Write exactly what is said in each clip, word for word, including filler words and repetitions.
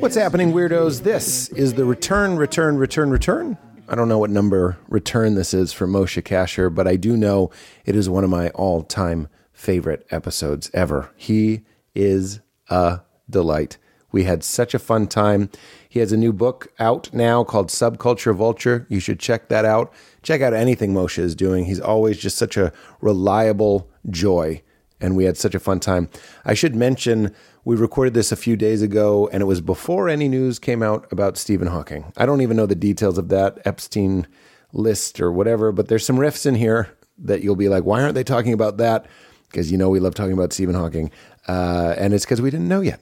What's happening, weirdos? This is the return, return, return, return. I don't know what number return this is for Moshe Kasher, but I do know it is one of my all-time favorite episodes ever. He is a delight. We had such a fun time. He has a new book out now called Subculture Vulture. You should check that out. Check out anything Moshe is doing. He's always just such a reliable joy, and we had such a fun time. I should mention we recorded this a few days ago, and it was before any news came out about Stephen Hawking. I don't even know the details of that Epstein list or whatever, but there's some riffs in here that you'll be like, why aren't they talking about that? Because you know we love talking about Stephen Hawking, uh, and it's because we didn't know yet.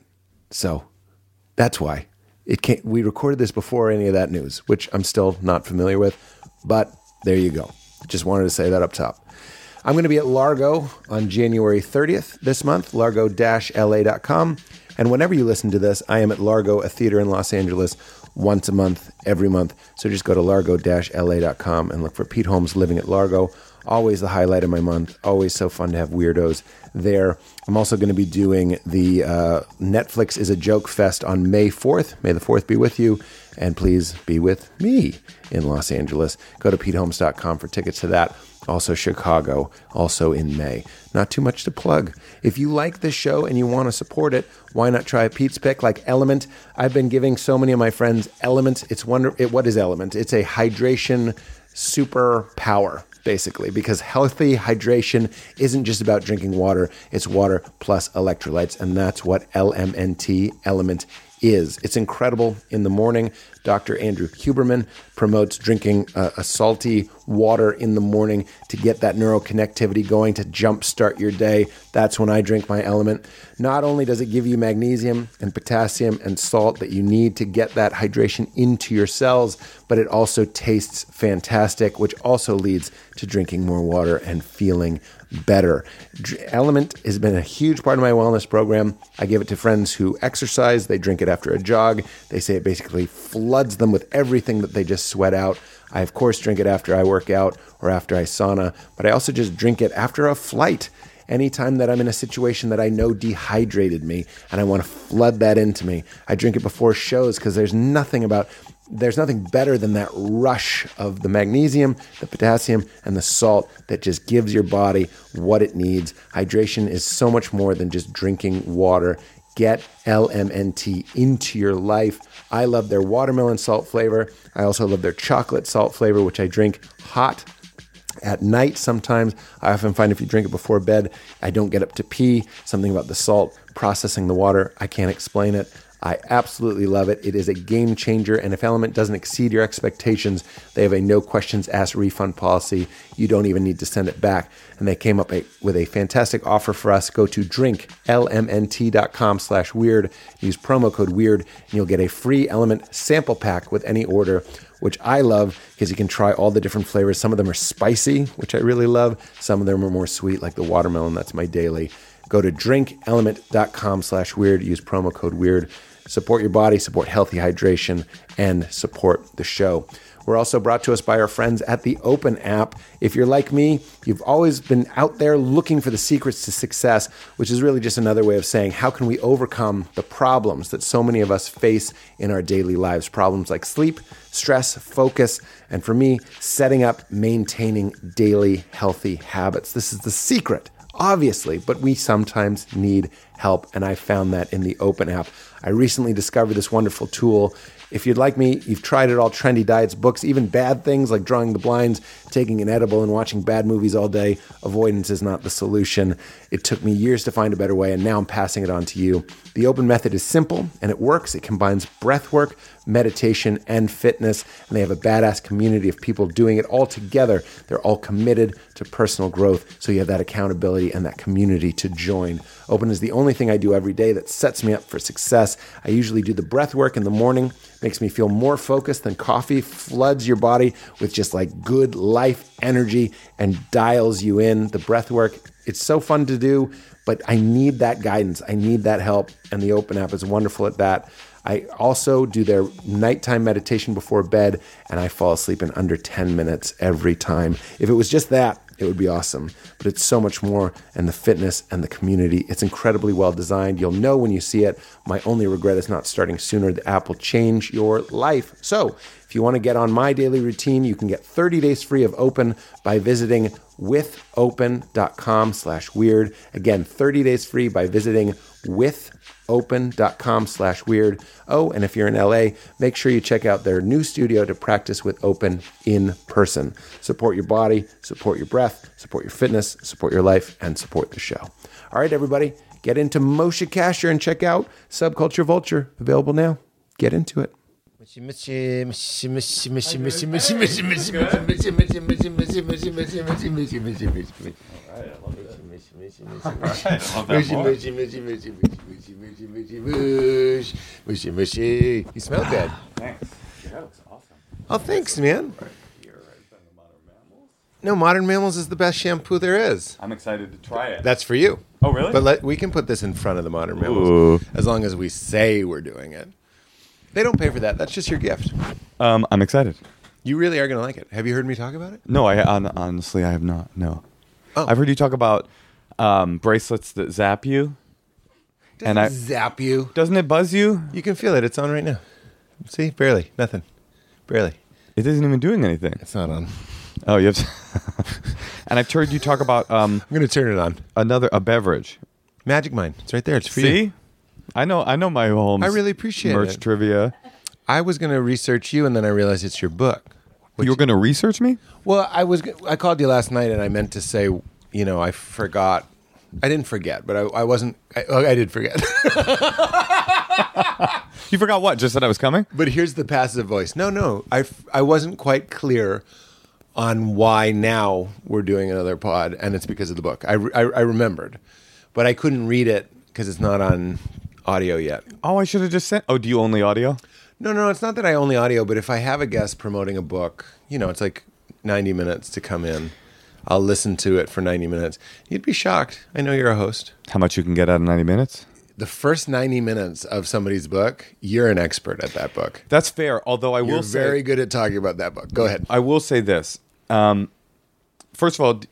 So that's why it can't, we recorded this before any of that news, which I'm still not familiar with, but there you go. Just wanted to say that up top. I'm going to be at Largo on January thirtieth this month, largo dash l a dot com. And whenever you listen to this, I am at Largo, a theater in Los Angeles, once a month, every month. So just go to largo dash l a dot com and look for Pete Holmes Living at Largo. Always the highlight of my month. Always so fun to have weirdos there. I'm also going to be doing the uh, Netflix is a Joke Fest on May fourth. May the fourth be with you. And please be with me in Los Angeles. Go to pete holmes dot com for tickets to that. Also Chicago, also in May. Not too much to plug. If you like this show and you want to support it, why not try a Pete's Pick like Element? I've been giving so many of my friends Element. It's wonder. It, what is Element? It's a hydration superpower, basically, because healthy hydration isn't just about drinking water. It's water plus electrolytes, and that's what L M N T, Element, is. It's incredible. In the morning, Doctor Andrew Huberman promotes drinking uh, a salty water in the morning to get that neuroconnectivity going, to jumpstart your day. That's when I drink my Element. Not only does it give you magnesium and potassium and salt that you need to get that hydration into your cells, but it also tastes fantastic, which also leads to drinking more water and feeling better. Element has been a huge part of my wellness program. I give it to friends who exercise. They drink it after a jog. They say it basically floods them with everything that they just sweat out. I, of course, drink it after I work out or after I sauna, but I also just drink it after a flight. Anytime that I'm in a situation that I know dehydrated me and I want to flood that into me, I drink it before shows because there's nothing about... There's nothing better than that rush of the magnesium, the potassium, and the salt that just gives your body what it needs. Hydration is so much more than just drinking water. Get L M N T into your life. I love their watermelon salt flavor. I also love their chocolate salt flavor, which I drink hot at night sometimes. I often find if you drink it before bed, I don't get up to pee. Something about the salt processing the water. I can't explain it. I absolutely love it. It is a game changer, and if Element doesn't exceed your expectations, they have a no questions asked refund policy. You don't even need to send it back. And they came up a, with a fantastic offer for us. Go to drink L M N T dot com slash weird. Use promo code weird, and you'll get a free Element sample pack with any order, which I love because you can try all the different flavors. Some of them are spicy, which I really love. Some of them are more sweet, like the watermelon. That's my daily. Go to drink element dot com slash weird. Use promo code weird. Support your body, support healthy hydration, and support the show. We're also brought to us by our friends at the Open app. If you're like me, you've always been out there looking for the secrets to success, which is really just another way of saying, how can we overcome the problems that so many of us face in our daily lives? Problems like sleep, stress, focus, and for me, setting up, maintaining daily healthy habits. This is the secret. Obviously, but we sometimes need help, and I found that in the Open app. I recently discovered this wonderful tool. If you'd like me, you've tried it all, trendy diets, books, even bad things like drawing the blinds, taking an edible, and watching bad movies all day. Avoidance is not the solution. It took me years to find a better way, and now I'm passing it on to you. The Open method is simple, and it works. It combines breath work, meditation, and fitness, and they have a badass community of people doing it all together. They're all committed to personal growth, so you have that accountability and that community to join. Open is the only thing I do every day that sets me up for success. I usually do the breath work in the morning. Makes me feel more focused than coffee, floods your body with just like good life energy and dials you in. The breath work, it's so fun to do, but I need that guidance. I need that help, and the Open app is wonderful at that. I also do their nighttime meditation before bed, and I fall asleep in under ten minutes every time. If it was just that, it would be awesome. But it's so much more, and the fitness and the community. It's incredibly well designed. You'll know when you see it. My only regret is not starting sooner. The app will change your life. So if you want to get on my daily routine, you can get thirty days free of Open by visiting with open dot com slash weird. Again, thirty days free by visiting with open dot com slash weird. Oh, and if you're in L A, make sure you check out their new studio to practice with Open in person. Support your body, support your breath, support your fitness, support your life, and support the show. All right, everybody, get into Moshe Kasher and check out Subculture Vulture, available now. Get into it. You smell good. Thanks. That looks awesome. Oh, thanks, man. No, Modern Mammals is the best shampoo there is. I'm excited to try it. That's for you. Oh, really? But let, we can put this in front of the Modern Mammals as long as we say we're doing it. They don't pay for that. That's just your gift. Um, I'm excited. You really are going to like it. Have you heard me talk about it? No, I honestly, I have not. No. Oh. I've heard you talk about um, bracelets that zap you. Doesn't and I, zap you? Doesn't it buzz you? You can feel it. It's on right now. See? Barely. Nothing. Barely. It isn't even doing anything. It's not on. Oh, you have to. And I've heard you talk about... Um, I'm going to turn it on. Another, a beverage. Magic Mind. It's right there. It's for See? You. See? I know I know my Holmes. I really appreciate merch it. Merch trivia. I was going to research you, and then I realized it's your book. Which, you were going to research me? Well, I was. I called you last night, and I meant to say, you know, I forgot. I didn't forget, but I, I wasn't. I, I did forget. You forgot what? Just that I was coming? But here's the passive voice. No, no. I, I wasn't quite clear on why now we're doing another pod, and it's because of the book. I, I, I remembered, but I couldn't read it because it's not on... audio yet. Oh, I should have just sent. Oh, do you only audio? No, no, it's not that I only audio, but if I have a guest promoting a book, you know, it's like ninety minutes to come in. I'll listen to it for ninety minutes. You'd be shocked. I know you're a host. How much you can get out of ninety minutes? The first ninety minutes of somebody's book, you're an expert at that book. That's fair, although I will you're say... You're very good at talking about that book. Go ahead. I will say this. Um, first of all...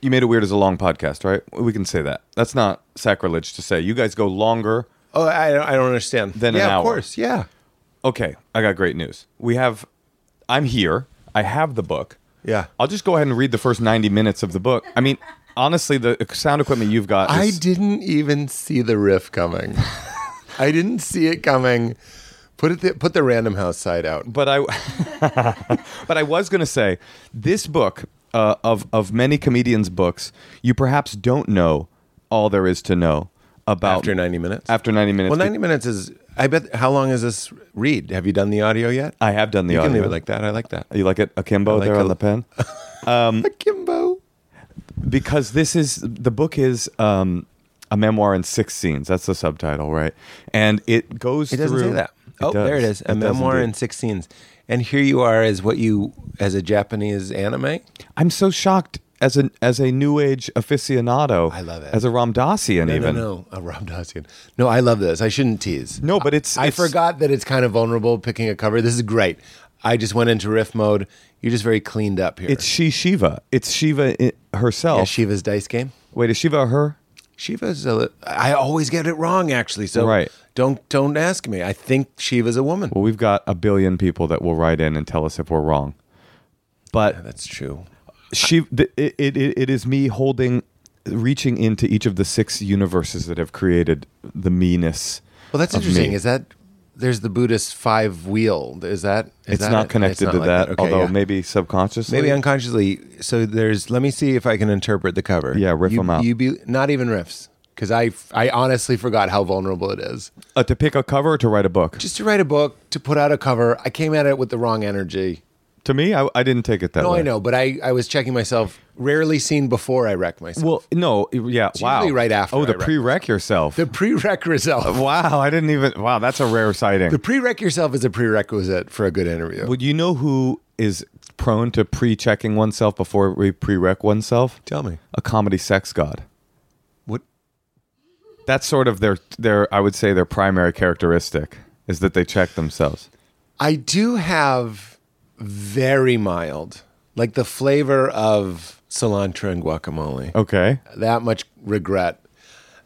You Made It Weird is a long podcast, right? We can say that. That's not sacrilege to say. You guys go longer... Oh, I I don't understand. Then yeah, an hour. Yeah, of course. Yeah. Okay, I got great news. We have, I'm here. I have the book. Yeah. I'll just go ahead and read the first ninety minutes of the book. I mean, honestly, the sound equipment you've got. Is... I didn't even see the riff coming. I didn't see it coming. Put it. Th- put the Random House side out. But I. But I was gonna say this book uh, of of many comedians' books. You perhaps don't know all there is to know. About after ninety minutes? After ninety minutes. Well, ninety minutes is, I bet, how long is this read? Have you done the audio yet? I have done the you audio. You can leave it like that. I like that. You like it akimbo like there a, on the pen? Um, akimbo. Because this is, the book is um, a memoir in six scenes. That's the subtitle, right? And it goes through. It doesn't through, say that. Oh, does. There it is. A it memoir in six scenes. And here you are as what you, as a Japanese anime? I'm so shocked. As an as a new age aficionado, I love it. As a Ram Dassian, no, even no, no, a Ram Dassian. No, I love this. I shouldn't tease. No, but it's I, it's I forgot that it's kind of vulnerable picking a cover. This is great. I just went into riff mode. You're just very cleaned up here. It's she Shiva. It's Shiva herself. Yeah, Shiva's dice game. Wait, is Shiva her? Shiva's a. I always get it wrong, actually. So right. don't don't ask me. I think Shiva's a woman. Well, we've got a billion people that will write in and tell us if we're wrong. But yeah, that's true. She, it, it it is me holding, reaching into each of the six universes that have created the meanness. Well, that's of interesting. Me. Is that there's the Buddhist five wheel? Is that is it's that not connected it's not to like that? that. Okay, although yeah. maybe subconsciously, maybe unconsciously. So there's. Let me see if I can interpret the cover. Yeah, riff you, them out. You be not even riffs because I I honestly forgot how vulnerable it is. Uh, to pick a cover or to write a book. Just to write a book to put out a cover. I came at it with the wrong energy. To me, I, I didn't take it that no, way. No, I know, but I, I was checking myself. Rarely seen before I wreck myself. Well, no, yeah, it's wow. right after Oh, the pre-wreck yourself. The pre-wreck yourself. Wow, I didn't even, wow, that's a rare sighting. The pre-wreck yourself is a prerequisite for a good interview. Would you know who is prone to pre-checking oneself before we pre-wreck oneself? Tell me. A comedy sex god. What? That's sort of their, their I would say, their primary characteristic is that they check themselves. I do have... Very mild. Like the flavor of cilantro and guacamole. Okay. That much regret.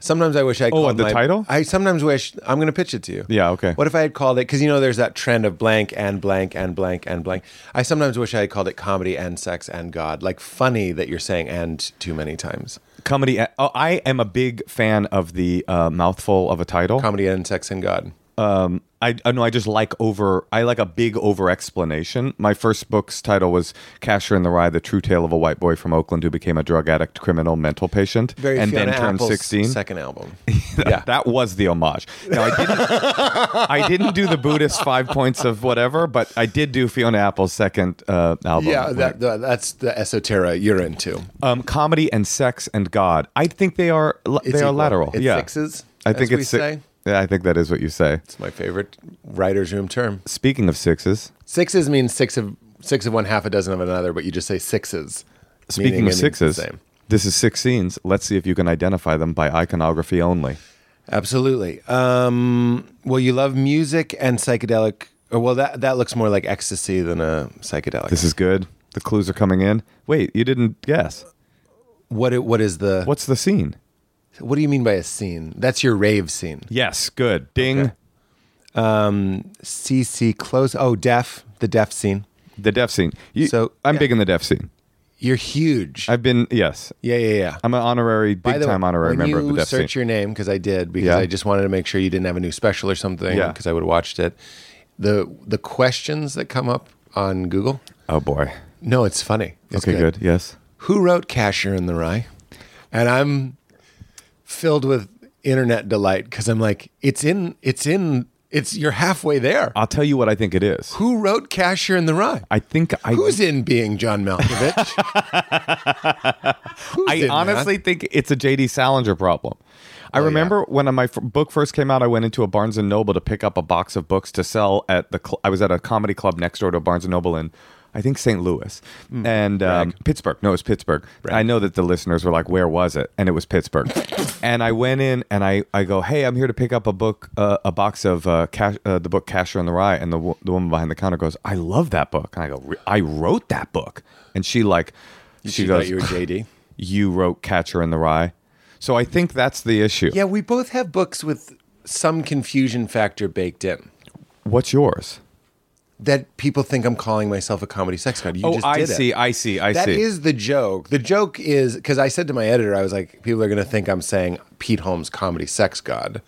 Sometimes I wish I. Oh, called the my, title? I sometimes wish I'm going to pitch it to you. Yeah, okay. What if I had called it? Because you know, there's that trend of blank and blank and blank and blank. I sometimes wish I had called it Comedy and Sex and God. Like funny that you're saying "and" too many times. Comedy. And, oh, I am a big fan of the uh, mouthful of a title. Comedy and Sex and God. Um, I, I know. I just like over. I like a big over explanation. My first book's title was Casher in the Rye: The True Tale of a White Boy from Oakland Who Became a Drug Addict, Criminal, Mental Patient, Very and Fiona then turned Apple's sixteen. Second album. that, yeah, that was the homage. Now I didn't. I didn't do the Buddhist five points of whatever, but I did do Fiona Apple's second uh, album. Yeah, that, that, that's the esoteric you're into. Um, comedy and sex and God. I think they are. It's they equal. Are lateral. It's yeah, sixes. I think as it's. We say. Yeah, I think that is what you say. It's my favorite writer's room term. Speaking of sixes. Sixes means six of six of one, half a dozen of another, but you just say sixes. Speaking of sixes, this is six scenes. Let's see if you can identify them by iconography only. Absolutely. Um, well, you love music and psychedelic. Or well, that, that looks more like ecstasy than a psychedelic. This is good. The clues are coming in. Wait, you didn't guess. What? It, what is the... What's the scene? What do you mean by a scene? That's your rave scene. Yes, good. Ding. Okay. Um, C C close. Oh, deaf. The deaf scene. The deaf scene. You, so I'm yeah. big in the deaf scene. You're huge. I've been, yes. Yeah, yeah, yeah. I'm an honorary, big time way, honorary member of the deaf scene. When you search your name, because I did, because yeah. I just wanted to make sure you didn't have a new special or something, because yeah. I would have watched it. The the questions that come up on Google. Oh, boy. No, it's funny. It's okay, good. good. Yes. Who wrote Casher in the Rye? And I'm... filled with internet delight because I'm like, it's in, it's in, it's, you're halfway there. I'll tell you what I think it is. Who wrote Casher in the Rye? I think I. Who's in Being John Malkovich? I in, honestly man? think it's a J D Salinger problem. I oh, remember yeah. when my f- book first came out, I went into a Barnes and Noble to pick up a box of books to sell at the, cl- I was at a comedy club next door to a Barnes and Noble in, I think, Saint Louis mm, and um, Pittsburgh. No, it was Pittsburgh. Brag. I know that the listeners were like, where was it? And it was Pittsburgh. And I went in and I, I go, hey, I'm here to pick up a book, uh, a box of uh, Cash, uh, the book Casher in the Rye. And the, the woman behind the counter goes, I love that book. And I go, I wrote that book. And she like, she, she goes, you were J D. You wrote Casher in the Rye. So I think that's the issue. Yeah, we both have books with some confusion factor baked in. What's yours? That people think I'm calling myself a comedy sex god. You oh, just did I see, it. I see, I that see. That is the joke. The joke is, because I said to my editor, I was like, people are going to think I'm saying Pete Holmes, comedy sex god.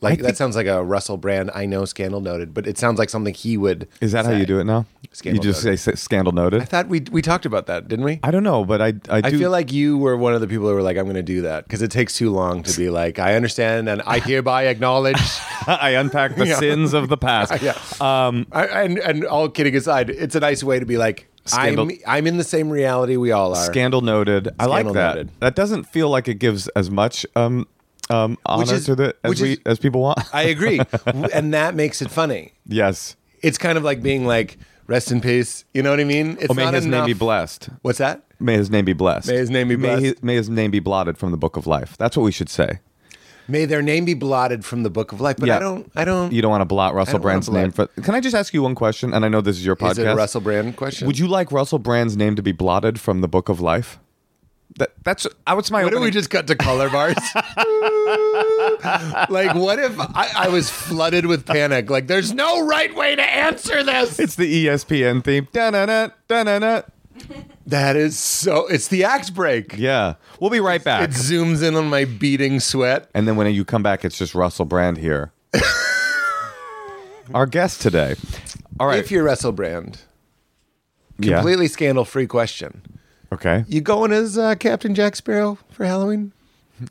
Like, think, that sounds like a Russell Brand, I know, scandal noted, but it sounds like something he would Is that say. How you do it now? Scandal you just noted. Say scandal noted? I thought we we talked about that, didn't we? I don't know, but I I, do. I feel like you were one of the people who were like, I'm going to do that, because it takes too long to be like, I understand, and I hereby acknowledge. I unpack the yeah. sins of the past. yeah. um, I, and, and all kidding aside, it's a nice way to be like, Scandal. I'm, I'm in the same reality we all are. Scandal noted. Scandal I like that. Noted. That doesn't feel like it gives as much... Um, Um, honor is, to the as we is, as people want. I agree, and that makes it funny. Yes, it's kind of like being like, rest in peace. You know what I mean? It's oh, may not his enough. name be blessed. What's that? May his name be blessed. May his name be blessed. May, he, may his name be blotted from the book of life. That's what we should say. May their name be blotted from the book of life. But yeah. I don't. I don't. You don't want to blot Russell Brand's name. For, can I just ask you one question? And I know this is your podcast. Is it a Russell Brand question? Would you like Russell Brand's name to be blotted from the book of life? That, that's I was my. What opening. If we just cut to color bars? Like, what if I, I was flooded with panic? Like, there's no right way to answer this. It's the E S P N theme. Da-na-na, da-na-na. That is so. It's the act break. Yeah, we'll be right back. It zooms in on my beating sweat, and then when you come back, it's just Russell Brand here. Our guest today. All right, if you're Russell Brand, completely yeah. scandal-free question. Okay. You going as uh, Captain Jack Sparrow for Halloween?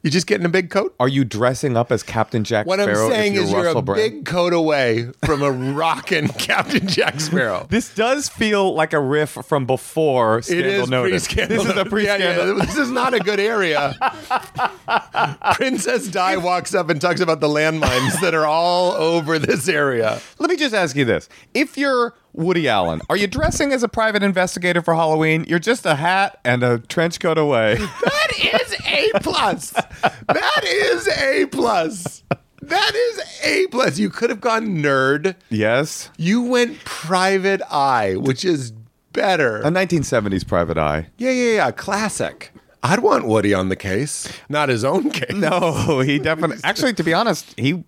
You just getting a big coat? Are you dressing up as Captain Jack what Sparrow? What I'm saying is you're Russell a Brand? Big coat away from a rockin' Captain Jack Sparrow. This does feel like a riff from before Scandal Notice. This is a pre-scandal. Yeah, yeah. This is not a good area. Princess Di walks up and talks about the landmines that are all over this area. Let me just ask you this. If you're Woody Allen, are you dressing as a private investigator for Halloween? You're just a hat and a trench coat away. That is A plus. That is A plus. That is A plus. You could have gone nerd. Yes. You went private eye, which is better. A nineteen seventies Private Eye. Yeah, yeah, yeah. Classic. I'd want Woody on the case, not his own case. No, he definitely... Actually, to be honest, he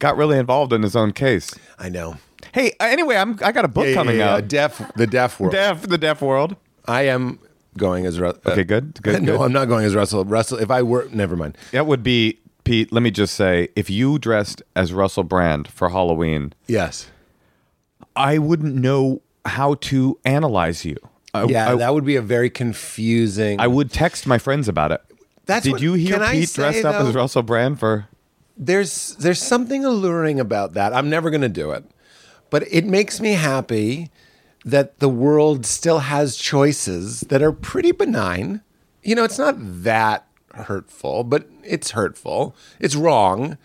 got really involved in his own case. I know. Hey, anyway, I'm, I got a book yeah, coming yeah, yeah. out. Deaf, the Deaf World. Deaf, the Deaf World. I am going as... Ru- okay, good, good, uh, good. No, I'm not going as Russell. Russell, if I were... Never mind. That would be... Pete, let me just say, if you dressed as Russell Brand for Halloween... Yes. I wouldn't know how to analyze you. I, yeah, I, that would be a very confusing... I would text my friends about it. That's Did what, you hear Pete say, dressed though, up as Russell Brand for... There's there's something alluring about that. I'm never going to do it. But it makes me happy that the world still has choices that are pretty benign. You know, it's not that... hurtful, but it's hurtful. It's wrong,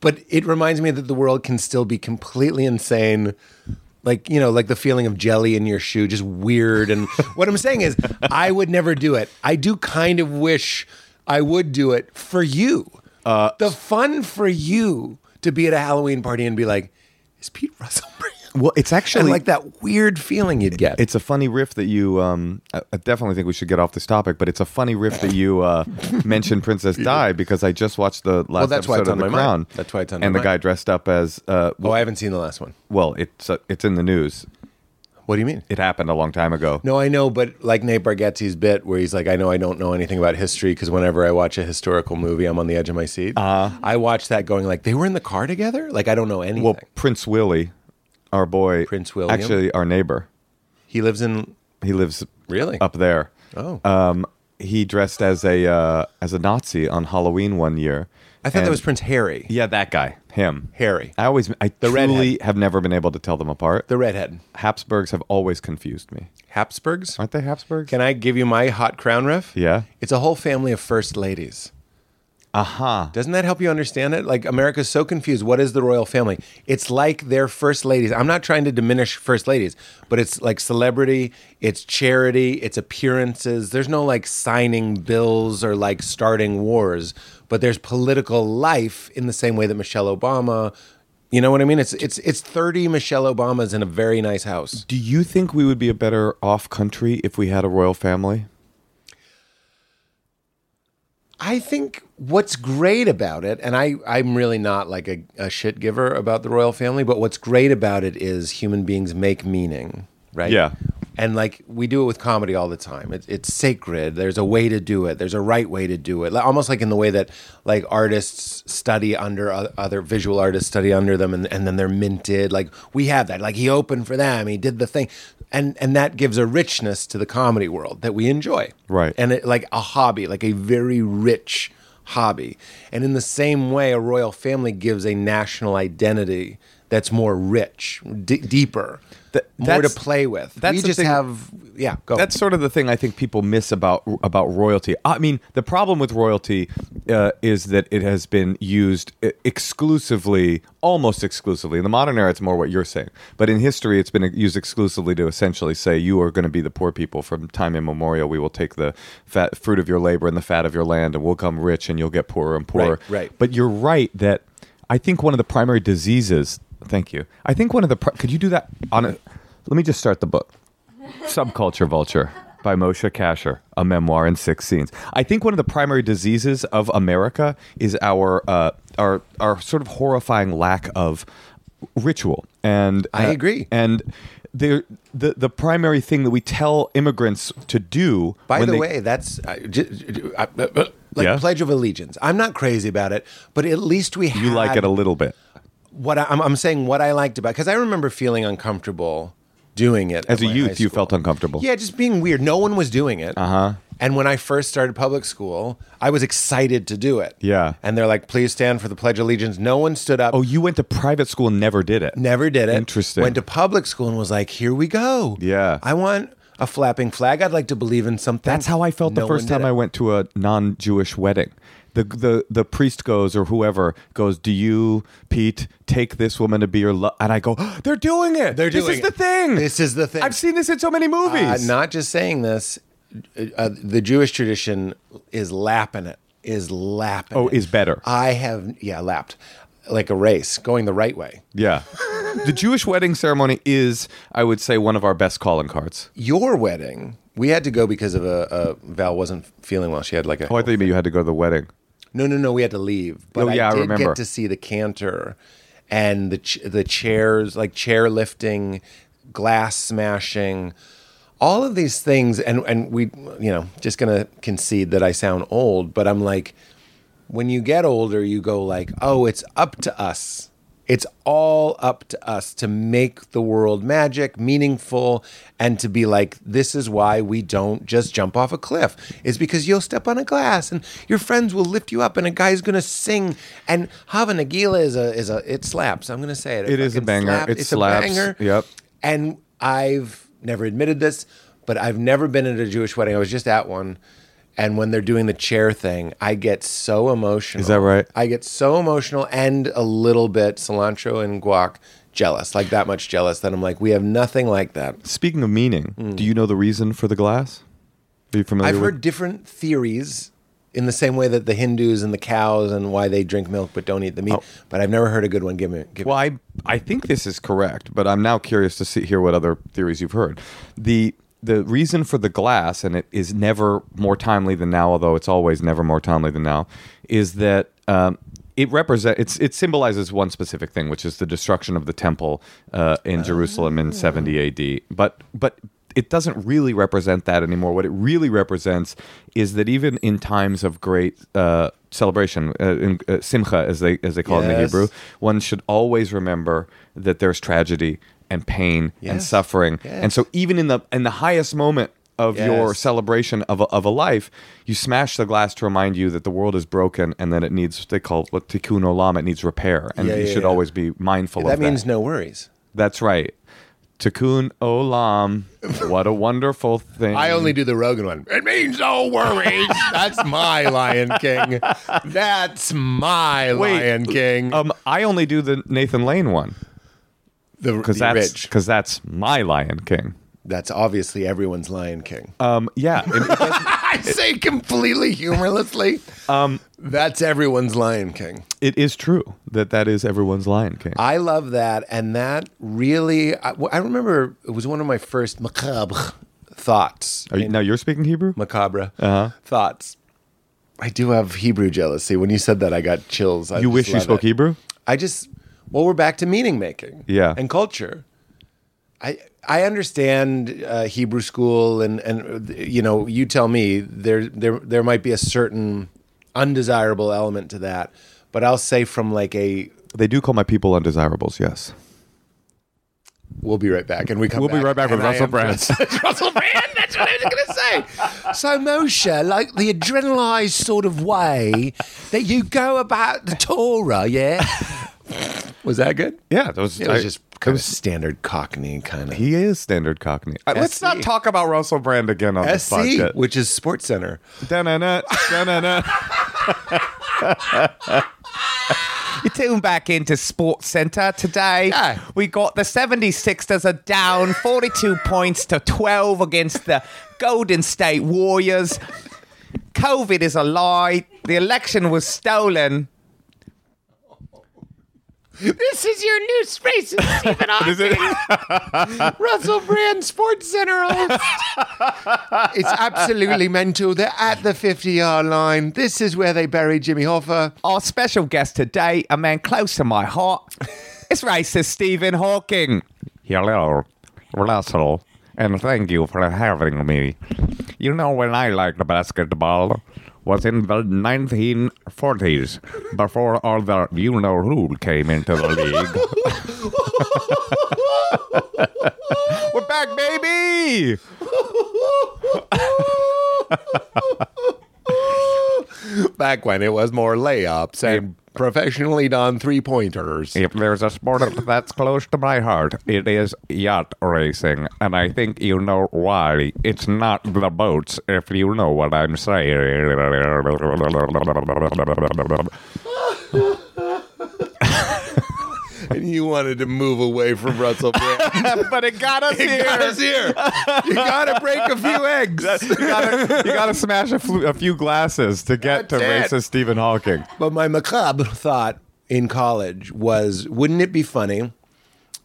but it reminds me that the world can still be completely insane. Like, you know, like the feeling of jelly in your shoe, just weird. And what I'm saying is, I would never do it. I do kind of wish I would do it for you. Uh, the fun for you to be at a Halloween party and be like, is Pete Russell Brand? Well, it's actually... And like that weird feeling you'd get. It's a funny riff that you... Um, I definitely think we should get off this topic, but it's a funny riff that you uh, mentioned Princess Di, because I just watched the last well, that's episode why it's on, on The my Crown. Mind. That's why it's on And the mind. Guy dressed up as... Uh, well, oh, I haven't seen the last one. Well, it's uh, it's in the news. What do you mean? It happened a long time ago. No, I know, but like Nate Bargatze's bit where he's like, I know I don't know anything about history because whenever I watch a historical movie, I'm on the edge of my seat. Uh, I watched that going like, they were in the car together? Like, I don't know anything. Well, Prince Willie... Our boy, Prince William, actually our neighbor. He lives in. He lives really up there. Oh, um, he dressed as a uh, as a Nazi on Halloween one year. I thought and, that was Prince Harry. Yeah, that guy, him, Harry. I always, I the truly redhead. Have never been able to tell them apart. The redhead Habsburgs have always confused me. Habsburgs? Aren't they Habsburgs? Can I give you my hot crown riff? Yeah, it's a whole family of first ladies. Uh-huh. Doesn't that help you understand it? Like, America's so confused. What is the royal family? It's like their first ladies. I'm not trying to diminish first ladies, but it's like celebrity, it's charity, it's appearances. There's no like signing bills or like starting wars, but there's political life in the same way that Michelle Obama, you know what I mean? It's it's it's thirty Michelle Obamas in a very nice house. Do you think we would be a better off country if we had a royal family? I think what's great about it, and I, I'm really not like a, a shit giver about the royal family, but what's great about it is human beings make meaning, right? Yeah. And like we do it with comedy all the time. It, it's sacred. There's a way to do it. There's a right way to do it. Almost like in the way that like artists study under other visual artists study under them and, and then they're minted. Like we have that. Like he opened for them. He did the thing. And and that gives a richness to the comedy world that we enjoy. Right. And it, like a hobby, like a very rich hobby. And in the same way, a royal family gives a national identity that's more rich, d- deeper, Th- more to play with. That's we just thing, have, yeah, go. That's sort of the thing I think people miss about about royalty. I mean, the problem with royalty uh, is that it has been used exclusively, almost exclusively. In the modern era, it's more what you're saying. But in history, it's been used exclusively to essentially say, you are going to be the poor people from time immemorial. We will take the fat, fruit of your labor and the fat of your land, and we'll come rich, and you'll get poorer and poorer. Right, right. But you're right that I think one of the primary diseases... Thank you. I think one of the... Pro- Could you do that on a... Let me just start the book. Subculture Vulture by Moshe Kasher, a memoir in six scenes. I think one of the primary diseases of America is our uh, our our sort of horrifying lack of ritual. And uh, I agree. And the, the the primary thing that we tell immigrants to do... By the they- way, that's... I, j- I, uh, like yeah. Pledge of Allegiance. I'm not crazy about it, but at least we have... You like it a little bit. What I, I'm, I'm saying, what I liked about, because I remember feeling uncomfortable doing it as a youth. You felt uncomfortable, yeah, just being weird. No one was doing it. Uh huh. And when I first started public school, I was excited to do it. Yeah. And they're like, please stand for the Pledge of Allegiance. No one stood up. Oh, you went to private school and never did it. Never did it. Interesting. Went to public school and was like, here we go. Yeah. I want a flapping flag. I'd like to believe in something. That's how I felt the first time I went to a non-Jewish wedding. The, the the priest goes, or whoever goes, do you, Pete, take this woman to be your love? And I go, oh, they're doing it. They're doing this is it. the thing. This is the thing. I've seen this in so many movies. Uh, not just saying this. Uh, the Jewish tradition is lapping it. Is lapping. Oh, it. is better. I have, yeah, lapped. like a race, going the right way. Yeah. The Jewish wedding ceremony is, I would say, one of our best calling cards. Your wedding, we had to go because of a, a Val wasn't feeling well. She had like a... Oh, I thought you meant you had to go to the wedding. No, no, no. We had to leave. But oh, yeah, I did I remember. get to see the cantor and the ch- the chairs, like chair lifting, glass smashing, all of these things. And and we, you know, just gonna concede that I sound old, but I'm like, when you get older, you go like, oh, it's up to us. It's all up to us to make the world magic, meaningful, and to be like, this is why we don't just jump off a cliff. It's because you'll step on a glass and your friends will lift you up and a guy's going to sing. And Hava Nagila is a, is a, it slaps. I'm going to say it. It is a banger. Slap. It it's slaps. a banger. Yep. And I've never admitted this, but I've never been at a Jewish wedding. I was just at one. And when they're doing the chair thing, I get so emotional. Is that right? I get so emotional and a little bit cilantro and guac jealous, like that much jealous that I'm like, we have nothing like that. Speaking of meaning, mm. do you know the reason for the glass? Are you familiar I've with? heard different theories in the same way that the Hindus and the cows and why they drink milk but don't eat the meat. Oh. But I've never heard a good one. Give me. Give well, me. I I think this is correct, but I'm now curious to see hear what other theories you've heard. The The reason for the glass, and it is never more timely than now, although it's always never more timely than now, is that um, it represent it's it symbolizes one specific thing, which is the destruction of the temple uh, in oh. Jerusalem in seventy A D. But but it doesn't really represent that anymore. What it really represents is that even in times of great uh, celebration, uh, in, uh, simcha, as they as they call yes. it in the Hebrew, one should always remember that there's tragedy and pain yes. and suffering. Yes. And so even in the in the highest moment of yes. your celebration of a, of a life, you smash the glass to remind you that the world is broken and that it needs, they call it what, Tikkun olam, it needs repair. And yeah, you yeah, should yeah. always be mindful yeah, of that. That means no worries. That's right. Tikkun olam, what a wonderful thing. I only do the Rogan one. It means no worries. That's my Lion King. That's my Wait, Lion King. Um, I only do the Nathan Lane one. Because that's because that's my Lion King. That's obviously everyone's Lion King. Um, yeah, it, it I say completely humorlessly. Um, that's everyone's Lion King. It is true that that is everyone's Lion King. I love that, and that really. I, I remember it was one of my first macabre thoughts. Are you, in, now you're speaking Hebrew? Macabre uh-huh. thoughts. I do have Hebrew jealousy. When you said that, I got chills. I you wish you spoke it. Hebrew? I just. Well, we're back to meaning making, yeah, and culture. I I understand uh, Hebrew school, and and you know, you tell me there there there might be a certain undesirable element to that, but I'll say from like a they do call my people undesirables. Yes, we'll be right back, and we come. We'll back, be right back with Russell Brand. Russell Brand. That's what I was going to say. So Moshe, like the adrenalized sort of way that you go about the Torah, yeah. Was that good? Yeah, that was. It was I, just kind was, of standard Cockney kind of. He is standard Cockney. Uh, let's not talk about Russell Brand again on this podcast, which is Sports Center. Da-na-na, da-na-na. You tune back into Sports Center today. Yeah. We got the seventy-sixers are down forty-two points to twelve against the Golden State Warriors. COVID is a lie. The election was stolen. This is your new space, Stephen Hawking. Russell Brand, Sports Center host. It's absolutely mental. They're at the fifty-yard line. This is where they buried Jimmy Hoffa. Our special guest today, a man close to my heart, it's racist Stephen Hawking. Hello, Russell, and thank you for having me. You know, when I liked basketball was in the nineteen forties, before all the you-know-who came into the league. We're back, baby! Back when it was more layups and professionally done three-pointers. If there's a sport that's close to my heart, it is yacht racing. And I think you know why. It's not the boats, if you know what I'm saying. And you wanted to move away from Russell Brand. But it got us it here. It got us here. You got to break a few eggs. You got to smash a, flu- a few glasses to get That's to it. Racist Stephen Hawking. But my macabre thought in college was, wouldn't it be funny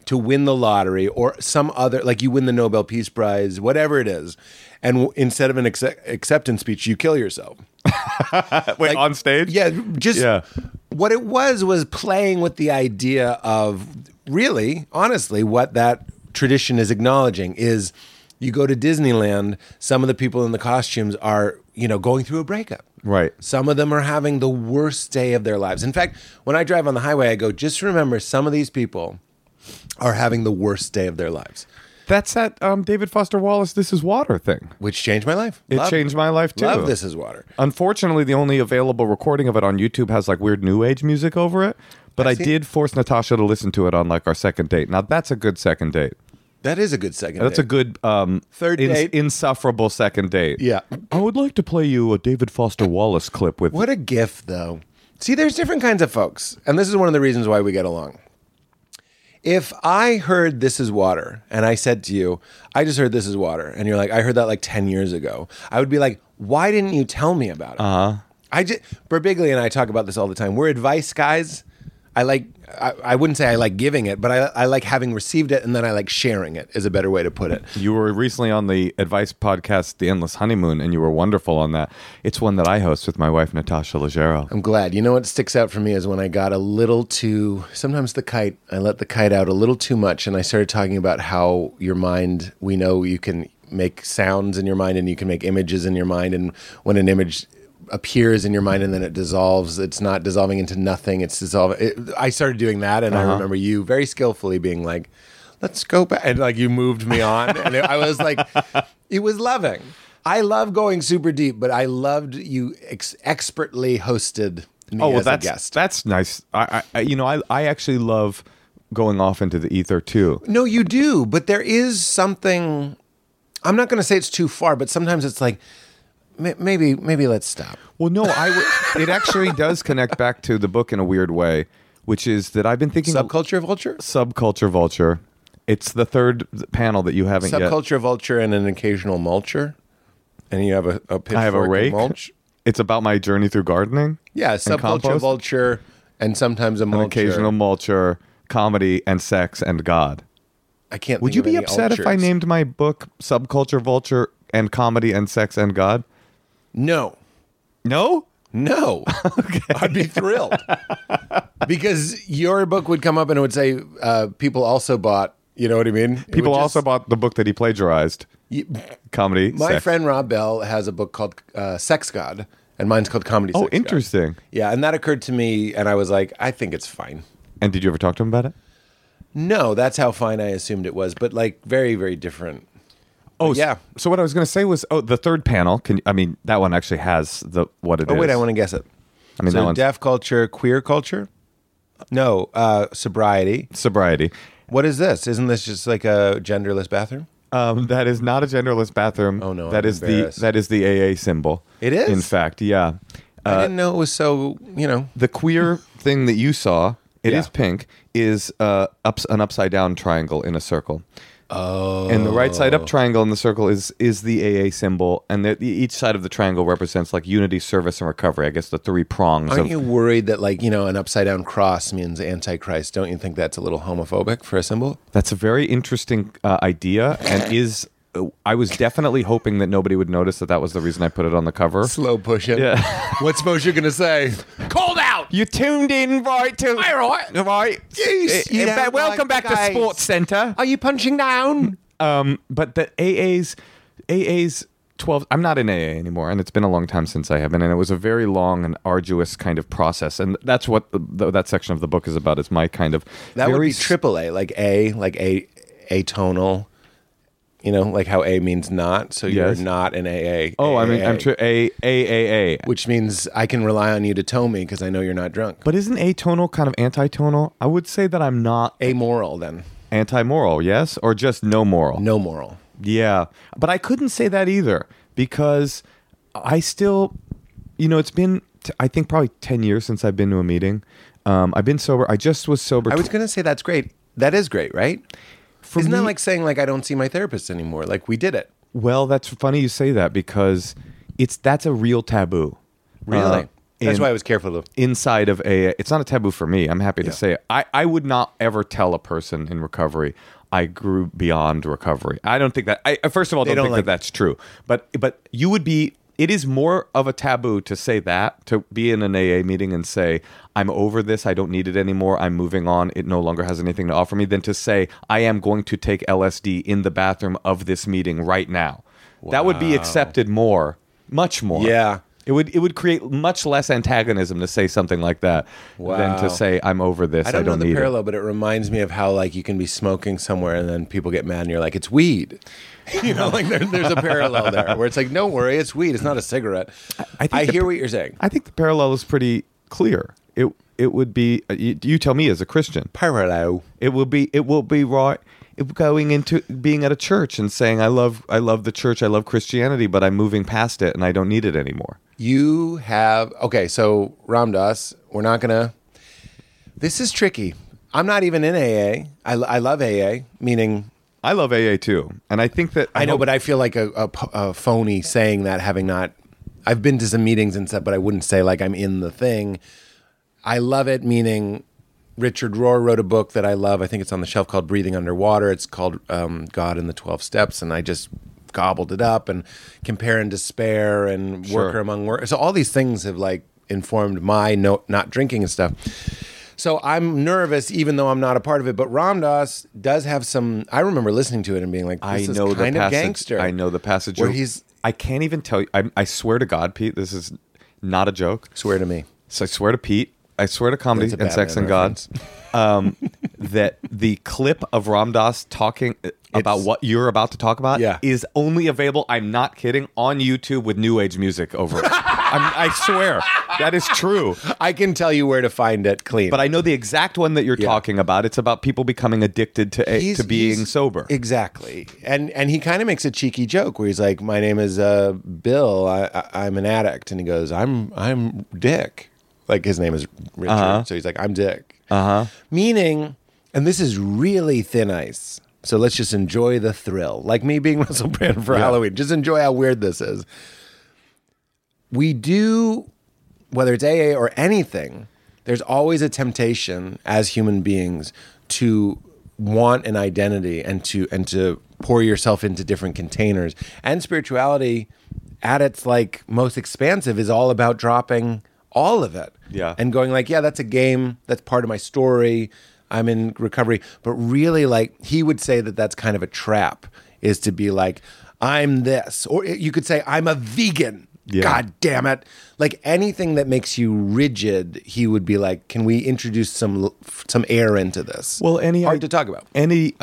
to win the lottery or some other, like you win the Nobel Peace Prize, whatever it is, and w- instead of an ex- acceptance speech, you kill yourself. Wait, like, on stage? Yeah, just yeah. What it was was playing with the idea of really, honestly, what that tradition is acknowledging is you go to Disneyland, some of the people in the costumes are, you know, going through a breakup. Right. Some of them are having the worst day of their lives. In fact, when I drive on the highway, I go, just remember some of these people are having the worst day of their lives. That's that um, David Foster Wallace, This Is Water thing. Which changed my life. It Love changed it. my life, too. Love This Is Water. Unfortunately, the only available recording of it on YouTube has, like, weird new age music over it. But I, I did force Natasha to listen to it on, like, our second date. Now, that's a good second date. That is a good second that's date. That's a good um, third date. Ins- insufferable second date. Yeah. I would like to play you a David Foster Wallace clip with... What a gift, though. See, there's different kinds of folks. And this is one of the reasons why we get along. If I heard This Is Water and I said to you, I just heard This Is Water, and you're like, I heard that like ten years ago, I would be like, why didn't you tell me about it? Uh-huh. I just, Birbiglia and I talk about this all the time. We're advice guys. I like, I, I wouldn't say I like giving it, but I, I like having received it, and then I like sharing it is a better way to put it. You were recently on the advice podcast, The Endless Honeymoon, and you were wonderful on that. It's one that I host with my wife, Natasha Leggero. I'm glad. You know what sticks out for me is when I got a little too, sometimes the kite, I let the kite out a little too much, and I started talking about how your mind, we know you can make sounds in your mind, and you can make images in your mind, and when an image appears in your mind and then it dissolves, it's not dissolving into nothing, it's dissolving it, I started doing that, and uh-huh. I remember you very skillfully being like, let's go back, and like you moved me on. And it, I was like, it was loving. I love going super deep, but I loved you ex- expertly hosted me oh, well, as that's, a guest. That's nice. I, I you know I, I actually love going off into the ether too. No, you do, but there is something, I'm not going to say it's too far, but sometimes it's like, Maybe maybe let's stop. Well, no, I w- it actually does connect back to the book in a weird way, which is that I've been thinking... Subculture Vulture? Subculture Vulture. It's the third panel that you haven't Subculture yet... Subculture Vulture and an occasional mulcher. And you have a, a pitchfork. I have a rake. Mulch. It's about my journey through gardening. Yeah, Subculture compost. Vulture and sometimes a mulcher. An occasional mulcher, comedy and sex and God. I can't Would you be upset ultras. if I named my book Subculture Vulture and Comedy and Sex and God? No. No? No. Okay. I'd be thrilled. Because your book would come up and it would say, uh, people also bought, you know what I mean? People also just... bought the book that he plagiarized. You... Comedy. My sex. friend Rob Bell has a book called uh, Sex God, and mine's called Comedy oh, Sex God. Oh, interesting. Yeah, and that occurred to me, and I was like, I think it's fine. And did you ever talk to him about it? No, that's how fine I assumed it was, but like very, very different. Oh, but yeah. So what I was going to say was, oh, the third panel, can I mean, that one actually has the what it oh, is. Oh, wait, I want to guess it. I mean, so that one's... deaf culture, queer culture? No, uh, sobriety. Sobriety. What is this? Isn't this just like a genderless bathroom? Um, that is not a genderless bathroom. Oh, no. That I'm is the That is the A A symbol. It is? In fact, yeah. Uh, I didn't know it was so, you know. The queer thing that you saw, it yeah. is pink, is uh, ups, an upside-down triangle in a circle. Oh. And the right side up triangle in the circle is is the A A symbol, and the, each side of the triangle represents like unity, service, and recovery. I guess the three prongs. Aren't of, you worried that like you know an upside down cross means antichrist? Don't you think that's a little homophobic for a symbol? That's a very interesting uh, idea, and is I was definitely hoping that nobody would notice that that was the reason I put it on the cover. Slow push it. Yeah. What's Moshe gonna say? Called out. You tuned in right to. All right, all right. Jeez, you know, welcome like back to Sports Center. Are you punching down? Um, but the A A's, A A's twelve. I'm not in A A anymore, and it's been a long time since I have been, and it was a very long and arduous kind of process, and that's what the, the, that section of the book is about. Is my kind of that would be triple A, like A, like A, atonal. You know, like how A means not, so you're yes. not an A A. Oh, A A A. I mean, I'm true. A A A A, which means I can rely on you to tow me because I know you're not drunk. But isn't atonal kind of anti-tonal? I would say that I'm not amoral then. Anti-moral, yes, or just no moral. No moral. Yeah, but I couldn't say that either because I still, you know, it's been t- I think probably ten years since I've been to a meeting. Um, I've been sober. I just was sober. I was tw- gonna say that's great. That is great, right? For Isn't me, that like saying, like, I don't see my therapist anymore? Like, we did it. Well, that's funny you say that because it's that's a real taboo. Really? Uh, In, That's why I was careful of. Inside of a, it's not a taboo for me. I'm happy to yeah. say it. I, I would not ever tell a person in recovery, I grew beyond recovery. I don't think that, I first of all, don't, don't think like that that's true. But But you would be, it is more of a taboo to say that, to be in an A A meeting and say, I'm over this, I don't need it anymore, I'm moving on, it no longer has anything to offer me, than to say, I am going to take L S D in the bathroom of this meeting right now. Wow. That would be accepted more, much more. Yeah. It would it would create much less antagonism to say something like that wow. than to say, I'm over this, I don't, I don't know need the parallel, it. But it reminds me of how like you can be smoking somewhere and then people get mad and you're like, it's weed. You know, like there, there's a parallel there where it's like, don't worry, it's weed, it's not a cigarette. I, I, think I the, hear what you're saying. I think the parallel is pretty clear. It it would be, you, you tell me as a Christian. Parallel. It will be, it will be right. Going into being at a church and saying, I love I love the church, I love Christianity, but I'm moving past it and I don't need it anymore. You have, okay, so Ram Dass, we're not going to, this is tricky. I'm not even in A A. I, I love A A, meaning. I love A A too. And I think that. I, I know, hope, but I feel like a, a, a phony saying that, having not, I've been to some meetings and stuff, but I wouldn't say like I'm in the thing. I love it, meaning. Richard Rohr wrote a book that I love. I think it's on the shelf called Breathing Underwater. It's called um, God and the twelve Steps. And I just gobbled it up and compare and despair and sure. worker among workers. So all these things have like informed my no, not drinking and stuff. So I'm nervous, even though I'm not a part of it. But Ram Dass does have some, I remember listening to it and being like, this I is know kind the passage, of gangster. I know the passage. Where he's, I can't even tell you. I, I swear to God, Pete, this is not a joke. Swear to me. So I swear to Pete. I swear to Comedy and Sex and God, um, that the clip of Ram Dass talking about it's, what you're about to talk about yeah. is only available, I'm not kidding, on YouTube with New Age music over it. I'm, I swear. That is true. I can tell you where to find it clean. But I know the exact one that you're yeah. talking about. It's about people becoming addicted to a, to being sober. Exactly. And and he kind of makes a cheeky joke where he's like, my name is uh, Bill. I, I, I'm an addict. And he goes, I'm I'm Dick. Like, his name is Richard, uh-huh. so he's like, I'm Dick. Uh-huh. Meaning, and this is really thin ice, so let's just enjoy the thrill. Like me being Russell Brand for yeah. Halloween. Just enjoy how weird this is. We do, whether it's A A or anything, there's always a temptation as human beings to want an identity and to and to pour yourself into different containers. And spirituality, at its like most expansive, is all about dropping all of it. Yeah. And going like, yeah, that's a game. That's part of my story. I'm in recovery. But really, like, he would say that that's kind of a trap, is to be like, I'm this. Or you could say, I'm a vegan. Yeah. God damn it. Like, anything that makes you rigid, he would be like, can we introduce some some air into this? Well, any... Hard I, to talk about. Any...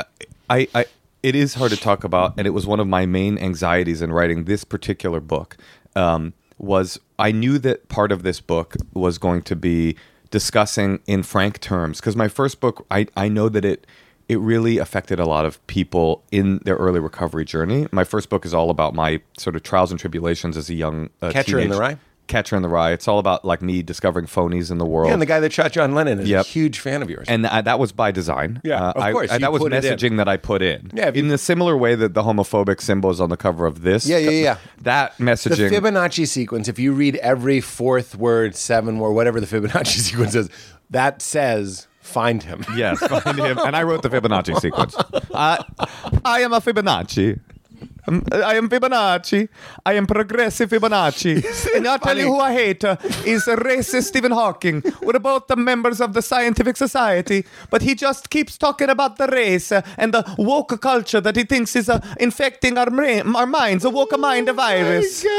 I, I It is hard to talk about, and it was one of my main anxieties in writing this particular book, um, was... I knew that part of this book was going to be discussing in frank terms, because my first book, I, I know that it it really affected a lot of people in their early recovery journey. My first book is all about my sort of trials and tribulations as a young uh, Casher teenage, in the Rye. Casher in the Rye. It's all about like me discovering phonies in the world. Yeah, and the guy that shot John Lennon is yep. a huge fan of yours. And I, that was by design. Yeah, uh, of course. I, I, that was messaging that I put in. Yeah, in you, the similar way that the homophobic symbol is on the cover of this. Yeah, yeah, yeah. That messaging. The Fibonacci sequence, if you read every fourth word, seven word, whatever the Fibonacci sequence is, that says... Find him. Yes, find him. And I wrote the Fibonacci sequence. I, I am a Fibonacci. I am Fibonacci. I am progressive Fibonacci. And I'll funny? tell you who I hate uh, is a racist Stephen Hawking. We're both the members of the scientific society, but he just keeps talking about the race uh, and the woke culture that he thinks is uh, infecting our, ma- our minds, a woke mind virus. Oh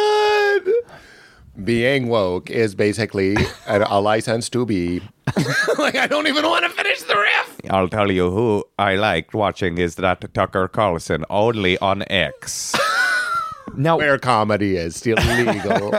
my God. Being woke is basically a, a license to be. Like, I don't even want to finish the riff. I'll tell you who I liked watching is that Tucker Carlson, only on X. Now, where comedy is still legal.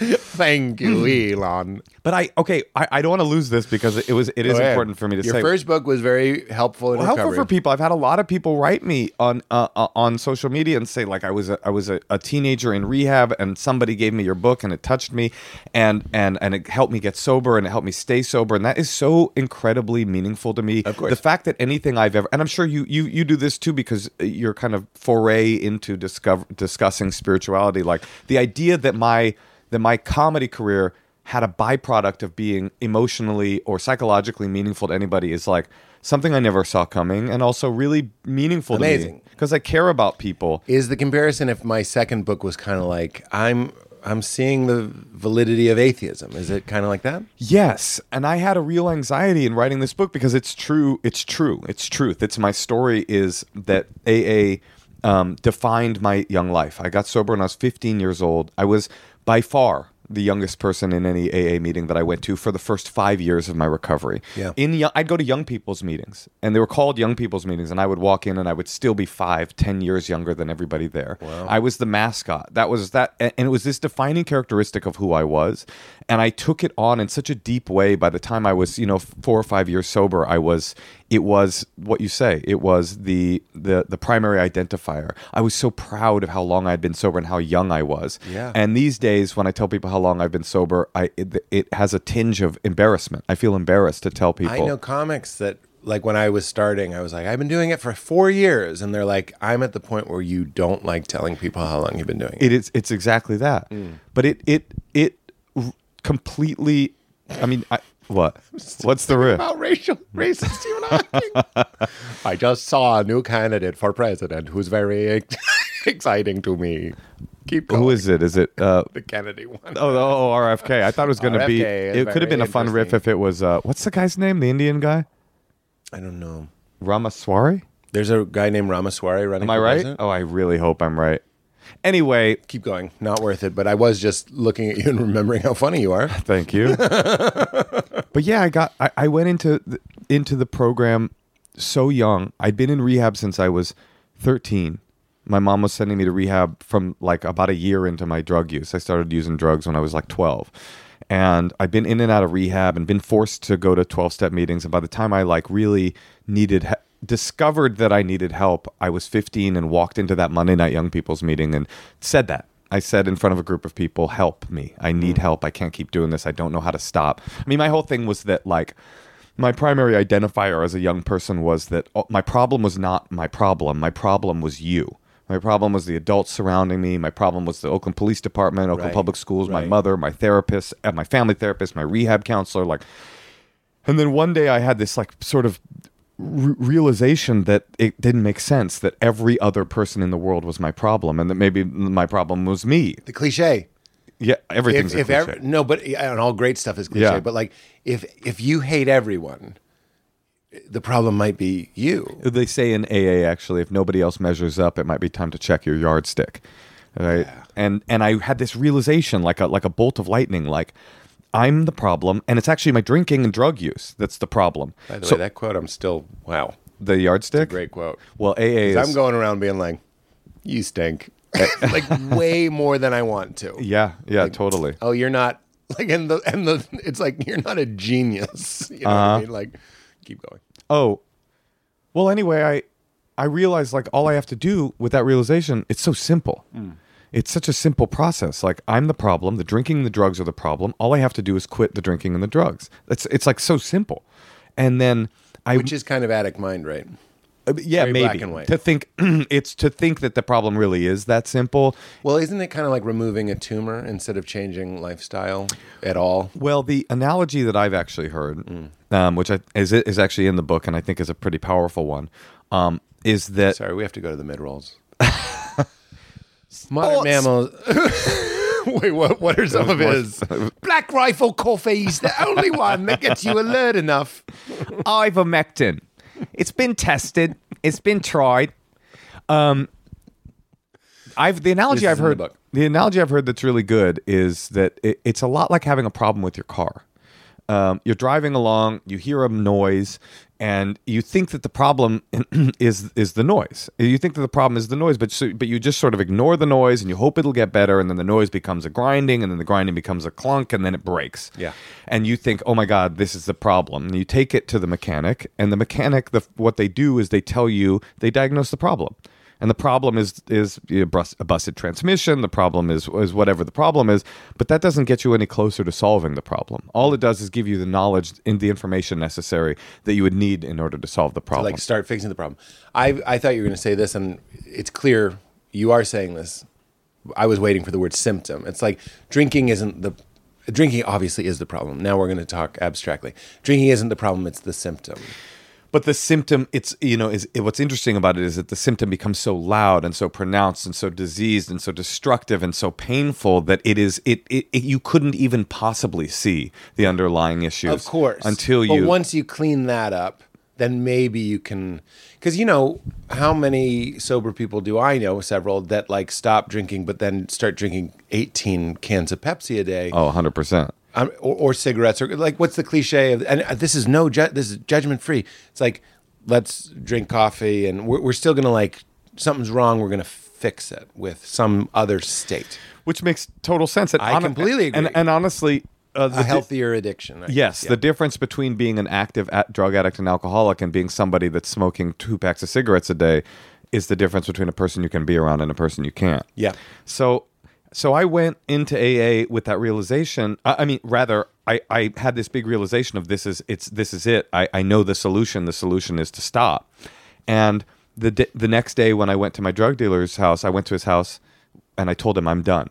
Thank you, Elon. But I okay, I, I don't want to lose this because it was it is important for me to Your say. Your first book was very helpful. Well, helpful for people. I've had a lot of people write me on uh, uh, on social media and say like I was a, I was a, a teenager in rehab and somebody gave me your book and it touched me and and and it helped me get sober and it helped me stay sober, and that is so incredibly meaningful to me. Of course, the fact that anything I've ever, and I'm sure you you you do this too because you're kind of foray into discover discussing spirituality, like the idea that my that my comedy career had a byproduct of being emotionally or psychologically meaningful to anybody is like something I never saw coming and also really meaningful Amazing. To me. Because I care about people. Is the comparison if my second book was kind of like, I'm I'm seeing the validity of atheism. Is it kind of like that? Yes. And I had a real anxiety in writing this book because it's true. It's true. It's truth. It's my story is that A A um, defined my young life. I got sober when I was fifteen years old. I was by far the youngest person in any A A meeting that I went to for the first five years of my recovery. Yeah. In I'd go to young people's meetings, and they were called young people's meetings, and I would walk in, and I would still be five, ten years younger than everybody there. Wow. I was the mascot. That was that, and it was this defining characteristic of who I was, and I took it on in such a deep way. By the time I was, you know, four or five years sober, I was. It was what you say. It was the the the primary identifier. I was so proud of how long I'd been sober and how young I was. Yeah. And these days, when I tell people how long I've been sober, I it, it has a tinge of embarrassment. I feel embarrassed to tell people. I know comics that, like when I was starting, I was like, I've been doing it for four years. And they're like, I'm at the point where you don't like telling people how long you've been doing it. It is, it's exactly that. Mm. But it, it, it completely, I mean, I, what? What's the riff? About racial racist Stephen Hawking. I just saw a new candidate for president who's very exciting to me. Keep going. Who is it? Is it uh, the Kennedy one? Oh, oh, R F K. I thought it was going to be. It could have been a fun riff if it was. Uh, what's the guy's name? The Indian guy? I don't know. Ramaswamy. There's a guy named Ramaswamy running. Am I right? President? Oh, I really hope I'm right. Anyway, keep going. Not worth it. But I was just looking at you and remembering how funny you are. Thank you. But yeah, I got. I, I went into the, into the program so young. I'd been in rehab since I was thirteen. My mom was sending me to rehab from like about a year into my drug use. I started using drugs when I was like twelve. And I'd been in and out of rehab and been forced to go to twelve-step meetings. And by the time I like really needed, he- discovered that I needed help, I was fifteen and walked into that Monday night young people's meeting and said that. I said in front of a group of people, help me. I need help. I can't keep doing this. I don't know how to stop. I mean, my whole thing was that like, my primary identifier as a young person was that oh, my problem was not my problem. My problem was you. My problem was the adults surrounding me. My problem was the Oakland Police Department, Oakland right, Public Schools, right. my mother, my therapist, my family therapist, my rehab counselor. Like, and then one day I had this like sort of re- realization that it didn't make sense that every other person in the world was my problem, and that maybe my problem was me. The cliche. Yeah, everything's if, a if cliche. Ev- no, but and all great stuff is cliche. Yeah. But like, if if you hate everyone, the problem might be you. They say in A A, actually, if nobody else measures up, it might be time to check your yardstick, right? Yeah. And and I had this realization, like a like a bolt of lightning, like I'm the problem, and it's actually my drinking and drug use that's the problem. By the so, way, that quote, I'm still wow. The yardstick, it's a great quote. Well, A A, is, I'm going around being like, you stink, like way more than I want to. Yeah, yeah, like, totally. Oh, you're not like, and the and the it's like you're not a genius. You know uh-huh. what I mean? Like. Keep going. Oh, well, anyway, I I realized like all I have to do with that realization, it's so simple. Mm. It's such a simple process. Like I'm the problem. The drinking and the drugs are the problem. All I have to do is quit the drinking and the drugs. It's, it's like so simple. And then I... Which is kind of addict mind, right? Uh, yeah, Very maybe. Black and white. To think, it's to think that the problem really is that simple. Well, isn't it kind of like removing a tumor instead of changing lifestyle at all? Well, the analogy that I've actually heard... Mm. Um, which I, is is actually in the book, and I think is a pretty powerful one. Um, is that sorry? We have to go to the mid rolls. Modern Mammals. Wait, what? What are some of his? Black Rifle Coffee's the only one that gets you alert enough. Ivermectin. It's been tested. It's been tried. Um, I've the analogy I've heard. The, the analogy I've heard that's really good is that it, it's a lot like having a problem with your car. um, you're driving along, you hear a noise, and you think that the problem is is the noise. You think that the problem is the noise, but so, but you just sort of ignore the noise, and you hope it'll get better, and then the noise becomes a grinding, and then the grinding becomes a clunk, and then it breaks. Yeah. And you think, oh my God, this is the problem. And you take it to the mechanic, and the mechanic, the, what they do is they tell you, they diagnose the problem. And the problem is is you know, a busted transmission. The problem is is whatever the problem is, but that doesn't get you any closer to solving the problem. All it does is give you the knowledge and the information necessary that you would need in order to solve the problem. So, like, start fixing the problem. I I thought you were going to say this, and it's clear you are saying this. I was waiting for the word symptom. It's like drinking isn't the drinking obviously is the problem. Now we're going to talk abstractly. Drinking isn't the problem; it's the symptom. But the symptom, it's, you know, is it, what's interesting about it is that the symptom becomes so loud and so pronounced and so diseased and so destructive and so painful that it is it, it, it you couldn't even possibly see the underlying issues. Of course, until you. But once you clean that up, then maybe you can, because you know how many sober people do I know? Several that like stop drinking, but then start drinking eighteen cans of Pepsi a day. Oh, one hundred percent. Um, or, or cigarettes, or like, what's the cliche of? And this is no, ju- this is judgment free. It's like, let's drink coffee, and we're, we're still gonna like something's wrong. We're gonna fix it with some other state, which makes total sense. And I on, completely agree. And, and honestly, uh, the a healthier di- addiction. I yes, guess, yeah. The difference between being an active at- drug addict and alcoholic and being somebody that's smoking two packs of cigarettes a day is the difference between a person you can be around and a person you can't. Yeah. So. So I went into A A with that realization. I, I mean, rather, I, I had this big realization of this is it's this is it. I, I know the solution. The solution is to stop. And the d- the next day when I went to my drug dealer's house, I went to his house and I told him I'm done.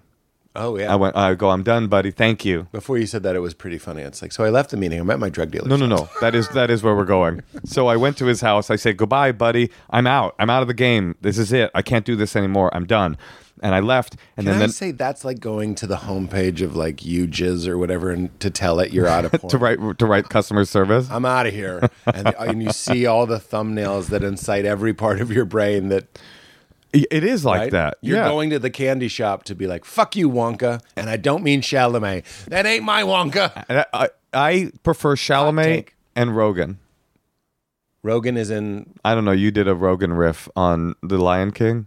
Oh yeah. I went. I go. I'm done, buddy. Thank you. Before you said that, it was pretty funny. It's like, so I left the meeting. I'm at my drug dealer. No, no, no. That is that is where we're going. So I went to his house. I said goodbye, buddy. I'm out. I'm out of the game. This is it. I can't do this anymore. I'm done. And I left. And Can then I then, say that's like going to the homepage of like UGIS or whatever, and to tell it you're out of porn. to write to write customer service. I'm out of here. And, and you see all the thumbnails that incite every part of your brain that. It is like right? that. You're yeah. going to the candy shop to be like, fuck you, Wonka. And I don't mean Chalamet. That ain't my Wonka. I, I, I prefer Chalamet and Rogan. Rogan is in... I don't know. You did a Rogan riff on The Lion King.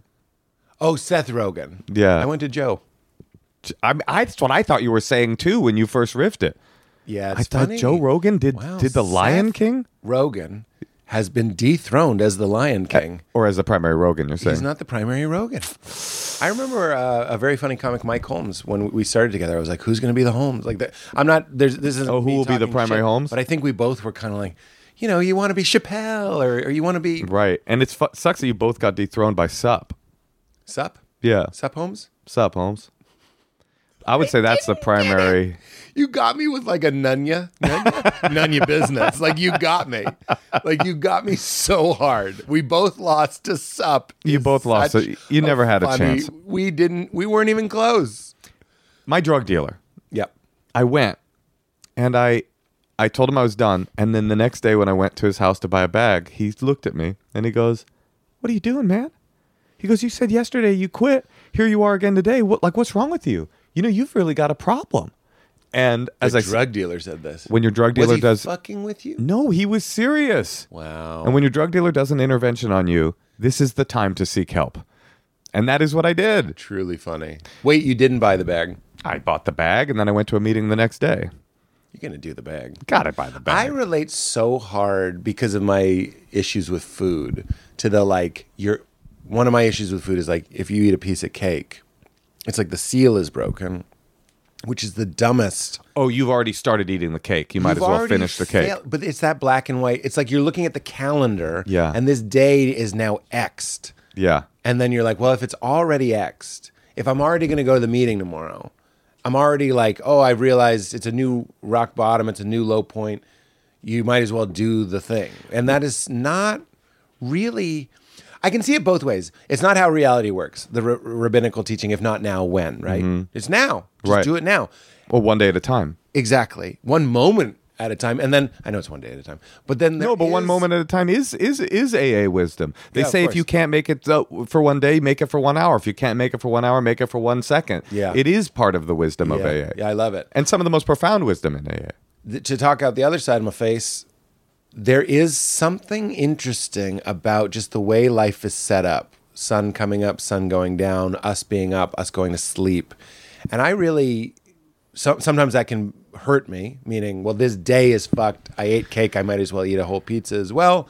Oh, Seth Rogen. Yeah. I went to Joe. I, I, that's what I thought you were saying, too, when you first riffed it. Yeah, it's I thought funny. Joe Rogan did, wow, did The Seth Lion King? Rogan has been dethroned as the Lion King. Or as the primary Rogan, you're saying. He's not the primary Rogan. I remember uh, a very funny comic, Mike Holmes, when we started together. I was like, who's going to be the Holmes? Like, the, I'm not, there's, this isn't Oh, who will be the primary shit, Holmes? But I think we both were kind of like, you know, you want to be Chappelle, or, or you want to be... Right, and it fu- sucks that you both got dethroned by Sup. Sup? Yeah. Sup Holmes? Sup Holmes. I would say that's the primary. You got me with like a Nunya. Nunya? None your business. Like, you got me. Like, you got me so hard. We both lost to Sup. You both lost. A, you never a had funny, a chance. We didn't. We weren't even close. My drug dealer. Yep. I went and I, I told him I was done. And then the next day when I went to his house to buy a bag, he looked at me and he goes, "What are you doing, man?" He goes, "You said yesterday you quit. Here you are again today. What? Like, what's wrong with you? You know, you've really got a problem." And as the I drug said, dealer said this. When your drug dealer was he does fucking with you? No, he was serious. Wow. And when your drug dealer does an intervention on you, this is the time to seek help. And that is what I did. Truly funny. Wait, you didn't buy the bag? I bought the bag, and then I went to a meeting the next day. You're going to do the bag. Got to buy the bag. I relate so hard because of my issues with food to the like, you're one of my issues with food is like, if you eat a piece of cake, it's like the seal is broken, which is the dumbest. Oh, you've already started eating the cake. You might you've as well finish the cake. Failed, but it's that black and white. It's like you're looking at the calendar, yeah. and this day is now X'd. Yeah. And then you're like, well, if it's already X'd, if I'm already going to go to the meeting tomorrow, I'm already like, oh, I realized it's a new rock bottom, it's a new low point, you might as well do the thing. And that is not really... I can see it both ways. It's not how reality works, the r- rabbinical teaching, if not now, when, right? Mm-hmm. It's now. Just right. do it now. Well, one day at a time. Exactly. One moment at a time. And then, I know it's one day at a time, but then there No, but is... one moment at a time is is is A A wisdom. They yeah, say if you can't make it uh, for one day, make it for one hour. If you can't make it for one hour, make it for one second. Yeah. It is part of the wisdom yeah. of A A. Yeah, I love it. And some of the most profound wisdom in A A. th- to talk out the other side of my face, there is something interesting about just the way life is set up. Sun coming up, sun going down, us being up, us going to sleep. And I really, so, sometimes that can hurt me, meaning, well, this day is fucked. I ate cake. I might as well eat a whole pizza as well.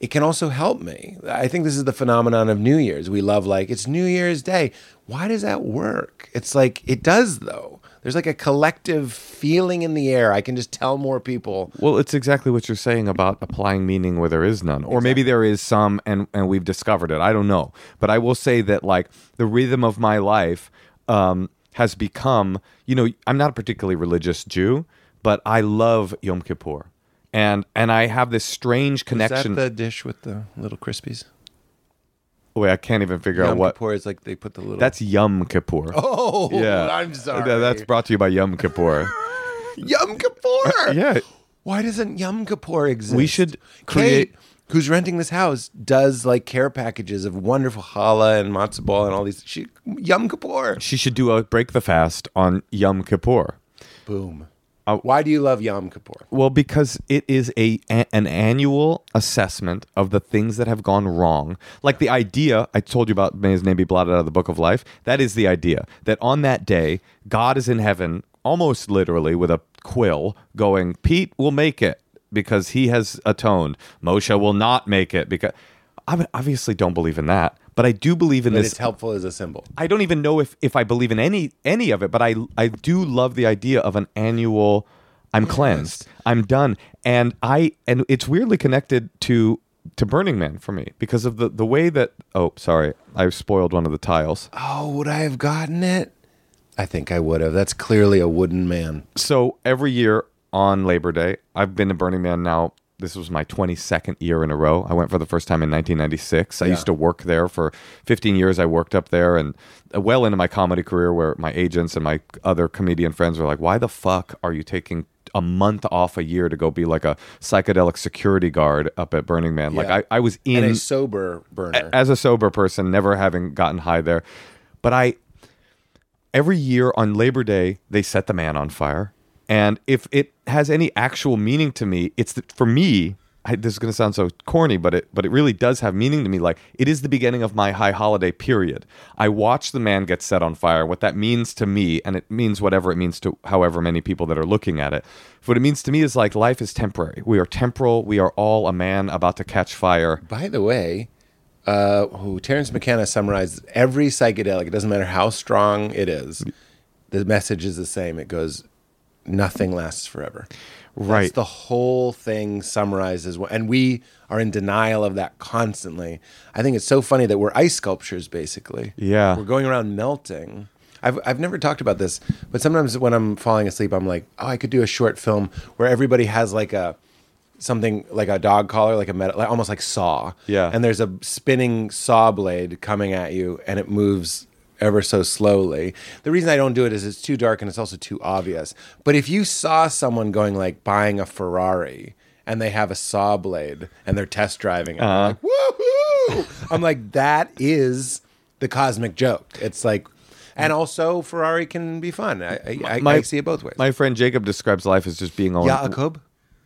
It can also help me. I think this is the phenomenon of New Year's. We love like, it's New Year's Day. Why does that work? It's like, it does though. There's like a collective feeling in the air. I can just tell more people. Well, it's exactly what you're saying about applying meaning where there is none. Or exactly. Maybe there is some and, and we've discovered it. I don't know. But I will say that like the rhythm of my life um, has become, you know, I'm not a particularly religious Jew, but I love Yom Kippur. And and I have this strange connection. Is that the dish with the little crispies? Wait, I can't even figure Yom out what. Yom Kippur is like they put the little. That's Yom Kippur. Oh, yeah. I'm sorry. That's brought to you by Yom Kippur. Yom Kippur? Yeah. Why doesn't Yom Kippur exist? We should create. Kate, who's renting this house, does like care packages of wonderful challah and matzo ball and all these. She, Yom Kippur. She should do a break the fast on Yom Kippur. Boom. Uh, Why do you love Yom Kippur? Well, because it is a, a an annual assessment of the things that have gone wrong. Like the idea, I told you about, may his name be blotted out of the book of life. That is the idea, that on that day, God is in heaven, almost literally with a quill, going, Pete will make it because he has atoned. Moshe will not make it because... I obviously don't believe in that, but I do believe in but this. It's helpful as a symbol. I don't even know if, if I believe in any any of it, but I I do love the idea of an annual. I'm cleansed. I'm done, and I and it's weirdly connected to to Burning Man for me because of the, the way that. Oh, sorry, I've spoiled one of the tiles. Oh, would I have gotten it? I think I would have. That's clearly a wooden man. So every year on Labor Day, I've been to Burning Man now. This was my twenty-second year in a row. I went for the first time in nineteen ninety-six. I yeah. used to work there for fifteen years. I worked up there and well into my comedy career where my agents and my other comedian friends were like, why the fuck are you taking a month off a year to go be like a psychedelic security guard up at Burning Man? Yeah. Like I, I was in... And a sober burner. As a sober person, never having gotten high there. But I... Every year on Labor Day, they set the man on fire. And if it has any actual meaning to me, it's the, for me, I, this is going to sound so corny, but it but it really does have meaning to me. Like, it is the beginning of my high holiday period. I watch the man get set on fire, what that means to me, and it means whatever it means to however many people that are looking at it. What it means to me is like, life is temporary. We are temporal. We are all a man about to catch fire. By the way, uh, oh, Terence McKenna summarized every psychedelic. It doesn't matter how strong it is. The message is the same. It goes... Nothing lasts forever. Right. That's the whole thing summarized as well. And we are in denial of that constantly. I think it's so funny that we're ice sculptures, basically. Yeah. We're going around melting. I've I've never talked about this, but sometimes when I'm falling asleep, I'm like, oh, I could do a short film where everybody has like a... something like a dog collar, like a metal, like, almost like Saw. Yeah. And there's a spinning saw blade coming at you, and it moves... ever so slowly. The reason I don't do it is it's too dark and it's also too obvious. But if you saw someone going like buying a Ferrari and they have a saw blade and they're test driving it, uh-huh. I'm like, woohoo! I'm like, that is the cosmic joke. It's like, and also Ferrari can be fun. I, I, my, I see it both ways. My friend Jacob describes life as just being on... Yaakov?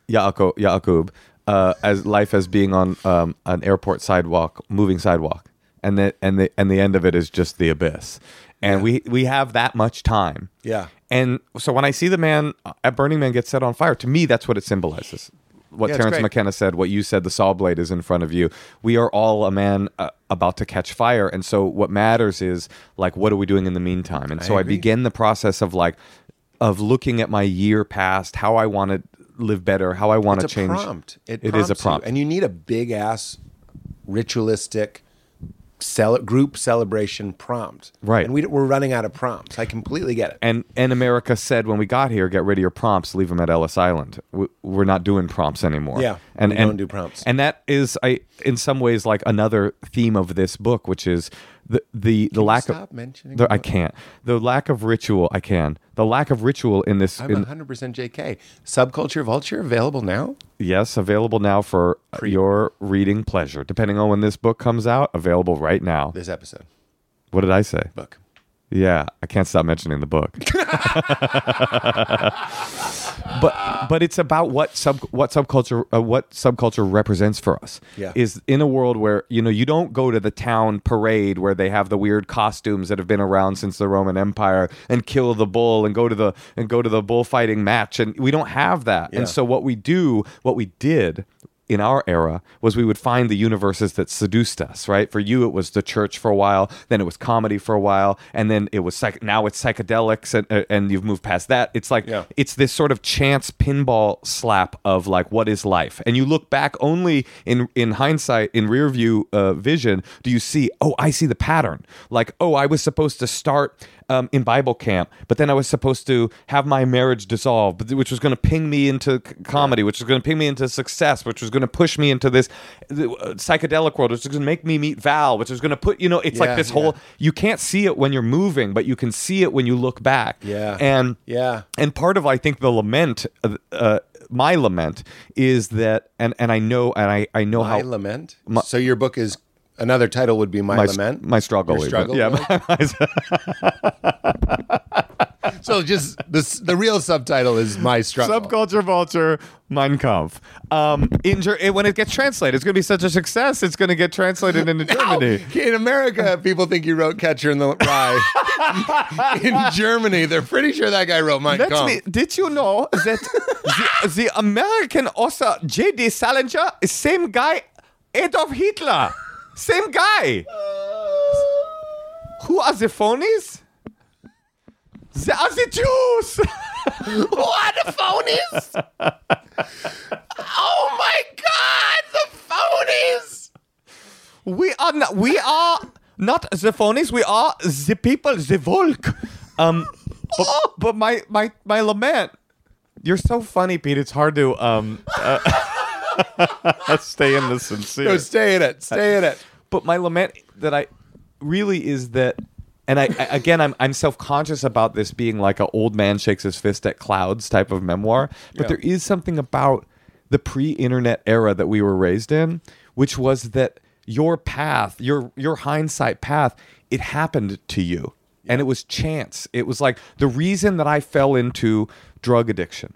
Yaakov, Yaakov. Uh, as life as being on um, an airport sidewalk, moving sidewalk. And the and the and the end of it is just the abyss, and yeah. we we have that much time. Yeah. And so when I see the man at Burning Man get set on fire, to me that's what it symbolizes. What yeah, Terence McKenna said, what you said, the saw blade is in front of you. We are all a man uh, about to catch fire, and so what matters is like what are we doing in the meantime? And I so agree. I begin the process of like of looking at my year past, how I want to live better, how I want to change. It's a prompt. It, it is a prompt, you, and you need a big ass ritualistic. Cele- group celebration prompt. Right. And we, we're running out of prompts. I completely get it. And and America said when we got here, get rid of your prompts, leave them at Ellis Island. We, we're not doing prompts anymore. Yeah, and, we and, don't do prompts. And that is, I in some ways, like another theme of this book, which is the, the, the lack of... Stop mentioning the, I can't. The lack of ritual, I can. The lack of ritual in this... I'm in, one hundred percent J K. Subculture Vulture, available now? Yes, available now for Pre- your reading pleasure. Depending on when this book comes out, available right now. This episode. What did I say? Book. Yeah, I can't stop mentioning the book. but but it's about what sub what subculture uh, what subculture represents for us. Yeah. Is in a world where, you know, you don't go to the town parade where they have the weird costumes that have been around since the Roman Empire and kill the bull and go to the and go to the bullfighting match, and we don't have that. Yeah. And so what we do, what we did in our era was we would find the universes that seduced us, right? For you, it was the church for a while, then it was comedy for a while, and then it was psych- now it's psychedelics, and uh, and you've moved past that. It's like, yeah. It's this sort of chance pinball slap of like, what is life? And you look back only in, in hindsight, in rear view uh, vision, do you see, oh, I see the pattern. Like, oh, I was supposed to start Um, in Bible camp, but then I was supposed to have my marriage dissolved, which was going to ping me into c- comedy, which was going to ping me into success, which was going to push me into this uh, psychedelic world, which was going to make me meet Val, which was going to put, you know, it's yeah, like this yeah. whole, you can't see it when you're moving, but you can see it when you look back. Yeah. And, yeah. and part of, I think, the lament, uh, uh, my lament is that, and, and I know, and I, I know my how. Lament? My lament? So your book is. Another title would be My, my Lament. My Struggle. Your struggle yeah. So just the, the real subtitle is My Struggle. Subculture Vulture, Mein Kampf. Um, in, when it gets translated, it's going to be such a success, it's going to get translated into Germany. Now, in America, people think you wrote Casher in the Rye. In Germany, they're pretty sure that guy wrote Mein Let Kampf. Me, did you know that the, the American author J D Salinger is same guy Adolf Hitler? Same guy. Uh, Who are the phonies? They are the Jews. Who are the phonies? Oh my God, the phonies. We are not, we are not the phonies. We are the people, the Volk. Um, but, but my my my lament. You're so funny, Pete. It's hard to um. Uh, stay in the sincere. No, stay in it. Stay in it. But my lament that I really is that, and I, I again, I'm I'm self conscious about this being like an old man shakes his fist at clouds type of memoir. But yeah. There is something about the pre-internet era that we were raised in, which was that your path, your your hindsight path, it happened to you, yeah. And it was chance. It was like the reason that I fell into drug addiction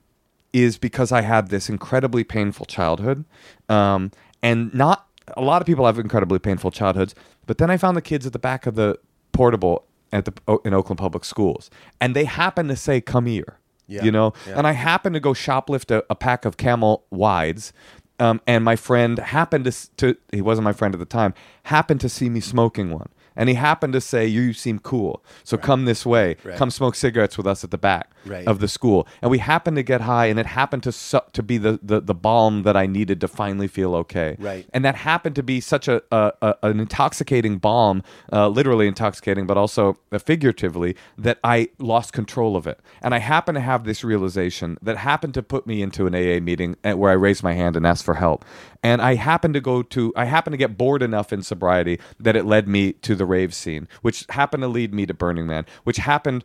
is because I had this incredibly painful childhood. Um, and not a lot of people have incredibly painful childhoods, but then I found the kids at the back of the portable at the in Oakland Public Schools, and they happened to say, come here, yeah, you know? Yeah. And I happened to go shoplift a, a pack of Camel Wides, um, and my friend happened to, to, he wasn't my friend at the time, happened to see me smoking one. And he happened to say, you, you seem cool, so right. Come this way. Right. Come smoke cigarettes with us at the back right. of the school. And we happened to get high, and it happened to su- to be the, the, the balm that I needed to finally feel okay. Right. And that happened to be such a, a, a an intoxicating balm, uh, literally intoxicating, but also figuratively, that I lost control of it. And I happened to have this realization that happened to put me into an A A meeting where I raised my hand and asked for help. And I happened to go to, I happened to get bored enough in sobriety that it led me to the rave scene, which happened to lead me to Burning Man, which happened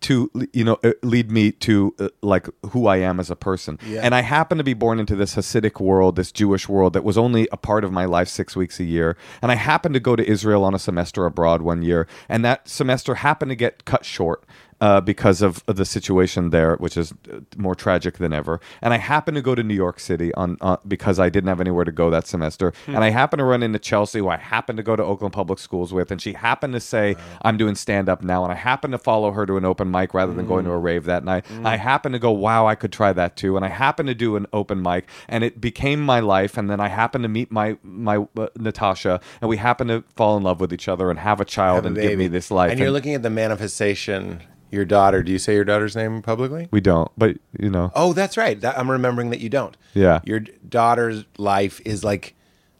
to, you know, lead me to uh, like who I am as a person. Yeah. And I happened to be born into this Hasidic world, this Jewish world that was only a part of my life six weeks a year. And I happened to go to Israel on a semester abroad one year. And that semester happened to get cut short. Uh, because of the situation there, which is more tragic than ever. And I happened to go to New York City on, on because I didn't have anywhere to go that semester. Hmm. And I happened to run into Chelsea, who I happened to go to Oakland Public Schools with. And she happened to say, wow. I'm doing stand-up now. And I happened to follow her to an open mic rather than mm. going to a rave that night. Mm. I happened to go, wow, I could try that too. And I happened to do an open mic. And it became my life. And then I happened to meet my, my uh, Natasha. And we happened to fall in love with each other and have a child have and a give me this life. And you're and, looking at the manifestation... Your daughter, do you say your daughter's name publicly? We don't, but you know. Oh, that's right. That, I'm remembering that you don't. Yeah. Your daughter's life is like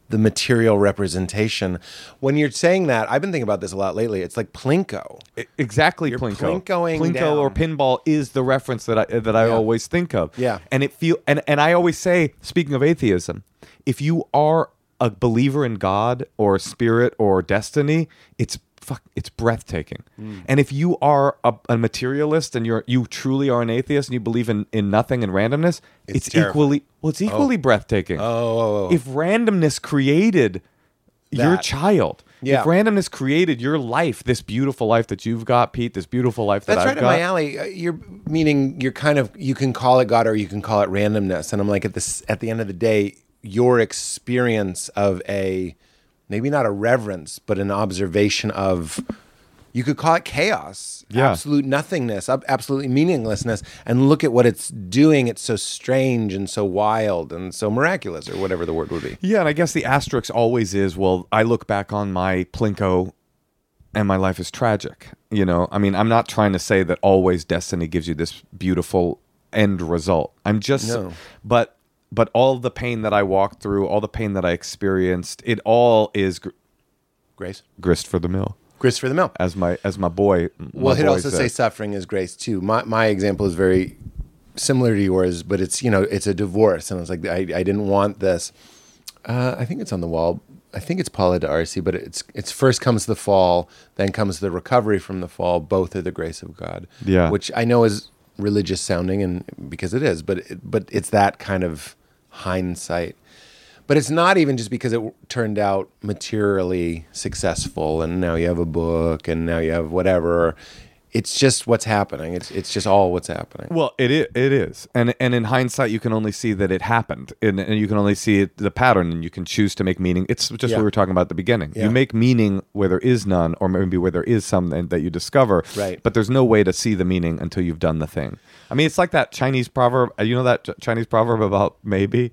the material representation. When you're saying that, I've been thinking about this a lot lately. It's like Plinko. It, exactly you're Plinko. Plinkoing Plinko down. Or pinball is the reference that I that I yeah. always think of. Yeah. And it feel and, and I always say, speaking of atheism, if you are a believer in God or spirit or destiny, it's Fuck, it's breathtaking. Mm. And if you are a, a materialist and you're you truly are an atheist and you believe in, in nothing and randomness, it's, it's equally well, it's equally oh. breathtaking. Oh, oh, oh, oh. If randomness created that. Your child, Yeah. If randomness created your life, this beautiful life that you've got, Pete, this beautiful life that That's I've right got. That's right in my alley. You're meaning you're kind of, you can call it God or you can call it randomness. And I'm like, at this, at the end of the day, your experience of a, maybe not a reverence, but an observation of, you could call it chaos, yeah. absolute nothingness, absolutely meaninglessness, and look at what it's doing. It's so strange and so wild and so miraculous, or whatever the word would be. Yeah, and I guess the asterisk always is, well, I look back on my plinko and my life is tragic. You know, I mean, I'm not trying to say that always destiny gives you this beautiful end result. I'm just, no. but but all the pain that I walked through, all the pain that I experienced, it all is gr- grace, grist for the mill. Grace for the mill, as my as my boy. My well, he'd also said. Say suffering is grace too. My my example is very similar to yours, but it's you know it's a divorce, and I was like, I, I didn't want this. Uh, I think it's on the wall. I think it's Paula D'Arcy, but it's it's first comes the fall, then comes the recovery from the fall. Both are the grace of God. Yeah, which I know is religious sounding, and because it is, but it, but it's that kind of hindsight. But it's not even just because it turned out materially successful and now you have a book and now you have whatever. It's just what's happening. It's it's just all what's happening. Well, it is. It is. And and in hindsight, you can only see that it happened. And, and you can only see it, the pattern, and you can choose to make meaning. It's just yeah. what we were talking about at the beginning. Yeah. You make meaning where there is none, or maybe where there is some that you discover. Right. But there's no way to see the meaning until you've done the thing. I mean, it's like that Chinese proverb. You know that Chinese proverb about maybe?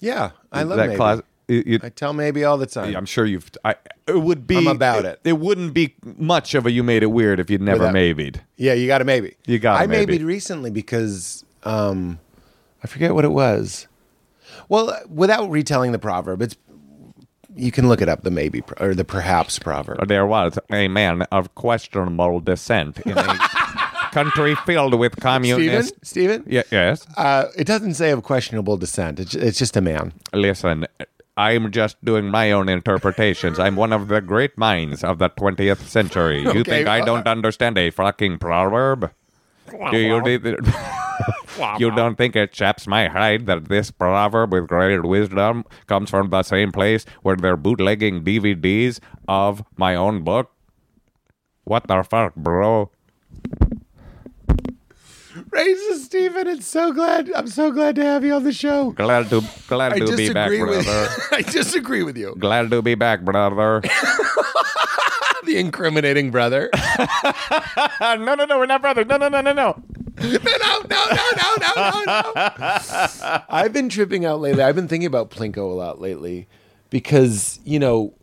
Yeah, I love that maybe. Class, it, it, I tell maybe all the time. I'm sure you've. I, it would be. I'm about it, it. It wouldn't be much of a you made it weird if you'd never Without, maybe'd. Yeah, you got a maybe. You got. I maybe. maybe'd recently because um, I forget what it was. Well, without retelling the proverb, it's you can look it up. The maybe pro, or the perhaps proverb. There was a man of questionable descent in a country filled with communists. Stephen? Stephen? Yeah, yes? Uh, it doesn't say of questionable descent. It's, it's just a man. Listen, I'm just doing my own interpretations. I'm one of the great minds of the twentieth century. You okay, think well, I don't understand a fucking proverb? Do you, you don't think it chaps my hide that this proverb with greater wisdom comes from the same place where they're bootlegging D V Ds of my own book? What the fuck, bro? Raises Stephen, it's so glad. I'm so glad to have you on the show. Glad to glad I to be back, with, brother. I disagree with you. Glad to be back, brother. The incriminating brother. no, no, no, we're not brothers. No, no, no, no, no. No, no, no, no, no, no, no. I've been tripping out lately. I've been thinking about Plinko a lot lately because, you know,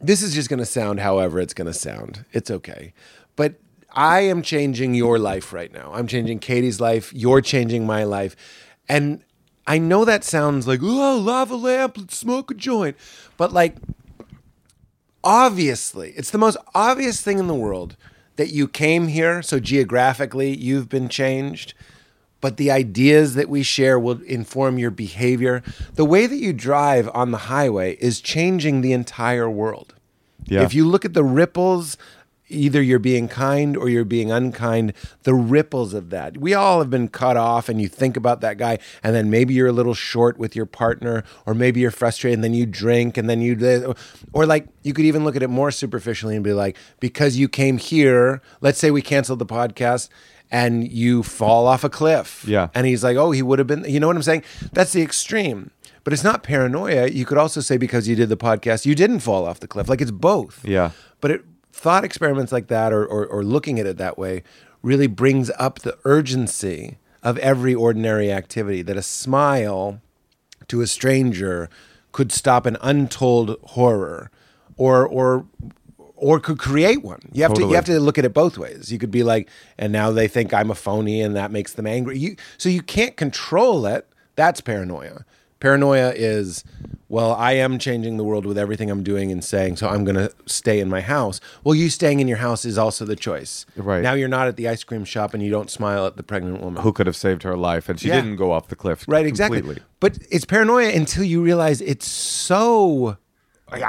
this is just going to sound however it's going to sound. It's okay. But I am changing your life right now. I'm changing Katie's life. You're changing my life. And I know that sounds like, oh, lava lamp, let's smoke a joint. But like, obviously, it's the most obvious thing in the world that you came here. So geographically, you've been changed. But the ideas that we share will inform your behavior. The way that you drive on the highway is changing the entire world. Yeah. If you look at the ripples, either you're being kind or you're being unkind, the ripples of that. We all have been cut off and you think about that guy and then maybe you're a little short with your partner or maybe you're frustrated and then you drink and then you... Or like you could even look at it more superficially and be like, because you came here, let's say we canceled the podcast and you fall off a cliff. Yeah. And he's like, oh, he would have been... You know what I'm saying? That's the extreme. But it's not paranoia. You could also say because you did the podcast, you didn't fall off the cliff. Like it's both. Yeah. But it... Thought experiments like that or, or or looking at it that way really brings up the urgency of every ordinary activity, that a smile to a stranger could stop an untold horror or or or could create one. You have totally. to you have to look at it both ways. You could be like, and now they think I'm a phony and that makes them angry. You so you can't control it. That's paranoia. Paranoia is, well, I am changing the world with everything I'm doing and saying, so I'm going to stay in my house. Well, you staying in your house is also the choice. Right. Now you're not at the ice cream shop and you don't smile at the pregnant woman. Who could have saved her life, and she yeah. didn't go off the cliff right, completely. Exactly. But it's paranoia until you realize it's so... Like,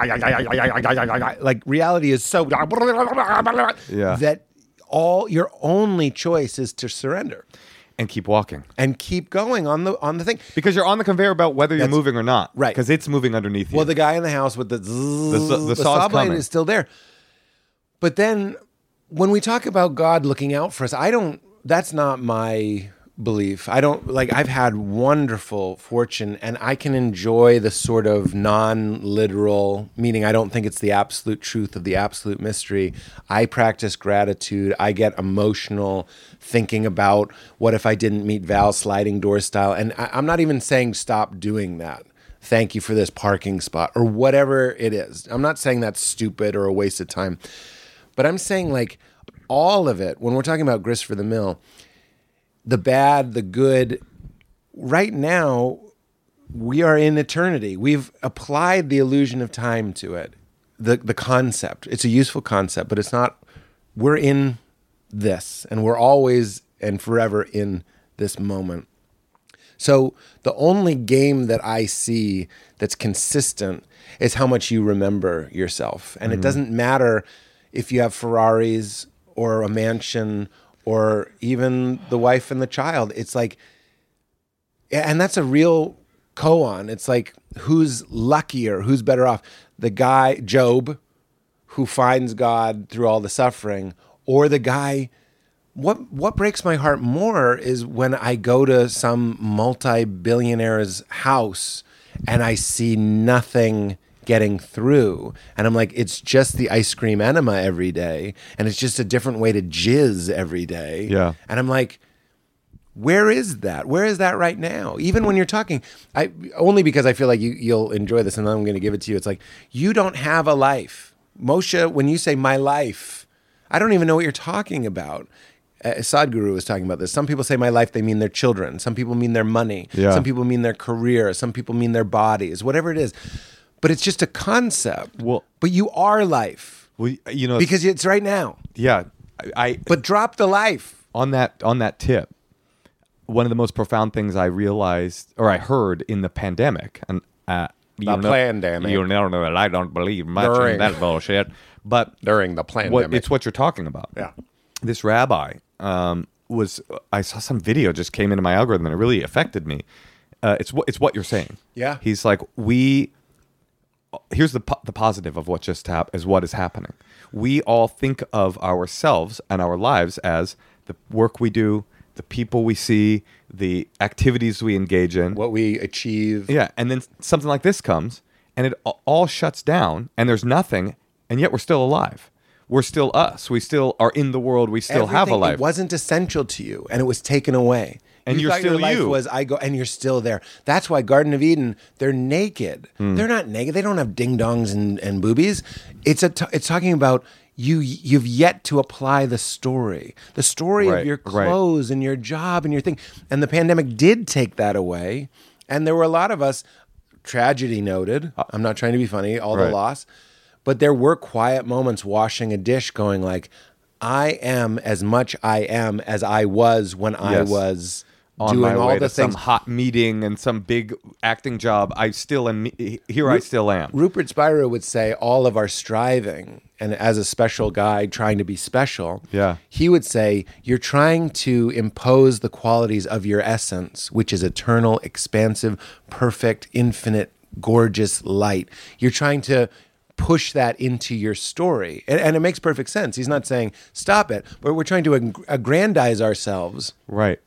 reality is so... Yeah. That all your only choice is to surrender. And keep walking. And keep going on the on the thing. Because you're on the conveyor belt whether That's, you're moving or not. Right. Because it's moving underneath you. Well, the guy in the house with the zzz, the, the, the saw blade is still there. But then when we talk about God looking out for us, I don't, that's not my belief. I don't, like, I've had wonderful fortune and I can enjoy the sort of non-literal, meaning I don't think it's the absolute truth of the absolute mystery. I practice gratitude. I get emotional thinking about what if I didn't meet Val's sliding door style. And I, I'm not even saying stop doing that. Thank you for this parking spot or whatever it is. I'm not saying that's stupid or a waste of time, but I'm saying, like, all of it, when we're talking about grist for the mill, the bad, the good, right now, we are in eternity. We've applied the illusion of time to it, the the concept. It's a useful concept, but it's not, we're in this, and we're always and forever in this moment. So the only game that I see that's consistent is how much you remember yourself. And mm-hmm. it doesn't matter if you have Ferraris or a mansion or even the wife and the child. It's like, and that's a real koan. It's like, who's luckier, who's better off? The guy, Job, who finds God through all the suffering, or the guy, what what breaks my heart more is when I go to some multi-billionaire's house and I see nothing getting through, and I'm like, it's just the ice cream enema every day, and it's just a different way to jizz every day. Yeah. And I'm like, where is that? Where is that right now? Even when you're talking, I only because I feel like you you'll enjoy this, and I'm going to give it to you. It's like, you don't have a life, Moshe. When you say my life, I don't even know what you're talking about. Uh, Sadhguru was talking about this. Some people say my life, they mean their children. Some people mean their money. Yeah. Some people mean their career. Some people mean their bodies. Whatever it is. But it's just a concept. Well, but you are life. Well, you know, because it's right now. Yeah, I, I. But drop the life on that on that tip. One of the most profound things I realized, or I heard, in the pandemic, and uh, the you know, pandemic. You know, I don't believe much during, in that bullshit. But during the pandemic, what, it's what you're talking about. Yeah, this rabbi um, was. I saw some video just came into my algorithm, and it really affected me. Uh, it's what it's what you're saying. Yeah, he's like, we. Here's the po- the positive of what just happened is what is happening. We all think of ourselves and our lives as the work we do, the people we see, the activities we engage in, what we achieve. Yeah, and then something like this comes, and it all shuts down, and there's nothing, and yet we're still alive. We're still us. We still are in the world. We still Everything have a life. It wasn't essential to you, and it was taken away. And you you're still your life you. Was I go, and you're still there. That's why Garden of Eden. They're naked. Mm. They're not naked. They don't have ding dongs and, and boobies. It's a. T- it's talking about you. You've yet to apply the story. The story right, of your clothes right. and your job and your thing. And the pandemic did take that away. And there were a lot of us. Tragedy noted. I'm not trying to be funny. All right. the loss, but there were quiet moments washing a dish, going like, I am as much I am as I was when yes. I was. On doing my all way the to things. Some hot meeting and some big acting job, I still am here. Ru- I still am. Rupert Spira would say all of our striving, and as a special guy trying to be special, yeah, he would say you're trying to impose the qualities of your essence, which is eternal, expansive, perfect, infinite, gorgeous light. You're trying to push that into your story, and, and it makes perfect sense. He's not saying stop it, but we're trying to ag- aggrandize ourselves, right?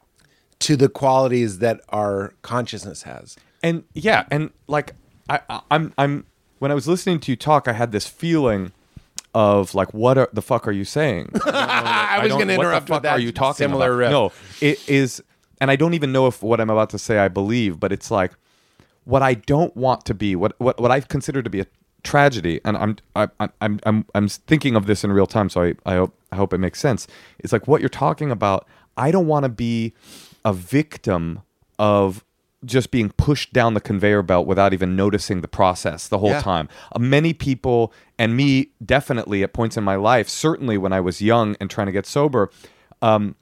To the qualities that our consciousness has. And yeah, and like I, I, I'm, I'm. When I was listening to you talk, I had this feeling of like, what are, the fuck are you saying? I, I, I was going to interrupt. What the fuck are you talking similar about? Riff. No, it is, and I don't even know if what I'm about to say I believe, but it's like what I don't want to be, what what what I consider to be a tragedy, and I'm I, I, I'm I'm I'm thinking of this in real time, so I I hope I hope it makes sense. It's like what you're talking about. I don't want to be a victim of just being pushed down the conveyor belt without even noticing the process the whole yeah. time. Uh, many people, and me definitely at points in my life, certainly when I was young and trying to get sober, um,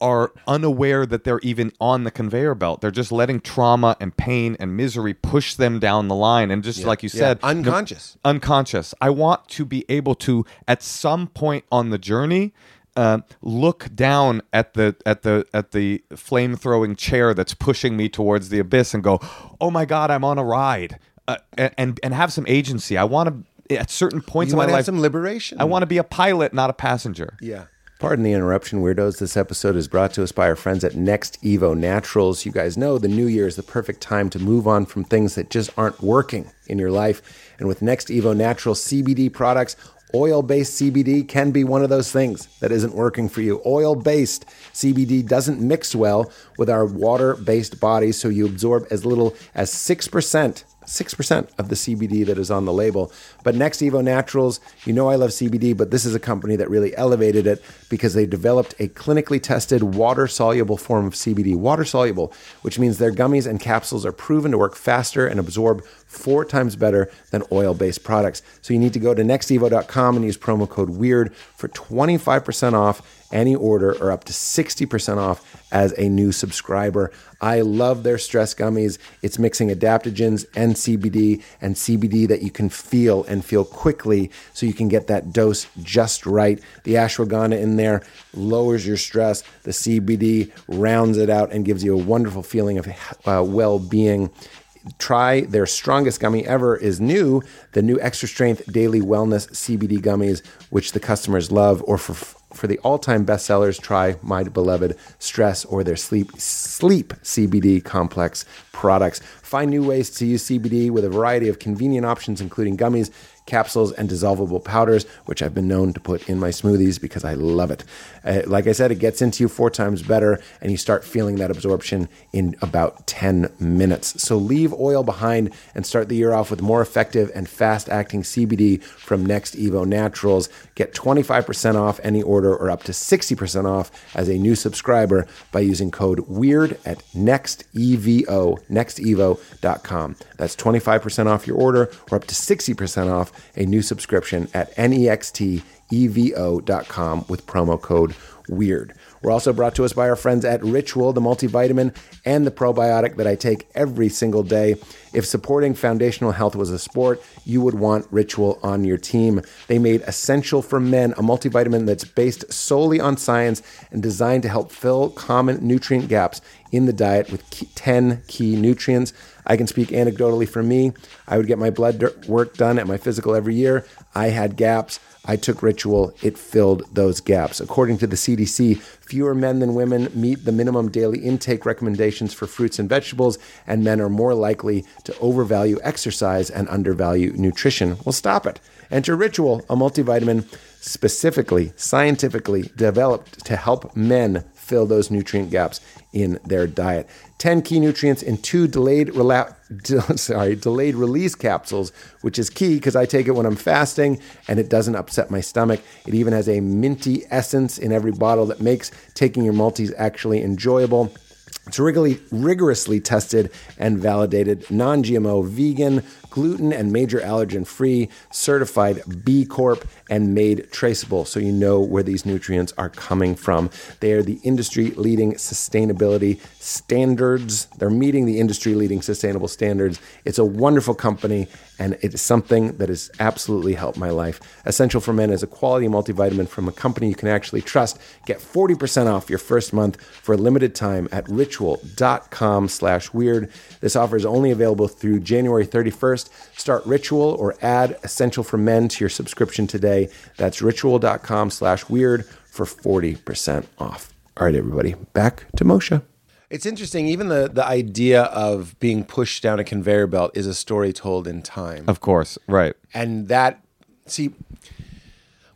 are unaware that they're even on the conveyor belt. They're just letting trauma and pain and misery push them down the line. And just yeah. like you said, yeah. unconscious. No, unconscious. I want to be able to, at some point on the journey, uh, look down at the at the at the flame-throwing chair that's pushing me towards the abyss and go, "Oh my God, I'm on a ride," uh, and and have some agency. I want to at certain points you in my have life some liberation. I want to be a pilot, not a passenger. Yeah. Pardon the interruption, weirdos. This episode is brought to us by our friends at Next Evo Naturals. You guys know the new year is the perfect time to move on from things that just aren't working in your life. And with Next Evo Natural C B D products, oil-based C B D can be one of those things that isn't working for you. Oil-based C B D doesn't mix well with our water-based bodies, so you absorb as little as six percent. six percent of the C B D that is on the label. But Next Evo Naturals, you know I love C B D, but this is a company that really elevated it because they developed a clinically tested water-soluble form of C B D. Water-soluble, which means their gummies and capsules are proven to work faster and absorb four times better than oil-based products. So you need to go to next evo dot com and use promo code WEIRD for twenty-five percent off any order or up to sixty percent off as a new subscriber. I love their stress gummies. It's mixing adaptogens and C B D, and C B D that you can feel and feel quickly so you can get that dose just right. The ashwagandha in there lowers your stress. The C B D rounds it out and gives you a wonderful feeling of uh, well-being. Try their strongest gummy ever is new, the new Extra Strength Daily Wellness C B D gummies, which the customers love, or for for the all-time bestsellers, try My Beloved Stress or their Sleep Sleep C B D Complex products. Find new ways to use C B D with a variety of convenient options, including gummies, capsules, and dissolvable powders, which I've been known to put in my smoothies because I love it. Uh, like I said, it gets into you four times better, and you start feeling that absorption in about ten minutes. So leave oil behind and start the year off with more effective and fast-acting C B D from Next Evo Naturals. Get twenty-five percent off any order or up to sixty percent off as a new subscriber by using code WEIRD at NextEvo, next evo dot com. That's twenty-five percent off your order or up to sixty percent off a new subscription at next evo dot com with promo code WEIRD. We're also brought to us by our friends at Ritual, the multivitamin and the probiotic that I take every single day. If supporting foundational health was a sport, you would want Ritual on your team. They made Essential for Men, a multivitamin that's based solely on science and designed to help fill common nutrient gaps in the diet with ten key nutrients. I can speak anecdotally for me. I would get my blood work done at my physical every year. I had gaps. I took Ritual. It filled those gaps. According to the C D C, fewer men than women meet the minimum daily intake recommendations for fruits and vegetables, and men are more likely to overvalue exercise and undervalue nutrition. Well, stop it. Enter Ritual, a multivitamin specifically, scientifically developed to help men fill those nutrient gaps in their diet. ten key nutrients in two delayed rela- de- sorry, delayed release capsules, which is key because I take it when I'm fasting and it doesn't upset my stomach. It even has a minty essence in every bottle that makes taking your multis actually enjoyable. It's rigorously, rigorously tested and validated, non-G M O, vegan, gluten and major allergen free, certified B Corp, and made traceable so you know where these nutrients are coming from. They are the industry leading sustainability standards. They're meeting the industry leading sustainable standards. It's a wonderful company, and it is something that has absolutely helped my life. Essential for Men is a quality multivitamin from a company you can actually trust. Get forty percent off your first month for a limited time at ritual dot com slash weird. This offer is only available through January thirty-first. Start Ritual or add Essential for Men to your subscription today. That's ritual dot com slash weird for forty percent off. All right, everybody, back to Moshe. It's interesting. Even the, the idea of being pushed down a conveyor belt is a story told in time. Of course, right. And that, see,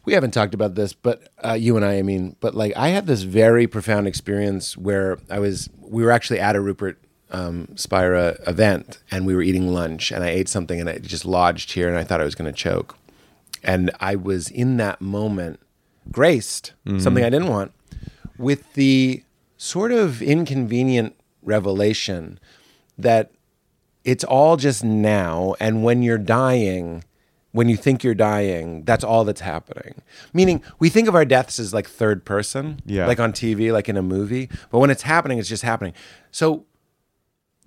we haven't talked about this, but uh, you and I, I mean, but like I had this very profound experience where I was, we were actually at a Rupert Um, Spira event, and we were eating lunch, and I ate something, and it just lodged here, and I thought I was going to choke, and I was in that moment graced mm-hmm. something I didn't want with the sort of inconvenient revelation that it's all just now, and when you're dying, when you think you're dying, that's all that's happening. Meaning, we think of our deaths as like third person, yeah. like on T V, like in a movie, but when it's happening, it's just happening. So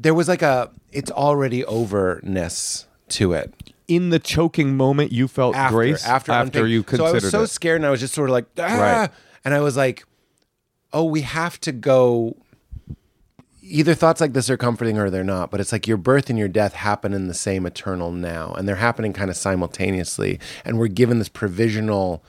there was like a, it's already over-ness to it. In the choking moment, you felt after, grace after, after, after you considered it. So I was so it. scared, and I was just sort of like, ah! Right. And I was like, oh, we have to go. Either thoughts like this are comforting or they're not, but it's like your birth and your death happen in the same eternal now, and they're happening kind of simultaneously, and we're given this provisional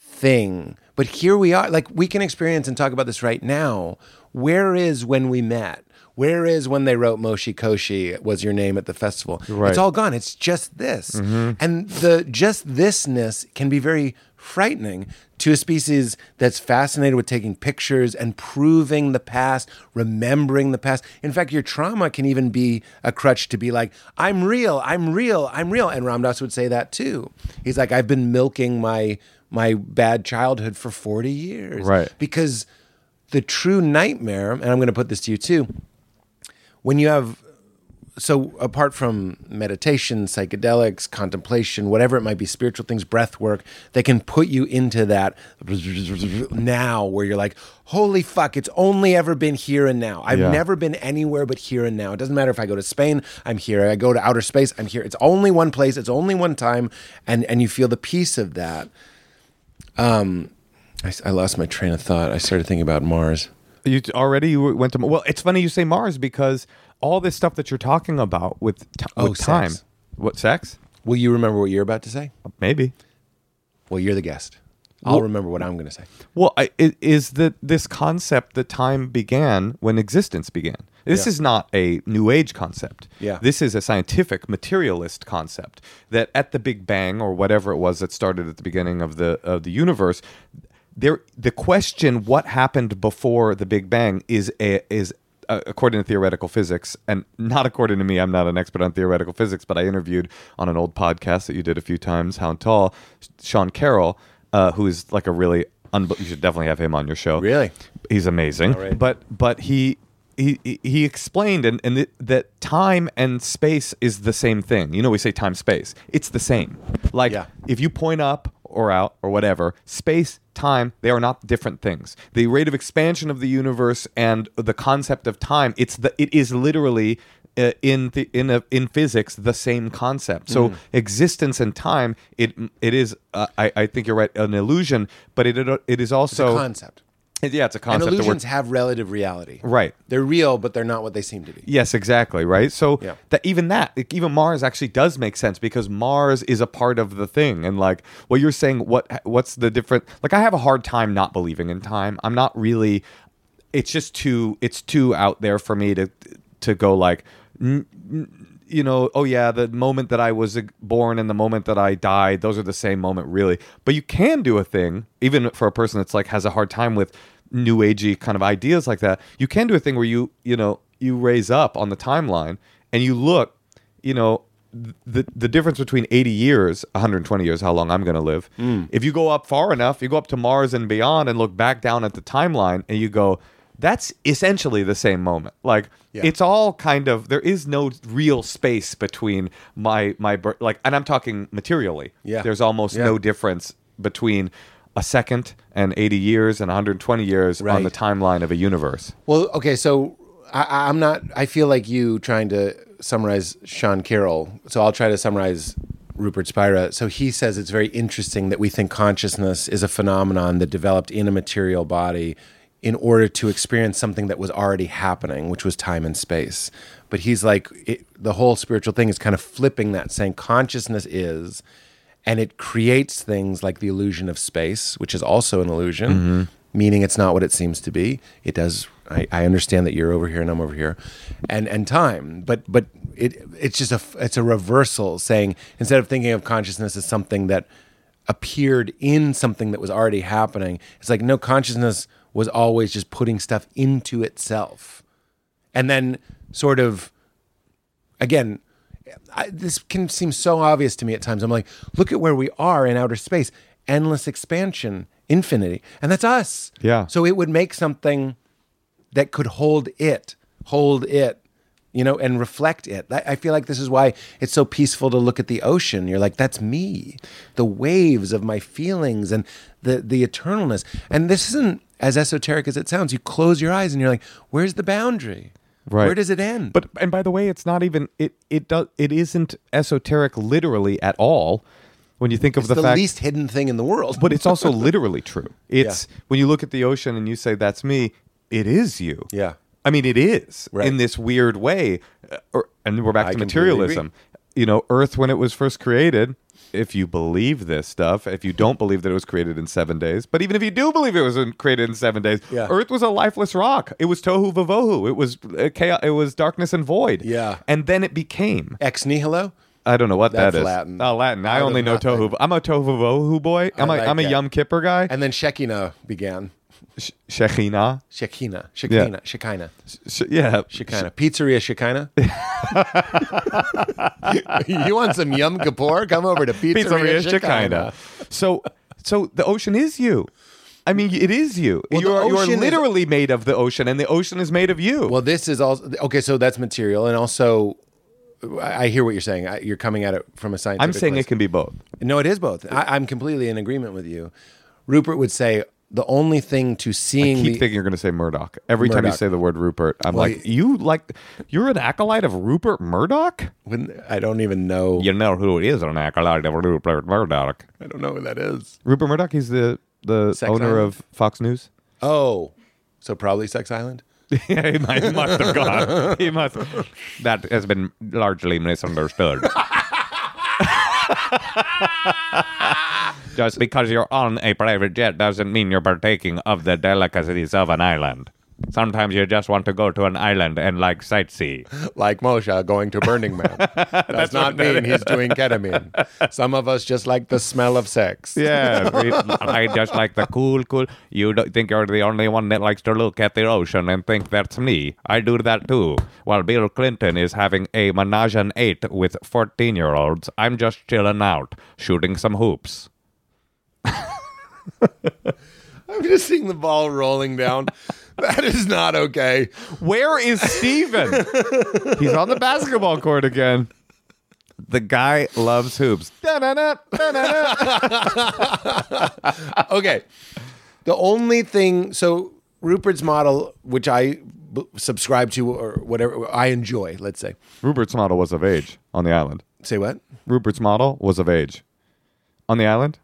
thing. But here we are, like, we can experience and talk about this right now. Where is when we met? Where is when they wrote Moshe Koshi was your name at the festival? Right. It's all gone. It's just this. Mm-hmm. And the just thisness can be very frightening to a species that's fascinated with taking pictures and proving the past, remembering the past. In fact, your trauma can even be a crutch to be like, I'm real, I'm real, I'm real. And Ram Dass would say that too. He's like, I've been milking my my bad childhood for forty years. Right. Because the true nightmare, and I'm going to put this to you too, when you have, so apart from meditation, psychedelics, contemplation, whatever it might be, spiritual things, breath work, they can put you into that now where you're like, holy fuck, it's only ever been here and now. I've yeah. never been anywhere but here and now. It doesn't matter if I go to Spain, I'm here. I go to outer space, I'm here. It's only one place, it's only one time, and, and you feel the peace of that. Um, I, I lost my train of thought. I started thinking about Mars. You already you went to well. It's funny you say Mars because all this stuff that you're talking about with, t- oh, with time, sex. What sex? Will you remember what you're about to say? Maybe. Well, you're the guest. I'll well, remember what I'm going to say. Well, I, it is that this concept that time began when existence began. This yeah. is not a New Age concept. Yeah. This is a scientific materialist concept that at the Big Bang or whatever it was that started at the beginning of the of the universe. There, the question what happened before the Big Bang is a, is uh, according to theoretical physics, and not according to me. I'm not an expert on theoretical physics, but I interviewed on an old podcast that you did a few times, How Tall, Sean Carroll, uh, who is like a really un- you should definitely have him on your show. Really, he's amazing. All right. But but he he he explained and and th- that time and space is the same thing. You know, we say time space. It's the same. Like yeah. if you point up or out or whatever, space, time, they are not different things. The rate of expansion of the universe and the concept of time, it's the it is literally uh, in the in a, in physics the same concept. So mm. existence and time, it it is uh, I I think you're right, an illusion, but it it, it is also it's a concept. Yeah, it's a concept. And illusions have relative reality. Right. They're real, but they're not what they seem to be. Yes, exactly, right? So yeah. that even that, even Mars actually does make sense because Mars is a part of the thing. And like, well, you're saying what? what's the different... Like, I have a hard time not believing in time. I'm not really... It's just too... It's too out there for me to to go like... N- n- You know, oh yeah, the moment that I was born and the moment that I died, those are the same moment, really. But you can do a thing, even for a person that's like has a hard time with new agey kind of ideas like that. You can do a thing where you, you know, you raise up on the timeline and you look, you know, the the difference between eighty years, one hundred twenty years, how long I'm going to live. Mm. If you go up far enough, you go up to Mars and beyond and look back down at the timeline and you go, that's essentially the same moment. Like yeah. it's all kind of, there is no real space between my, my birth, like, and I'm talking materially. Yeah. There's almost yeah. no difference between a second and eighty years and one hundred twenty years right. on the timeline of a universe. Well, okay. So I, I'm not, I feel like you trying to summarize Sean Carroll. So I'll try to summarize Rupert Spira. So he says it's very interesting that we think consciousness is a phenomenon that developed in a material body in order to experience something that was already happening, which was time and space. But he's like, it, the whole spiritual thing is kind of flipping that, saying consciousness is, and it creates things like the illusion of space, which is also an illusion, mm-hmm. meaning it's not what it seems to be. It does, I, I understand that you're over here and I'm over here, and and time, but but it it's just a, it's a reversal, saying instead of thinking of consciousness as something that appeared in something that was already happening, it's like, no, consciousness was always just putting stuff into itself. And then sort of, again, I, this can seem so obvious to me at times. I'm like, look at where we are in outer space. Endless expansion, infinity. And that's us. Yeah. So it would make something that could hold it, hold it, you know, and reflect it. I feel like this is why it's so peaceful to look at the ocean. You're like, that's me. The waves of my feelings and the the eternalness. And this isn't as esoteric as it sounds. You close your eyes and you're like, where's the boundary? Right. Where does it end? But and by the way, it's not even it it does it isn't esoteric literally at all. when you think of it's the, the fact, least hidden thing in the world. But it's also literally true. It's yeah. when you look at the ocean and you say, that's me, it is you. Yeah. I mean, it is right. in this weird way. Or, and we're back I to materialism. You know, Earth, when it was first created, if you believe this stuff, if you don't believe that it was created in seven days, but even if you do believe it was created in seven days, yeah. Earth was a lifeless rock. It was tohu vavohu. It was chaos. It was darkness and void. Yeah. And then it became. Ex nihilo? I don't know what That's that is. Latin. Oh, Latin. I, I only know nothing. Tohu. I'm a tohu vavohu boy. I'm I a, like I'm a Yom Kippur guy. And then Shekhinah began. Sh- Shekhinah. Shekhinah. Shekhinah. Yeah. Shekhinah. Sh- yeah. Shekhinah. Pizzeria Shekhinah. You want some Yom Kippur? Come over to Pizzeria, Pizzeria Shekhinah. Shekhinah. So, so the ocean is you. I mean, it is you. Well, you are, you are literally is... made of the ocean, and the ocean is made of you. Well, this is also... Okay, so that's material, and also... I hear what you're saying. I, you're coming at it from a scientific I'm saying place. It can be both. No, it is both. I, I'm completely in agreement with you. Rupert would say the only thing to seeing. I keep the, thinking you're going to say Murdoch every Murdoch. time you say the word Rupert. I'm well, like, you like, you're an acolyte of Rupert Murdoch. When, I don't even know. You know who it is? An acolyte of Rupert Murdoch. I don't know who that is. Rupert Murdoch. He's the the Sex owner Island? Of Fox News. Oh, so probably Sex Island. Yeah, he must have gone. He must. That has been largely misunderstood. Just because you're on a private jet doesn't mean you're partaking of the delicacies of an island. Sometimes you just want to go to an island and like sightsee. Like Moshe going to Burning Man. Does That's not mean he's doing ketamine. Some of us just like the smell of sex. Yeah, I just like the cool, cool. You don't think you're the only one that likes to look at the ocean and think that's me. I do that too. While Bill Clinton is having a menage a eight with fourteen-year-olds, I'm just chilling out, shooting some hoops. I'm just seeing the ball rolling down. That is not okay. Where is Steven? He's on the basketball court again. The guy loves hoops. Da-na-na, da-na-na. Okay. The only thing... So Rupert's model, which I b- subscribe to or whatever, I enjoy, let's say. Rupert's model was of age on the island. Say what? Rupert's model was of age on the island.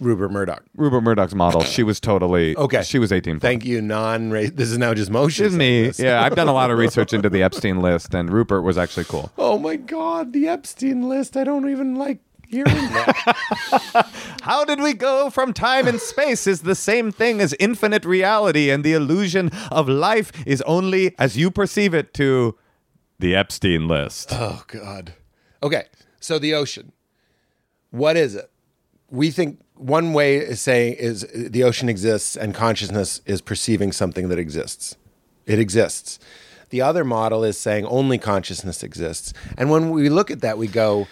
Rupert Murdoch. Rupert Murdoch's model. She was totally... Okay. She was eighteen. Thank you, non-racist. This is now just Moshe. Isn't he? Yeah, I've done a lot of research into the Epstein list, and Rupert was actually cool. Oh, my God. The Epstein list. I don't even like hearing that. How did we go from time and space is the same thing as infinite reality, and the illusion of life is only as you perceive it to the Epstein list. Oh, God. Okay. So the ocean. What is it? We think... One way is saying is the ocean exists and consciousness is perceiving something that exists. It exists. The other model is saying only consciousness exists. And when we look at that, we go,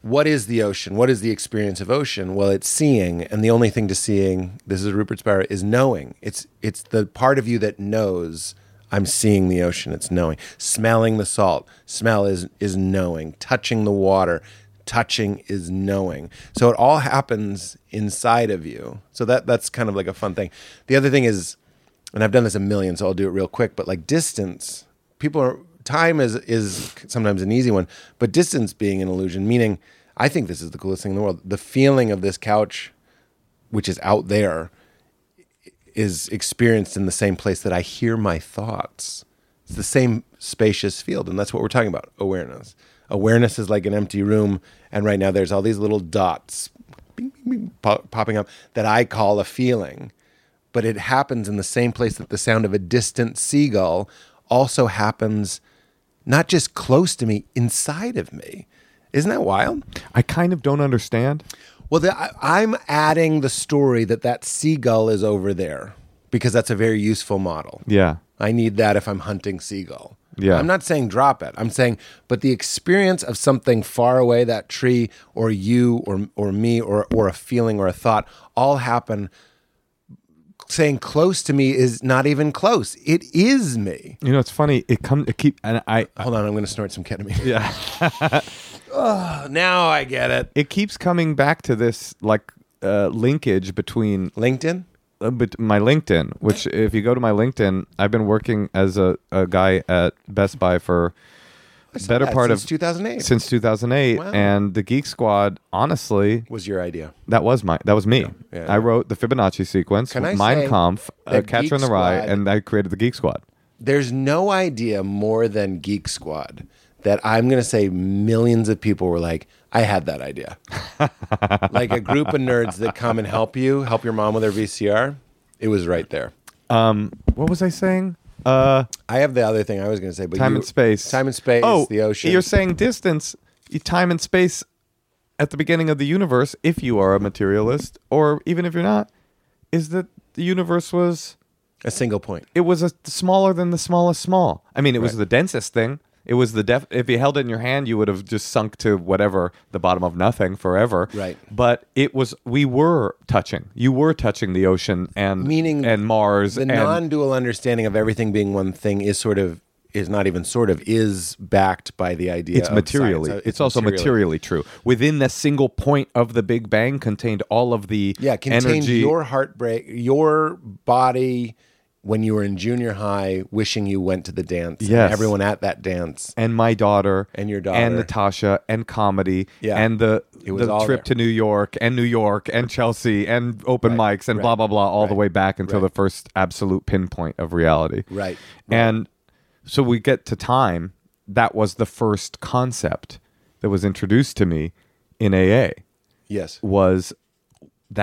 what is the ocean? What is the experience of ocean? Well, it's seeing. And the only thing to seeing, this is Rupert Spira, is knowing. It's it's the part of you that knows I'm seeing the ocean. It's knowing. Smelling the salt. Smell is is knowing. Touching the water. Touching is knowing. So it all happens inside of you. So that that's kind of like a fun thing. The other thing is, and I've done this a million, so I'll do it real quick, but like distance, people are, time is is sometimes an easy one, but distance being an illusion, meaning, I think this is the coolest thing in the world, the feeling of this couch, which is out there, is experienced in the same place that I hear my thoughts. It's the same spacious field, and that's what we're talking about, awareness. Awareness is like an empty room, and right now there's all these little dots bing, bing, bing, pop, popping up that I call a feeling, but it happens in the same place that the sound of a distant seagull also happens, not just close to me, inside of me. Isn't that wild? I kind of don't understand. Well, the, I, I'm adding the story that that seagull is over there because that's a very useful model. Yeah. I need that if I'm hunting seagull. Yeah. I'm not saying drop it. I'm saying, but the experience of something far away, that tree or you or or me or or a feeling or a thought all happen. Saying close to me is not even close. It is me. You know, it's funny. It comes, it keep, and I. Hold on, I'm going to snort some ketamine. Yeah. Oh, now I get it. It keeps coming back to this like uh, linkage between. LinkedIn? But my LinkedIn, which if you go to my LinkedIn, I've been working as a, a guy at Best Buy for episode better part since of two thousand eight. Since two thousand eight, wow. And the Geek Squad, honestly, was your idea. That was my. That was me. Yeah. Yeah, yeah. I wrote the Fibonacci sequence, Mein Kampf, A Casher in the Rye, and I created the Geek Squad. There's no idea more than Geek Squad that I'm going to say millions of people were like, I had that idea. Like a group of nerds that come and help you, help your mom with her V C R. It was right there. Um, what was I saying? Uh, I have the other thing I was going to say. But time you, and space. Time and space, oh, the ocean. You're saying distance, time and space at the beginning of the universe, if you are a materialist, or even if you're not, is that the universe was... a single point. It was a smaller than the smallest small. I mean, it was right. The densest thing. It was the def. If you held it in your hand, you would have just sunk to whatever, the bottom of nothing forever. Right. But it was. We were touching. You were touching the ocean and meaning and Mars. The and non-dual understanding of everything being one thing is sort of is not even sort of is backed by the idea. It's of materially. Science. It's, it's also materially. materially true. Within the single point of the Big Bang contained all of the yeah contained energy. Your heartbreak, your body. When you were in junior high, wishing you went to the dance. Yes. And everyone at that dance. And my daughter. And your daughter. And Natasha. And comedy. Yeah. And the, it was the all trip there. To New York. And New York. And Chelsea. And open right. mics. And right. blah, blah, blah. All right. the way back until right. the first absolute pinpoint of reality. Right. right. And so we get to time. That was the first concept that was introduced to me in A A. Yes. Was...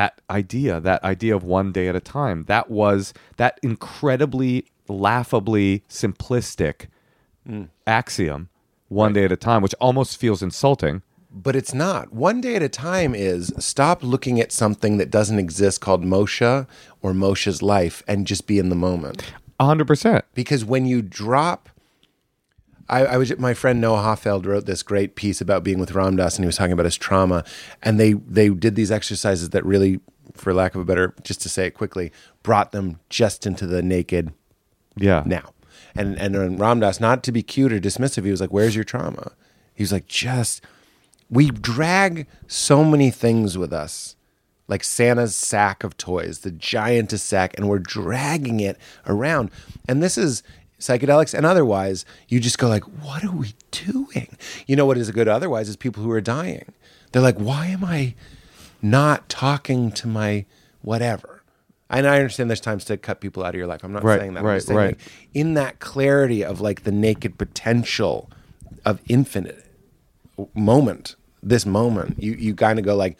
that idea, that idea of one day at a time, that was that incredibly, laughably simplistic mm. axiom, one right. day at a time, which almost feels insulting. But it's not. One day at a time is stop looking at something that doesn't exist called Moshe or Moshe's life and just be in the moment. one hundred percent. Because when you drop... I, I was my friend Noah Hofeld wrote this great piece about being with Ram Dass, and he was talking about his trauma. And they they did these exercises that really, for lack of a better, just to say it quickly, brought them just into the naked yeah. now. And and Ram Dass, not to be cute or dismissive, he was like, "Where's your trauma?" He was like, "Just we drag so many things with us, like Santa's sack of toys, the giantest sack, and we're dragging it around." And this is. Psychedelics and otherwise, you just go like, what are we doing? You know what is good otherwise is people who are dying. They're like, why am I not talking to my whatever? And I understand there's times to cut people out of your life. I'm not right, saying that. Right, I'm saying right. like, in that clarity of like the naked potential of infinite moment, this moment, you, you kind of go like,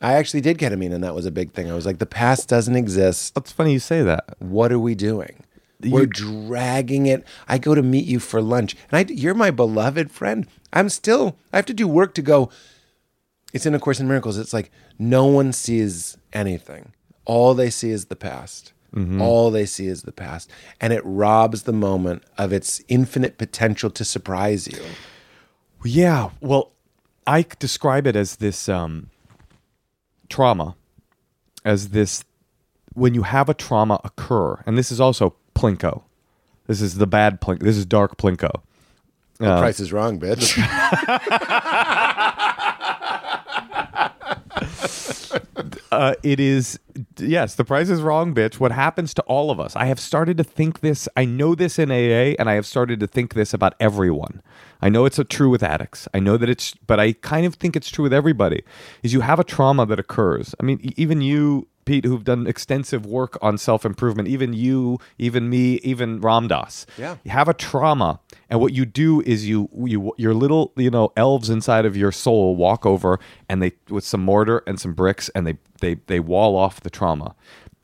I actually did ketamine and that was a big thing. I was like, the past doesn't exist. It's funny you say that. What are we doing? We're dragging it. I go to meet you for lunch. And I, you're my beloved friend. I'm still, I have to do work to go. It's in A Course in Miracles. It's like, no one sees anything. All they see is the past. Mm-hmm. All they see is the past. And it robs the moment of its infinite potential to surprise you. Yeah. Well, I describe it as this um, trauma, as this, when you have a trauma occur, and this is also Plinko. This is the bad Plinko. This is dark Plinko. The uh, price is wrong, bitch. uh, it is, yes, the price is wrong, bitch. What happens to all of us? I have started to think this. I know this in A A, and I have started to think this about everyone. I know it's a true with addicts. I know that it's, but I kind of think it's true with everybody, is you have a trauma that occurs. I mean, even you... Pete, who've done extensive work on self-improvement, even you, even me, even Ram Dass. Yeah. You have a trauma, and what you do is you, you your little, you know, elves inside of your soul walk over, and they, with some mortar and some bricks, and they they they wall off the trauma.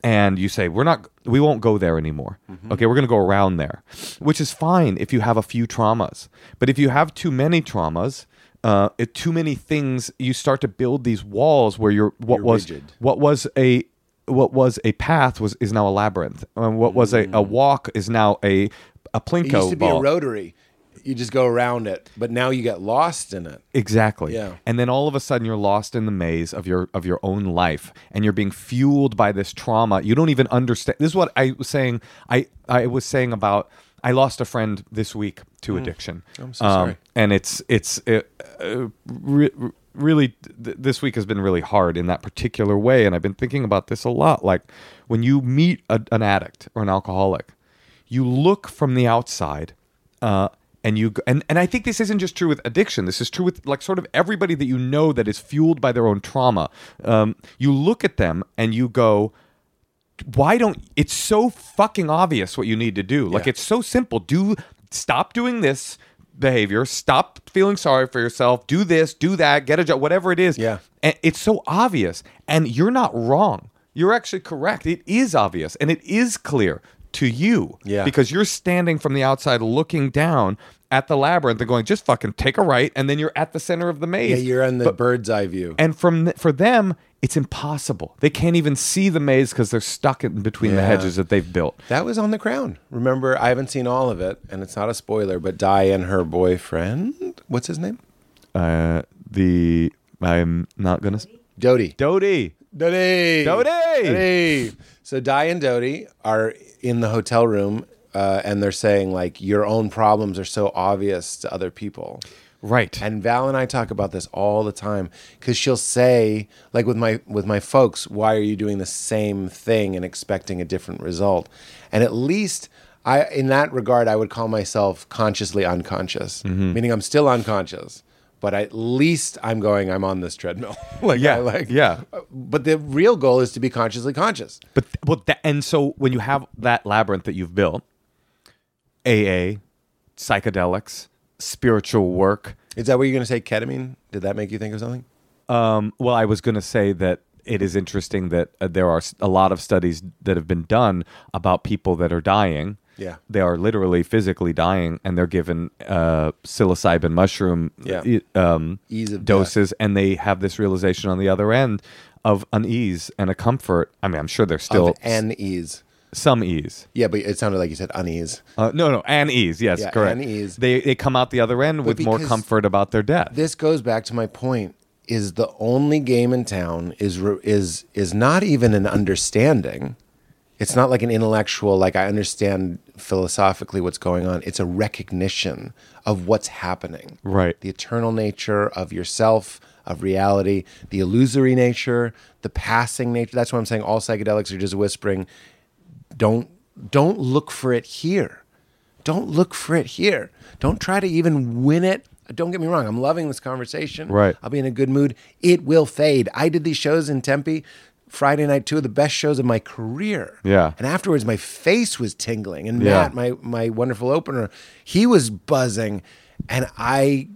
And you say, we're not, we won't go there anymore. Mm-hmm. Okay, we're going to go around there, which is fine if you have a few traumas. But if you have too many traumas, Uh, it, too many things. You start to build these walls where you're what you're was rigid. what was a what was a path was is now a labyrinth, and what was a, a walk is now a a plinko. It used to ball. Be a rotary. You just go around it, but now you get lost in it. Exactly. Yeah. And then all of a sudden you're lost in the maze of your of your own life, and you're being fueled by this trauma. You don't even understand. This is what I was saying. I I was saying about. I lost a friend this week to addiction. Mm. I'm so sorry. Um, and it's it's it, uh, re- really th- this week has been really hard in that particular way. And I've been thinking about this a lot. Like when you meet a, an addict or an alcoholic, you look from the outside uh, and you go, and, and I think this isn't just true with addiction. This is true with like sort of everybody that you know that is fueled by their own trauma. Um, you look at them and you go, why don't, it's so fucking obvious what you need to do. Like, yeah. It's so simple. Do, stop doing this behavior, stop feeling sorry for yourself, do this, do that, get a job, whatever it is. Yeah. And it's so obvious. And you're not wrong. You're actually correct. It is obvious. And it is clear to you. Yeah. Because you're standing from the outside looking down at the labyrinth and going, just fucking take a right. And then you're at the center of the maze. Yeah, you're on the but, bird's eye view. And from th- for them, it's impossible. They can't even see the maze because they're stuck in between yeah. the hedges that they've built. That was on The Crown. Remember, I haven't seen all of it, and it's not a spoiler, but Di and her boyfriend, what's his name? Uh, the, I'm not going to... Dodi. Dodi. Dodi. Dodi. Dodi. So Di and Dodi are in the hotel room, uh, and they're saying, like, your own problems are so obvious to other people. Right. And Val and I talk about this all the time, because she'll say, like, with my with my folks, why are you doing the same thing and expecting a different result? And at least I, in that regard, I would call myself consciously unconscious, mm-hmm. meaning I'm still unconscious, but at least I'm going, I'm on this treadmill. like, yeah, I, like, yeah. But the real goal is to be consciously conscious. But well, that, and so when you have that labyrinth that you've built, A A, psychedelics, spiritual work. Is that what you're going to say? Ketamine? Did that make you think of something? Um, well, I was going to say that it is interesting that uh, there are a lot of studies that have been done about people that are dying. Yeah. They are literally physically dying, and they're given uh, psilocybin mushroom yeah. um, ease of doses, death. And they have this realization on the other end of an ease and a comfort. I mean, I'm sure they're still... Of an ease. Some ease. Yeah, but it sounded like you said unease. Uh, no, no, an ease. Yes, yeah, correct. An ease. They, they come out the other end but with more comfort about their death. This goes back to my point, is the only game in town is is is not even an understanding. It's not like an intellectual, like I understand philosophically what's going on. It's a recognition of what's happening. Right. The eternal nature of yourself, of reality, the illusory nature, the passing nature. That's why I'm saying all psychedelics are just whispering, Don't don't look for it here. Don't look for it here. Don't try to even win it. Don't get me wrong. I'm loving this conversation. Right. I'll be in a good mood. It will fade. I did these shows in Tempe Friday night, two of the best shows of my career. Yeah. And afterwards, my face was tingling. And Matt, yeah. my my wonderful opener, he was buzzing. And I,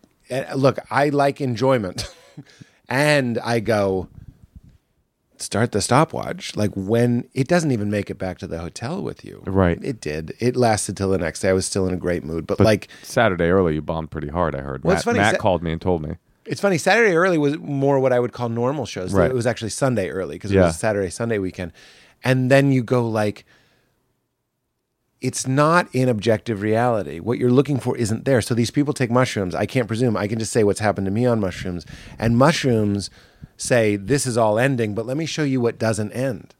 look, I like enjoyment. And I go... start the stopwatch. Like, when it doesn't even make it back to the hotel with you. Right. It did. It lasted till the next day. I was still in a great mood. But, but like Saturday early, you bombed pretty hard, I heard. Well, Matt, it's funny, Matt Sa- called me and told me. It's funny. Saturday early was more what I would call normal shows. Right. It was actually Sunday early because it yeah. was Saturday, Sunday weekend. And then you go like, it's not in objective reality. What you're looking for isn't there. So these people take mushrooms. I can't presume. I can just say what's happened to me on mushrooms. And mushrooms say, this is all ending, but let me show you what doesn't end.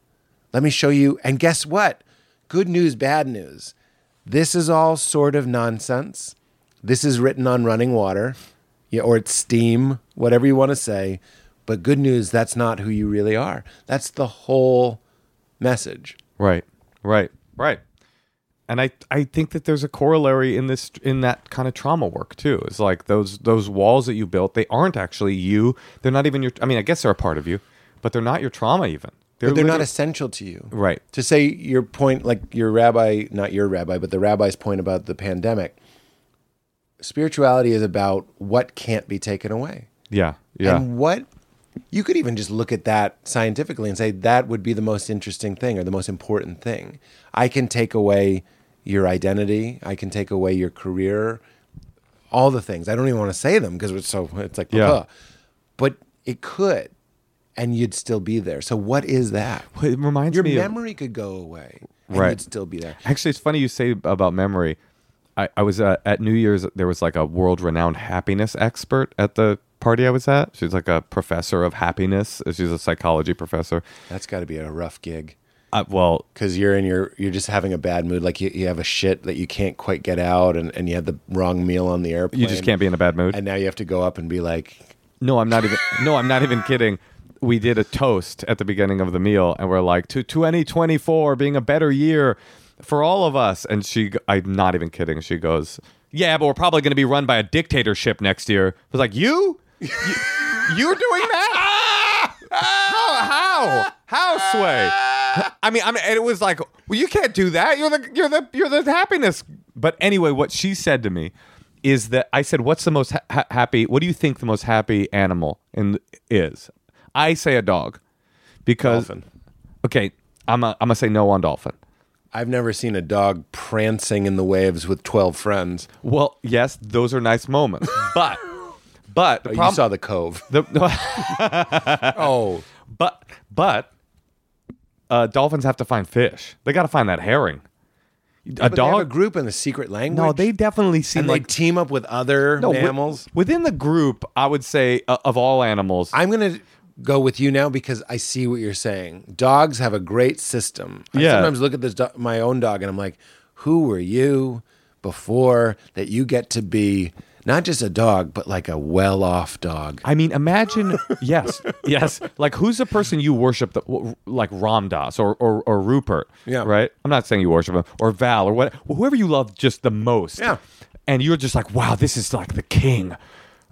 Let me show you. And guess what? Good news, bad news. This is all sort of nonsense. This is written on running water, or it's steam, whatever you want to say. But good news, that's not who you really are. That's the whole message. Right, right, right. And I, I think that there's a corollary in this in that kind of trauma work too. It's like those those walls that you built, they aren't actually you. They're not even your. I mean, I guess they're a part of you, but they're not your trauma even. They're but they're not essential to you, right? To say your point, like your rabbi, not your rabbi, but the rabbi's point about the pandemic. Spirituality is about what can't be taken away. Yeah, yeah. And what you could even just look at that scientifically and say that would be the most interesting thing or the most important thing. I can take away your identity, I can take away your career, all the things. I don't even want to say them because it's so it's like, yeah. Bah. But it could, and you'd still be there. So what is that? Well, it reminds your me memory of... could go away, and right. you'd still be there. Actually, it's funny you say about memory. I, I was uh, at New Year's. There was like a world-renowned happiness expert at the party I was at. She's like a professor of happiness. She's a psychology professor. That's got to be a rough gig. Uh, well, because you're in your, you're just having a bad mood. Like you, you have a shit that you can't quite get out, and, and you had the wrong meal on the airplane. You just can't be in a bad mood. And now you have to go up and be like, no, I'm not even. no, I'm not even kidding. We did a toast at the beginning of the meal, and we're like, to twenty twenty-four being a better year for all of us. And she, I'm not even kidding. She goes, yeah, but we're probably going to be run by a dictatorship next year. I was like, you? you you're doing that? how? How? How, Sway? I mean, I mean, and it was like, well, you can't do that. You're the, you're the, you're the happiness. But anyway, what she said to me is that I said, what's the most ha- happy? What do you think the most happy animal in, is? I say a dog because, dolphin. Okay, I'm a, I'm gonna say no on dolphin. I've never seen a dog prancing in the waves with twelve friends. Well, yes, those are nice moments, but but the oh, problem, you saw the Cove. The, oh, but but uh, dolphins have to find fish. They got to find that herring. Yeah, a dog they have a group in the secret language. No, they definitely seem and like they team up with other no, mammals with, within the group. I would say uh, of all animals, I'm gonna go with you now because I see what you're saying. Dogs have a great system. I yeah. sometimes look at this do- my own dog and I'm like, who were you before that you get to be not just a dog, but like a well-off dog? I mean, imagine, yes, yes. Like, who's the person you worship, the, like Ram Dass or, or, or Rupert, yeah. right? I'm not saying you worship him, or Val, or what, whoever you love just the most. Yeah. And you're just like, wow, this is like the king.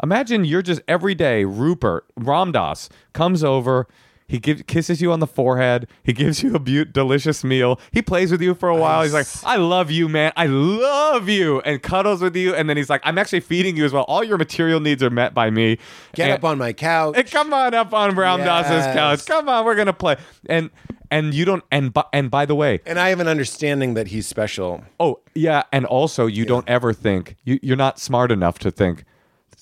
Imagine you're just every day, Rupert, Ram Dass comes over, he gives, kisses you on the forehead, he gives you a be- delicious meal, he plays with you for a while, he's like, I love you, man, I love you, and cuddles with you, and then he's like, I'm actually feeding you as well, all your material needs are met by me. Get and, up on my couch. And come on up on Ram yes. Dass's couch, come on, we're going to play. And and you don't, and, and by the way. And I have an understanding that he's special. Oh, yeah, and also you yeah. don't ever think, you, you're not smart enough to think,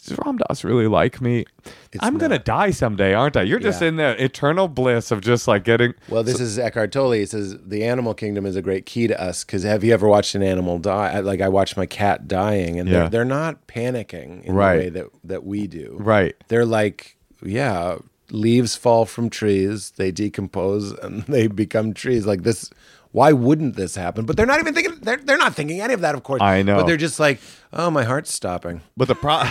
does Ram Dass really like me? It's I'm not. Gonna die someday, aren't I? You're just yeah. in the eternal bliss of just like getting. Well, this so- is Eckhart Tolle. He says the animal kingdom is a great key to us because have you ever watched an animal die? Like I watched my cat dying, and yeah. they're, they're not panicking in right. the way that that we do. Right? They're like, yeah, leaves fall from trees, they decompose, and they become trees. Like this. Why wouldn't this happen? But they're not even thinking. They're, they're not thinking any of that, of course. I know. But they're just like, oh, my heart's stopping. But the pro-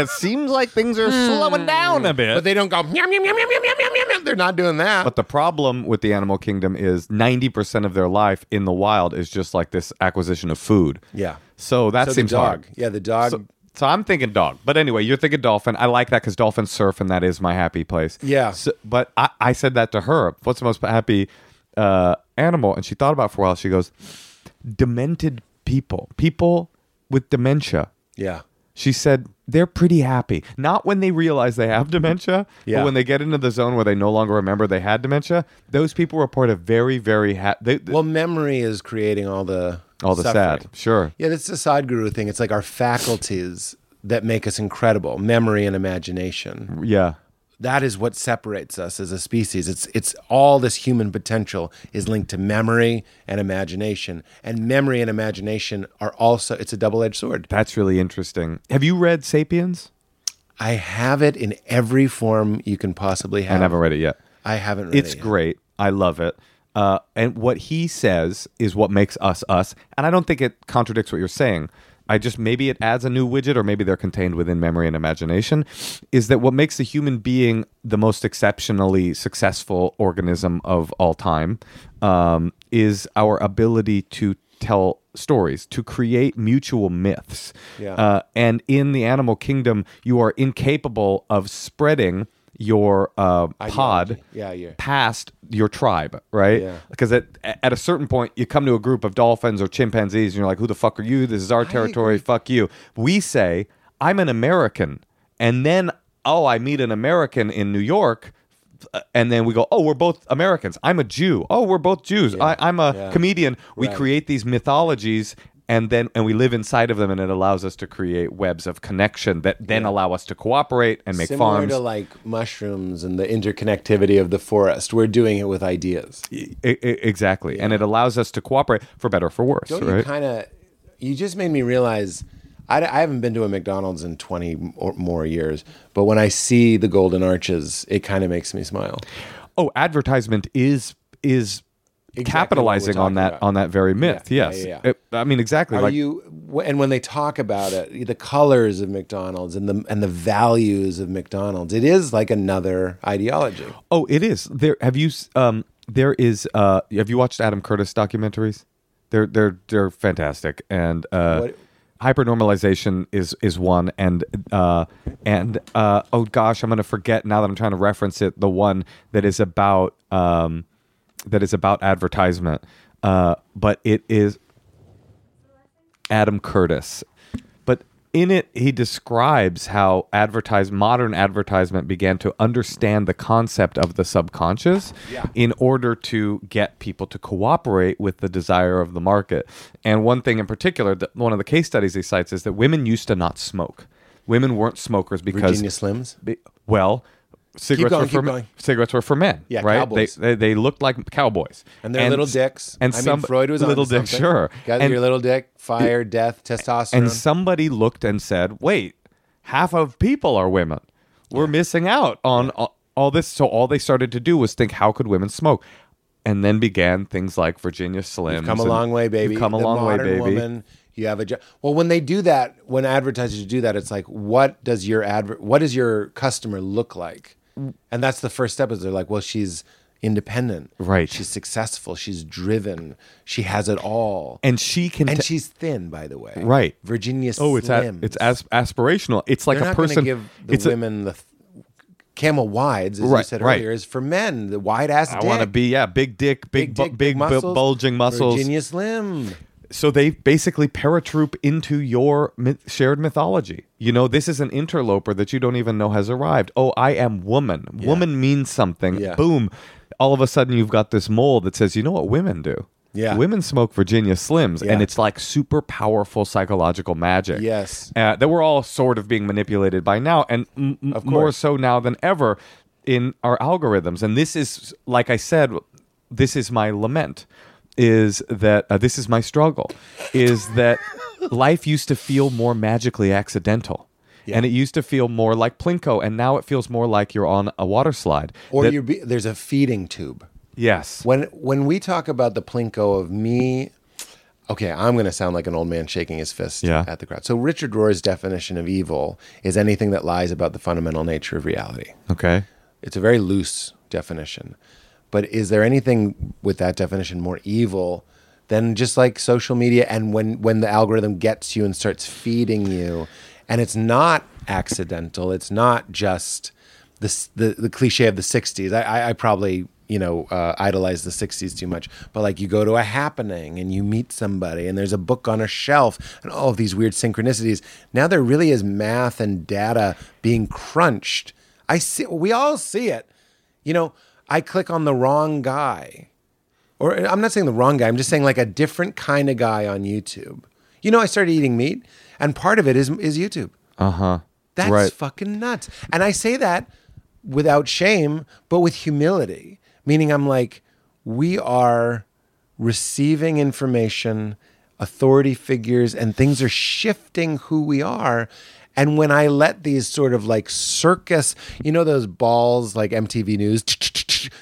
it seems like things are mm. slowing down a bit. But they don't go. Meow, meow, meow, meow, meow, meow, meow. They're not doing that. But the problem with the animal kingdom is ninety percent of their life in the wild is just like this acquisition of food. Yeah. So that so seems the dog. Hard. Yeah, the dog. So- So I'm thinking dog. But anyway, you're thinking dolphin. I like that because dolphins surf and that is my happy place. Yeah. So, but I, I said that to her. What's the most happy uh, animal? And she thought about it for a while. She goes, demented people. People with dementia. Yeah. She said they're pretty happy. Not when they realize they have dementia, yeah. but when they get into the zone where they no longer remember they had dementia, those people report a very, very happy. Well, memory is creating all the... All the suffering. Sad, sure. Yeah, that's the Sadhguru thing. It's like our faculties that make us incredible, memory and imagination. Yeah. That is what separates us as a species. It's it's all this human potential is linked to memory and imagination. And memory and imagination are also, it's a double-edged sword. That's really interesting. Have you read Sapiens? I have it in every form you can possibly have. I haven't read it yet. I haven't read it yet. It's great. I love it. Uh, and what he says is what makes us us. And I don't think it contradicts what you're saying. I just, maybe it adds a new widget or maybe they're contained within memory and imagination, is that what makes the human being the most exceptionally successful organism of all time um, is our ability to tell stories, to create mutual myths. Yeah. Uh, and in the animal kingdom, you are incapable of spreading your uh, pod yeah, yeah. past your tribe, right? Because yeah. at, at a certain point, you come to a group of dolphins or chimpanzees, and you're like, who the fuck are you? This is our territory. Fuck you. We say, I'm an American. And then, oh, I meet an American in New York. And then we go, oh, we're both Americans. I'm a Jew. Oh, we're both Jews. Yeah. I, I'm a yeah. comedian. We right. create these mythologies. And then, and we live inside of them, and it allows us to create webs of connection that then yeah. allow us to cooperate and make Similar farms. Similar to like mushrooms and the interconnectivity of the forest, we're doing it with ideas. I, I, exactly, yeah. and it allows us to cooperate for better or for worse. Don't right? you kind of? You just made me realize I, I haven't been to a McDonald's in twenty or more years, but when I see the golden arches, it kind of makes me smile. Oh, advertisement is is. Exactly capitalizing on that about. on that very myth, yeah, yes. Yeah, yeah, yeah. It, I mean, exactly. Are like, you, and when they talk about it, the colors of McDonald's and the and the values of McDonald's, it is like another ideology. Oh, it is. There have you um, there is uh, have you watched Adam Curtis documentaries? They're they're they're fantastic. And uh, what, hypernormalization is is one, and uh, and uh, oh gosh, I'm going to forget now that I'm trying to reference it. The one that is about um, that is about advertisement, uh, but it is Adam Curtis. But in it, he describes how advertise modern advertisement began to understand the concept of the subconscious yeah. in order to get people to cooperate with the desire of the market. And one thing in particular, that one of the case studies he cites is that women used to not smoke. Women weren't smokers because Virginia Slims. Be, well, cigarettes going, were for men. Cigarettes were for men. Yeah, right? Cowboys. They, they they looked like cowboys. And they're and, little dicks. And I some, mean, Freud was on little dick. Sure, guys, and, your little dick, fire, it, death, testosterone. And somebody looked and said, "Wait, half of people are women. We're yeah. missing out on all, all this." So all they started to do was think, "How could women smoke?" And then began things like Virginia Slims. You've come a long way, baby. You've come a the long way, baby. Woman, you have a jo- well. When they do that, when advertisers do that, it's like, what does your adver- What does your customer look like? And that's the first step, is they're like, well, she's independent. Right. She's successful. She's driven. She has it all. And she can... And t- she's thin, by the way. Right. Virginia Slims. Oh, it's, a, it's as- aspirational. It's like they're a person... They're not going to give the it's women a, the... Th- camel wides, as right, you said earlier, right. is for men. The wide-ass dick. I want to be, yeah, big dick, big big, dick, bu- big, big muscles, bulging muscles. Virginia Slim. So they basically paratroop into your myth- shared mythology. You know, this is an interloper that you don't even know has arrived. Oh, I am woman. Yeah. Woman means something. Yeah. Boom. All of a sudden, you've got this mold that says, you know what women do? Yeah. Women smoke Virginia Slims, yeah. and it's like super powerful psychological magic. Yes. Uh, that we're all sort of being manipulated by now, and m- of more so now than ever in our algorithms. And this is, like I said, this is my lament. Is that uh, this is my struggle? Is that life used to feel more magically accidental, yeah. and it used to feel more like Plinko, and now it feels more like you're on a water slide, or that, you're be- there's a feeding tube. Yes. When when we talk about the Plinko of me, okay, I'm going to sound like an old man shaking his fist yeah. at the crowd. So Richard Rohr's definition of evil is anything that lies about the fundamental nature of reality. Okay, it's a very loose definition. But is there anything with that definition more evil than just like social media and when, when the algorithm gets you and starts feeding you? And it's not accidental. It's not just the the, the cliche of the sixties. I, I, I probably, you know, uh, idolize the sixties too much. But like you go to a happening and you meet somebody and there's a book on a shelf and all of these weird synchronicities. Now there really is math and data being crunched. I see. We all see it, you know. I click on the wrong guy. Or I'm not saying the wrong guy. I'm just saying like a different kind of guy on YouTube. You know, I started eating meat, and part of it is is YouTube. Uh-huh. That's right. Fucking nuts. And I say that without shame, but with humility. Meaning I'm like, we are receiving information, authority figures, and things are shifting who we are. And when I let these sort of like circus, you know, those balls like M T V News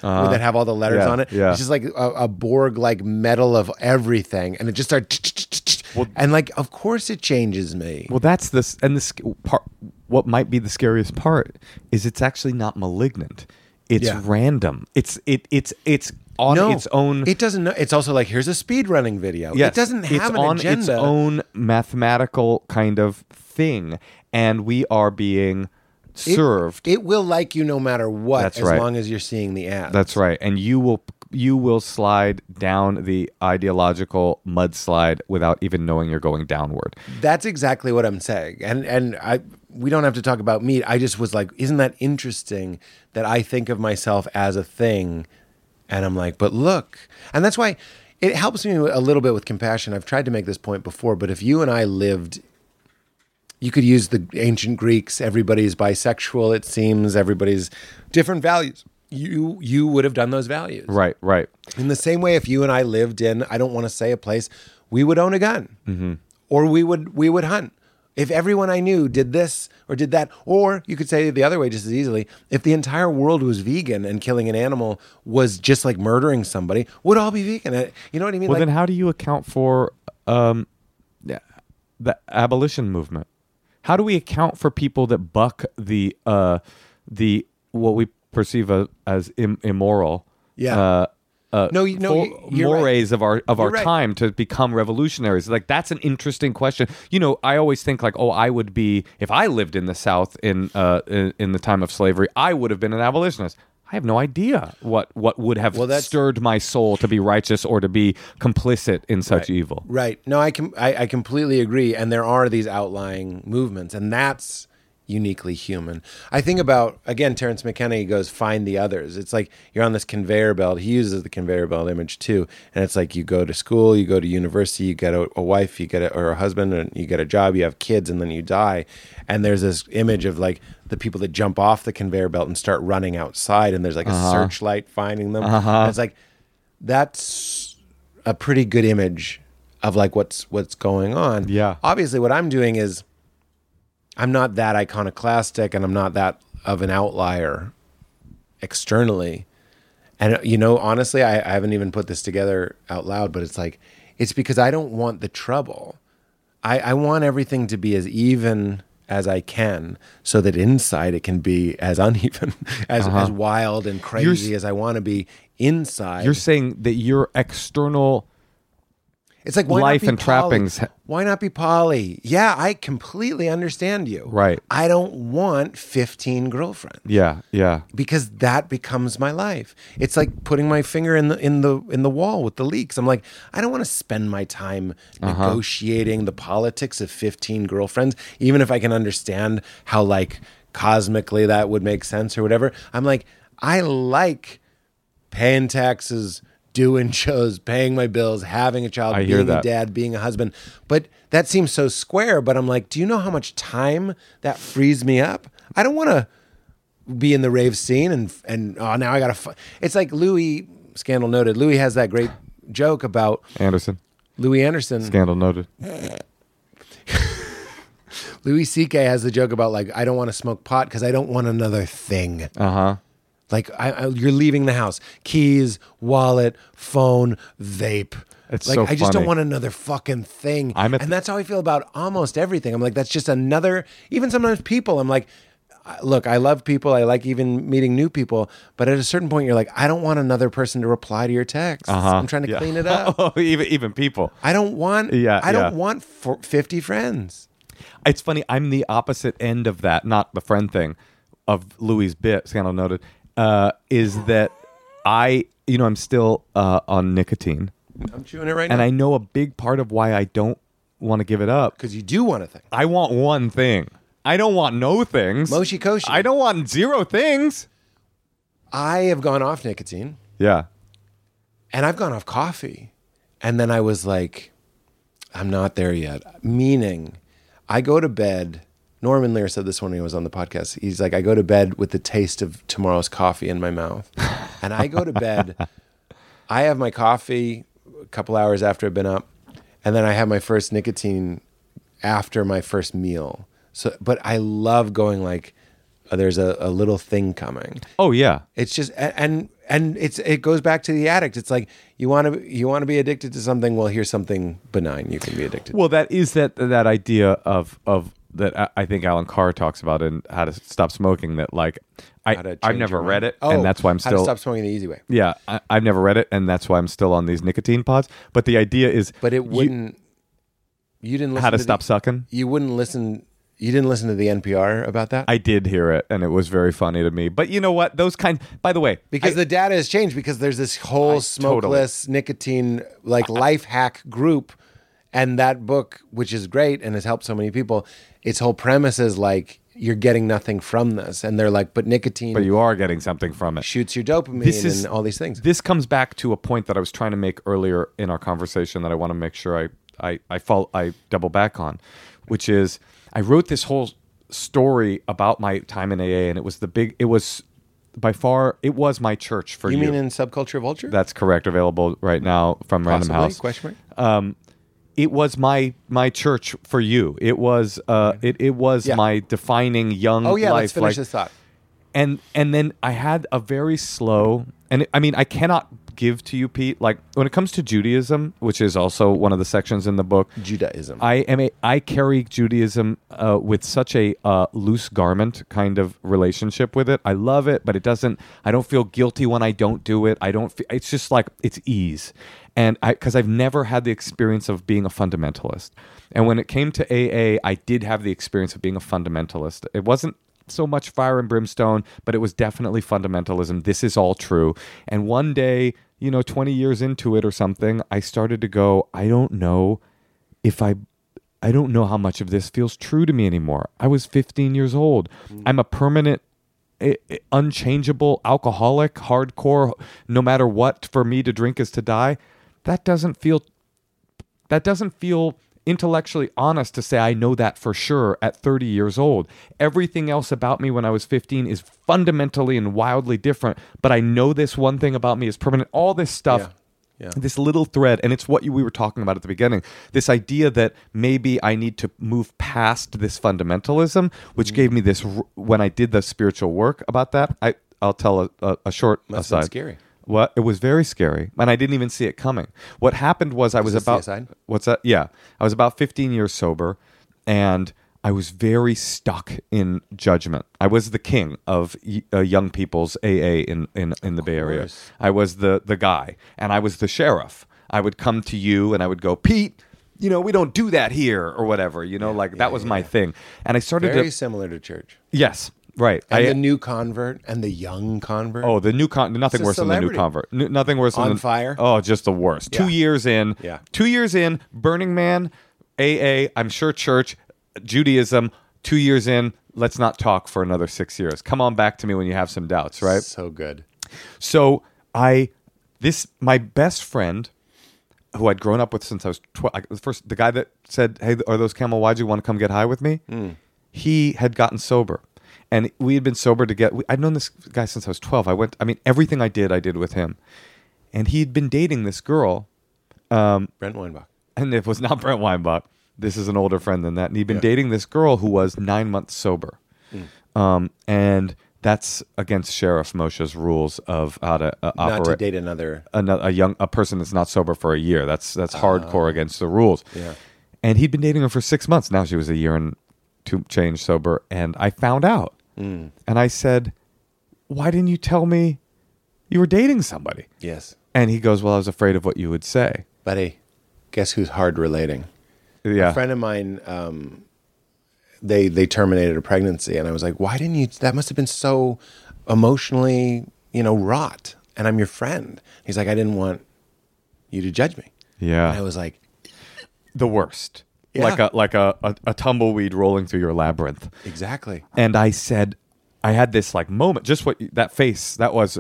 uh-huh. that have all the letters yeah, on it, yeah. it's just like a, a Borg like metal of everything, and it just starts. Well, and like, of course, it changes me. Well, that's this, and this part. What might be the scariest part is it's actually not malignant. It's yeah. random. It's it it's it's on no, its own. It doesn't know. It's also like, here's a speed running video. Yes, it doesn't have it's an on agenda. Its own mathematical kind of thing. And we are being served. It, it will like you no matter what, That's as right. long as you're seeing the ads. That's right. And you will you will slide down the ideological mudslide without even knowing you're going downward. That's exactly what I'm saying. And and I we don't have to talk about meat. I just was like, isn't that interesting that I think of myself as a thing? And I'm like, but look. And that's why it helps me a little bit with compassion. I've tried to make this point before, but if you and I lived... You could use the ancient Greeks, everybody's bisexual, it seems, everybody's different values. You you would have done those values. Right, right. In the same way, if you and I lived in, I don't want to say a place, we would own a gun. Mm-hmm. Or we would we would hunt. If everyone I knew did this or did that, or you could say the other way just as easily, if the entire world was vegan and killing an animal was just like murdering somebody, would all be vegan. You know what I mean? Well, like, then how do you account for um, the abolition movement? How do we account for people that buck the uh, the what we perceive as, as im- immoral? Yeah, uh, uh, no, you, no, for, you're mores right. of our of you're our right. time to become revolutionaries? Like, that's an interesting question. You know, I always think like, oh, I would be, if I lived in the South in uh, in, in the time of slavery, I would have been an abolitionist. I have no idea what, what would have well, stirred my soul to be righteous or to be complicit in such right, evil. Right. No, I, com- I I completely agree. And there are these outlying movements, and that's uniquely human. I think about, again, Terence McKenna, he goes, find the others. It's like you're on this conveyor belt. He uses the conveyor belt image too. And it's like you go to school, you go to university, you get a, a wife, you get a, or a husband, and you get a job, you have kids, and then you die. And there's this image of like the people that jump off the conveyor belt and start running outside, and there's like uh-huh. a searchlight finding them. Uh-huh. It's like, that's a pretty good image of like what's what's going on. Yeah. Obviously, what I'm doing is I'm not that iconoclastic, and I'm not that of an outlier externally. And, you know, honestly, I, I haven't even put this together out loud, but it's like, it's because I don't want the trouble. I, I want everything to be as even as I can, so that inside it can be as uneven, as, uh-huh. as wild and crazy you're, as I want to be inside. You're saying that your external... It's like, why life and poly? Trappings. Why not be poly? Yeah, I completely understand you. Right. I don't want fifteen girlfriends. Yeah, yeah. Because that becomes my life. It's like putting my finger in the in the in the wall with the leaks. I'm like, I don't want to spend my time uh-huh. negotiating the politics of fifteen girlfriends, even if I can understand how like cosmically that would make sense or whatever. I'm like, I like paying taxes, doing shows, paying my bills, having a child, I being a dad, being a husband. But that seems so square, but I'm like, do you know how much time that frees me up? I don't want to be in the rave scene and, and oh, now I got to... Fu-. It's like Louis, Scandal Noted, Louis has that great joke about... Anderson. Louis Anderson. Scandal Noted. Louis C K has the joke about like, I don't want to smoke pot because I don't want another thing. Uh-huh. Like, I, I, you're leaving the house. Keys, wallet, phone, vape. It's like, so I just funny. Don't want another fucking thing. I'm and th- that's how I feel about almost everything. I'm like, that's just another, even sometimes people. I'm like, look, I love people. I like even meeting new people. But at a certain point, you're like, I don't want another person to reply to your texts. Uh-huh. I'm trying to yeah. clean it up. oh, even, even people. I don't want, yeah, I yeah. don't want fifty friends. It's funny. I'm the opposite end of that, not the friend thing, of Louis' bit, Scandal Noted. Uh, is that I, you know, I'm still uh, on nicotine. I'm chewing it right now. And I know a big part of why I don't want to give it up. Because you do want a thing. I want one thing. I don't want no things. Moshe Koshe. I don't want zero things. I have gone off nicotine. Yeah. And I've gone off coffee. And then I was like, I'm not there yet. Meaning, I go to bed... Norman Lear said this when he was on the podcast. He's like, I go to bed with the taste of tomorrow's coffee in my mouth. And I go to bed, I have my coffee a couple hours after I've been up, and then I have my first nicotine after my first meal. So, but I love going like, oh, there's a, a little thing coming. Oh, yeah. It's just, and and it's it goes back to the addict. It's like, you want to you want to be addicted to something? Well, here's something benign you can be addicted to. Well, that is that that idea of of... that I think Alan Carr talks about in How to Stop Smoking, that like, I, I've never read it, oh, and that's why I'm still... How to Stop Smoking the Easy Way. Yeah, I, I've never read it, and that's why I'm still on these nicotine pods. But the idea is... But it wouldn't... You, you didn't listen How to, to Stop the, Sucking? You wouldn't listen... You didn't listen to the N P R about that? I did hear it, and it was very funny to me. But you know what? Those kind... By the way... Because I, the data has changed, because there's this whole I, smokeless totally. nicotine, like, I, life hack group, and that book, which is great and has helped so many people... Its whole premise is like, you're getting nothing from this. And they're like, but nicotine... But you are getting something from it. Shoots your dopamine this is, and all these things. This comes back to a point that I was trying to make earlier in our conversation that I want to make sure I, I, I, fall, I double back on, which is I wrote this whole story about my time in A A, and it was the big... It was by far... It was my church for you. You mean in Subculture Vulture? That's correct. Available right now from Possibly, Random House. Question mark? Um, It was my my church for you. It was uh it, it was yeah. my defining young life. Oh yeah, life. Let's finish like, this thought. And and then I had a very slow and it, I mean I cannot give to you, Pete. Like when it comes to Judaism, which is also one of the sections in the book, Judaism. I am a I carry Judaism uh, with such a uh, loose garment kind of relationship with it. I love it, but it doesn't. I don't feel guilty when I don't do it. I don't. Feel, it's just like it's ease. And I, because I've never had the experience of being a fundamentalist. And when it came to A A, I did have the experience of being a fundamentalist. It wasn't so much fire and brimstone, but it was definitely fundamentalism. This is all true. And one day, you know, twenty years into it or something, I started to go, I don't know if I, I don't know how much of this feels true to me anymore. I was fifteen years old. I'm a permanent It, it, unchangeable, alcoholic, hardcore, no matter what, for me to drink is to die. That doesn't feel that doesn't feel intellectually honest to say I know that for sure at thirty years old. Everything else about me when I was fifteen is fundamentally and wildly different, but I know this one thing about me is permanent. All this stuff, yeah. Yeah. This little thread, and it's what you, we were talking about at the beginning, this idea that maybe I need to move past this fundamentalism, which mm-hmm. gave me this, when I did the spiritual work about that, I, I'll tell a, a, a short Must aside. That's scary. What it was very scary, and I didn't even see it coming. What happened was I was about what's that? Yeah, I was about fifteen years sober, and I was very stuck in judgment. I was the king of uh, young people's A A in in, in the Bay Area. I was the the guy, and I was the sheriff. I would come to you, and I would go, Pete. You know, we don't do that here, or whatever. You know, yeah, like yeah, that was yeah, my yeah. thing, and I started very to, similar to church. Yes. Right, and I, the new convert and the young convert. Oh, the new con nothing worse celebrity. than the new convert. N- nothing worse on than on fire. Oh, just the worst. Yeah. Two years in. Yeah. Two years in. Burning Man, A A. I'm sure church, Judaism. Two years in. Let's not talk for another six years. Come on back to me when you have some doubts. Right. So good. So I, this my best friend, who I'd grown up with since I was twelve. The first, the guy that said, "Hey, are those Camel Why'd you want to come get high with me?" Mm. He had gotten sober. And we had been sober to get... I'd known this guy since I was twelve. I went... I mean, everything I did, I did with him. And he'd been dating this girl. Um, Brent Weinbach. And it was not Brent Weinbach. This is an older friend than that. And he'd been yeah. dating this girl who was nine months sober. Mm. Um, and that's against Sheriff Moshe's rules of how to uh, operate. Not to date another... another a young a person that's not sober for a year. That's, that's uh, hardcore against the rules. Yeah. And he'd been dating her for six months. Now she was a year and two change sober. And I found out. Mm. And I said, why didn't you tell me you were dating somebody? Yes. And he goes, well, I was afraid of what you would say. Buddy, guess who's hard relating? Yeah. A friend of mine, um, they they terminated a pregnancy. And I was like, why didn't you? That must have been so emotionally, you know, wrought. And I'm your friend. He's like, I didn't want you to judge me. Yeah. And I was like. The worst. Yeah. Like a like a, a, a tumbleweed rolling through your labyrinth. Exactly. And I said, I had this like moment, just what that face, that was,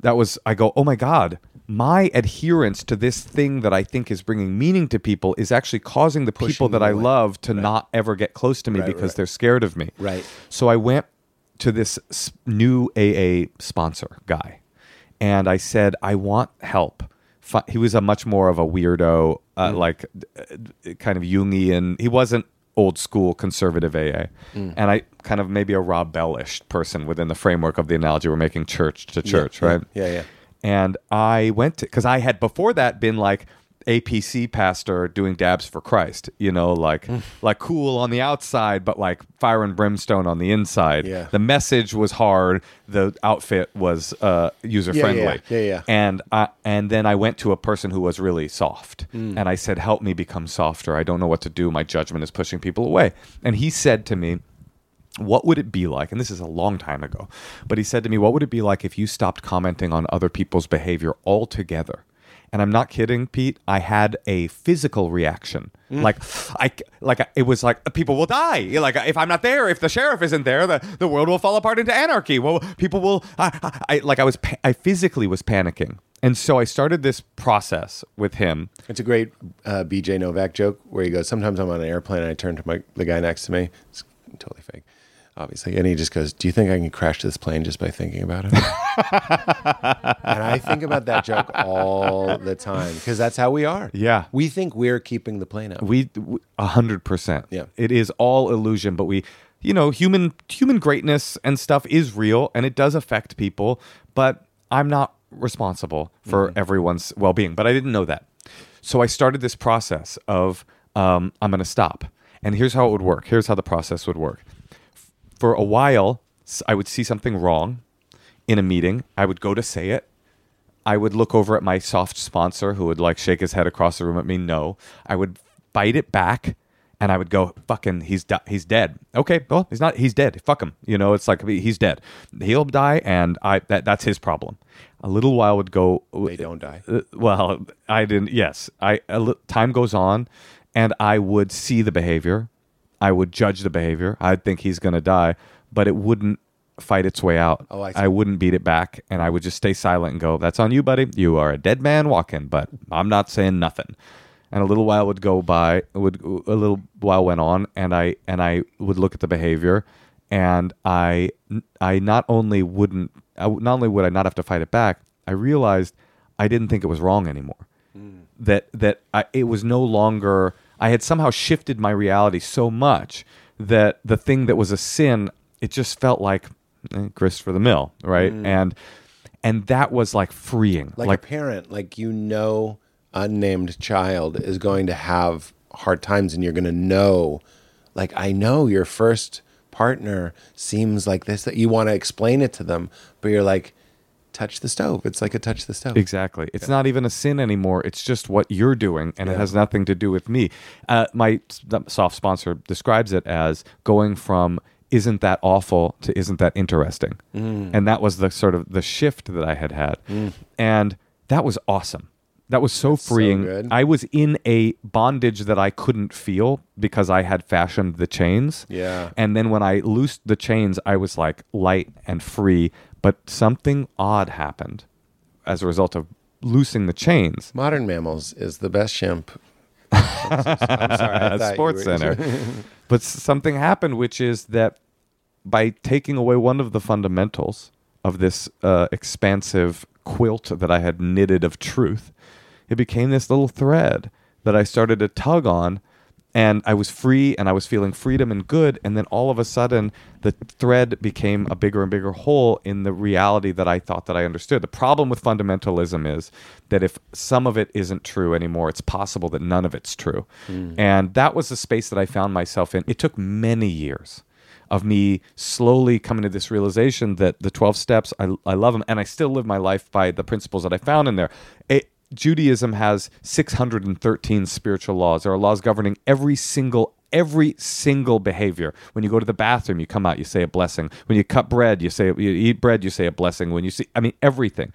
that was, I go, oh my God, my adherence to this thing that I think is bringing meaning to people is actually causing the Pushing people that I away. love to right. not ever get close to me right, because right. they're scared of me. Right. So I went to this new A A sponsor guy and I said, I want help. He was a much more of a weirdo, uh, mm. like uh, kind of Jungian. He wasn't old school conservative A A. Mm. And I kind of maybe a Rob Bell-ish person within the framework of the analogy we're making church to church, yeah, right? Yeah, yeah. And I went to, because I had before that been like A P C pastor doing dabs for Christ, you know, like mm. like cool on the outside, but like fire and brimstone on the inside. Yeah. The message was hard. The outfit was uh, user friendly. Yeah, yeah, yeah, yeah. And I, and then I went to a person who was really soft, mm. and I said, "Help me become softer. I don't know what to do. My judgment is pushing people away." And he said to me, "What would it be like?" And this is a long time ago, but he said to me, "What would it be like if you stopped commenting on other people's behavior altogether?" And I'm not kidding, Pete. I had a physical reaction, mm. like, I, like it was like people will die. Like if I'm not there, if the sheriff isn't there, the, the world will fall apart into anarchy. Well, people will. I, I like I was. I physically was panicking, and so I started this process with him. It's a great uh, B J Novak joke where he goes, "Sometimes I'm on an airplane and I turn to my the guy next to me. It's totally fake." Obviously, and he just goes, do you think I can crash this plane just by thinking about it? And I think about that joke all the time because that's how we are. Yeah. We think we're keeping the plane up. We, a hundred percent. Yeah. It is all illusion, but we, you know, human human greatness and stuff is real and it does affect people, but I'm not responsible for mm-hmm. everyone's well-being, but I didn't know that. So I started this process of um, I'm going to stop. And here's how it would work. Here's how the process would work. For a while, I would see something wrong in a meeting. I would go to say it. I would look over at my soft sponsor who would like shake his head across the room at me. No, I would bite it back and I would go, fucking, he's di- he's dead. Okay, well, he's not, he's dead. Fuck him. You know, it's like, he's dead. He'll die and I that that's his problem. A little while would go. They don't die. Uh, well, I didn't. Yes. I a li- time goes on and I would see the behavior. I would judge the behavior. I'd think he's going to die, but it wouldn't fight its way out. Oh, I, I wouldn't beat it back, and I would just stay silent and go, that's on you, buddy. You are a dead man walking, but I'm not saying nothing. And a little while would go by, would a little while went on, and I and I would look at the behavior, and I I not only wouldn't I, not only would I not have to fight it back, I realized I didn't think it was wrong anymore. Mm. That that I, it was no longer, I had somehow shifted my reality so much that the thing that was a sin, it just felt like grist for the mill, right? Mm. And and that was like freeing. Like, like a parent, like, you know, unnamed child is going to have hard times, and you're going to know, like, I know your first partner seems like this, that you want to explain it to them, but you're like, touch the stove. It's like a touch the stove. Exactly. It's yeah. not even a sin anymore. It's just what you're doing, and yeah. it has nothing to do with me. Uh, my soft sponsor describes it as going from isn't that awful to isn't that interesting. Mm. And that was the sort of the shift that I had had. Mm. And that was awesome. That was so freeing. So I was in a bondage that I couldn't feel because I had fashioned the chains. Yeah. And then when I loosed the chains, I was like light and free. But something odd happened as a result of loosing the chains. Modern Mammals is the best chimp. I'm sorry, I thought Sports you were... Center. But something happened, which is that by taking away one of the fundamentals of this uh, expansive quilt that I had knitted of truth, it became this little thread that I started to tug on, and I was free, and I was feeling freedom and good, and then all of a sudden, the thread became a bigger and bigger hole in the reality that I thought that I understood. The problem with fundamentalism is that if some of it isn't true anymore, it's possible that none of it's true. Mm. And that was the space that I found myself in. It took many years of me slowly coming to this realization that the twelve steps, I, I love them, and I still live my life by the principles that I found in there. It, Judaism has six hundred thirteen spiritual laws. There are laws governing every single every single behavior. When you go to the bathroom, you come out, you say a blessing. When you cut bread, you say you eat bread, you say a blessing. When you see, I mean, everything.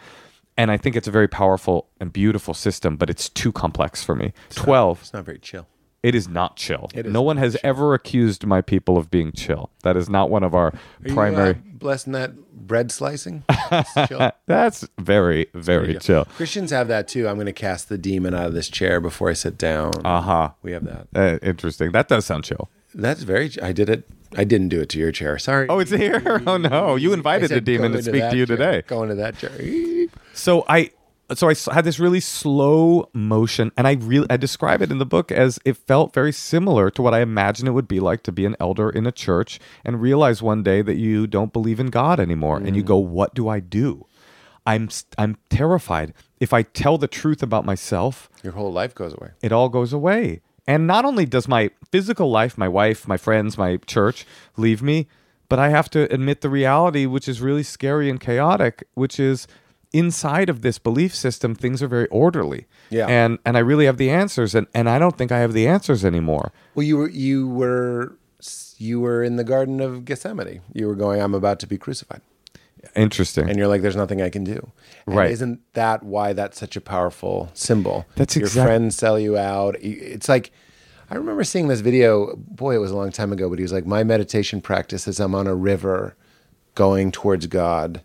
And I think it's a very powerful and beautiful system, but it's too complex for me. It's twelve. Not, it's not very chill. It is not chill. It is no one has chill. Ever accused my people of being chill. That is not one of our Are primary. You, uh, blessing that bread slicing. That's, chill. That's very, very chill. chill. Christians have that too. I'm going to cast the demon out of this chair before I sit down. Uh huh. We have that. Uh, interesting. That does sound chill. That's very. I did it. I didn't do it to your chair. Sorry. Oh, it's here. Oh no! You invited the demon to speak to you chair. Today. Going to that chair. So I. So I had this really slow motion, and I really I describe it in the book as it felt very similar to what I imagine it would be like to be an elder in a church and realize one day that you don't believe in God anymore, mm. and you go, "What do I do? I'm I'm terrified. If I tell the truth about myself, your whole life goes away. It all goes away, and not only does my physical life, my wife, my friends, my church leave me, but I have to admit the reality, which is really scary and chaotic, which is." Inside of this belief system, things are very orderly. Yeah. And and I really have the answers, and, and I don't think I have the answers anymore. Well, you were you were you were in the Garden of Gethsemane. You were going, I'm about to be crucified. Interesting. And you're like, there's nothing I can do. And right. Isn't that why that's such a powerful symbol? That's your exact- friends sell you out. It's like I remember seeing this video, boy, it was a long time ago, but he was like, my meditation practice is I'm on a river going towards God.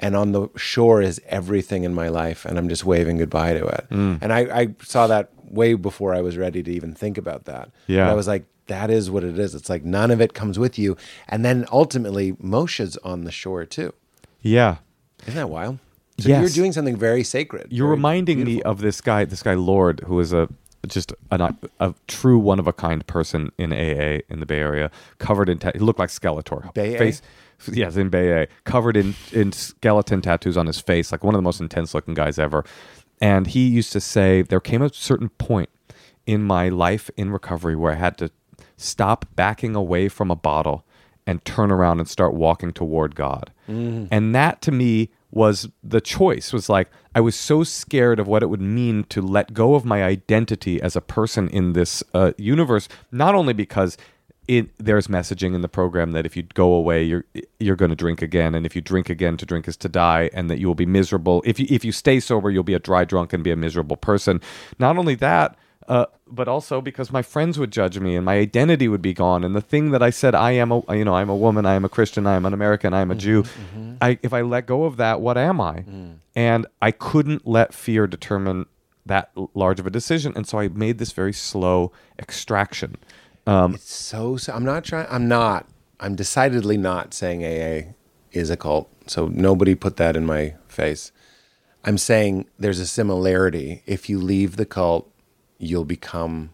And on the shore is everything in my life, and I'm just waving goodbye to it. Mm. And I, I saw that way before I was ready to even think about that. Yeah. And I was like, that is what it is. It's like none of it comes with you. And then ultimately, Moshe's on the shore too. Yeah. Isn't that wild? So yes. You're doing something very sacred. You're very reminding beautiful. Me of this guy, this guy Lord, who is a just a, a true one-of-a-kind person in A A in the Bay Area, covered in tattoos. He looked like Skeletor. Bay Face. A? yeah, Zimbabwe, covered in, in skeleton tattoos on his face, like one of the most intense looking guys ever. And he used to say, there came a certain point in my life in recovery where I had to stop backing away from a bottle and turn around and start walking toward God. Mm. And that to me was the choice, was like, I was so scared of what it would mean to let go of my identity as a person in this uh, universe, not only because it, there's messaging in the program that if you go away, you're you're going to drink again, and if you drink again, to drink is to die, and that you will be miserable. If you, if you stay sober, you'll be a dry drunk and be a miserable person. Not only that, Uh, but also because my friends would judge me and my identity would be gone. And the thing that I said, I am a, you know, I'm a woman, I am a Christian, I am an American, I am a Jew. Mm-hmm. I, if I let go of that, what am I? Mm. And I couldn't let fear determine that large of a decision. And so I made this very slow extraction. Um, it's so, so, I'm not trying, I'm not, I'm decidedly not saying A A is a cult. So nobody put that in my face. I'm saying there's a similarity. If you leave the cult, you'll become...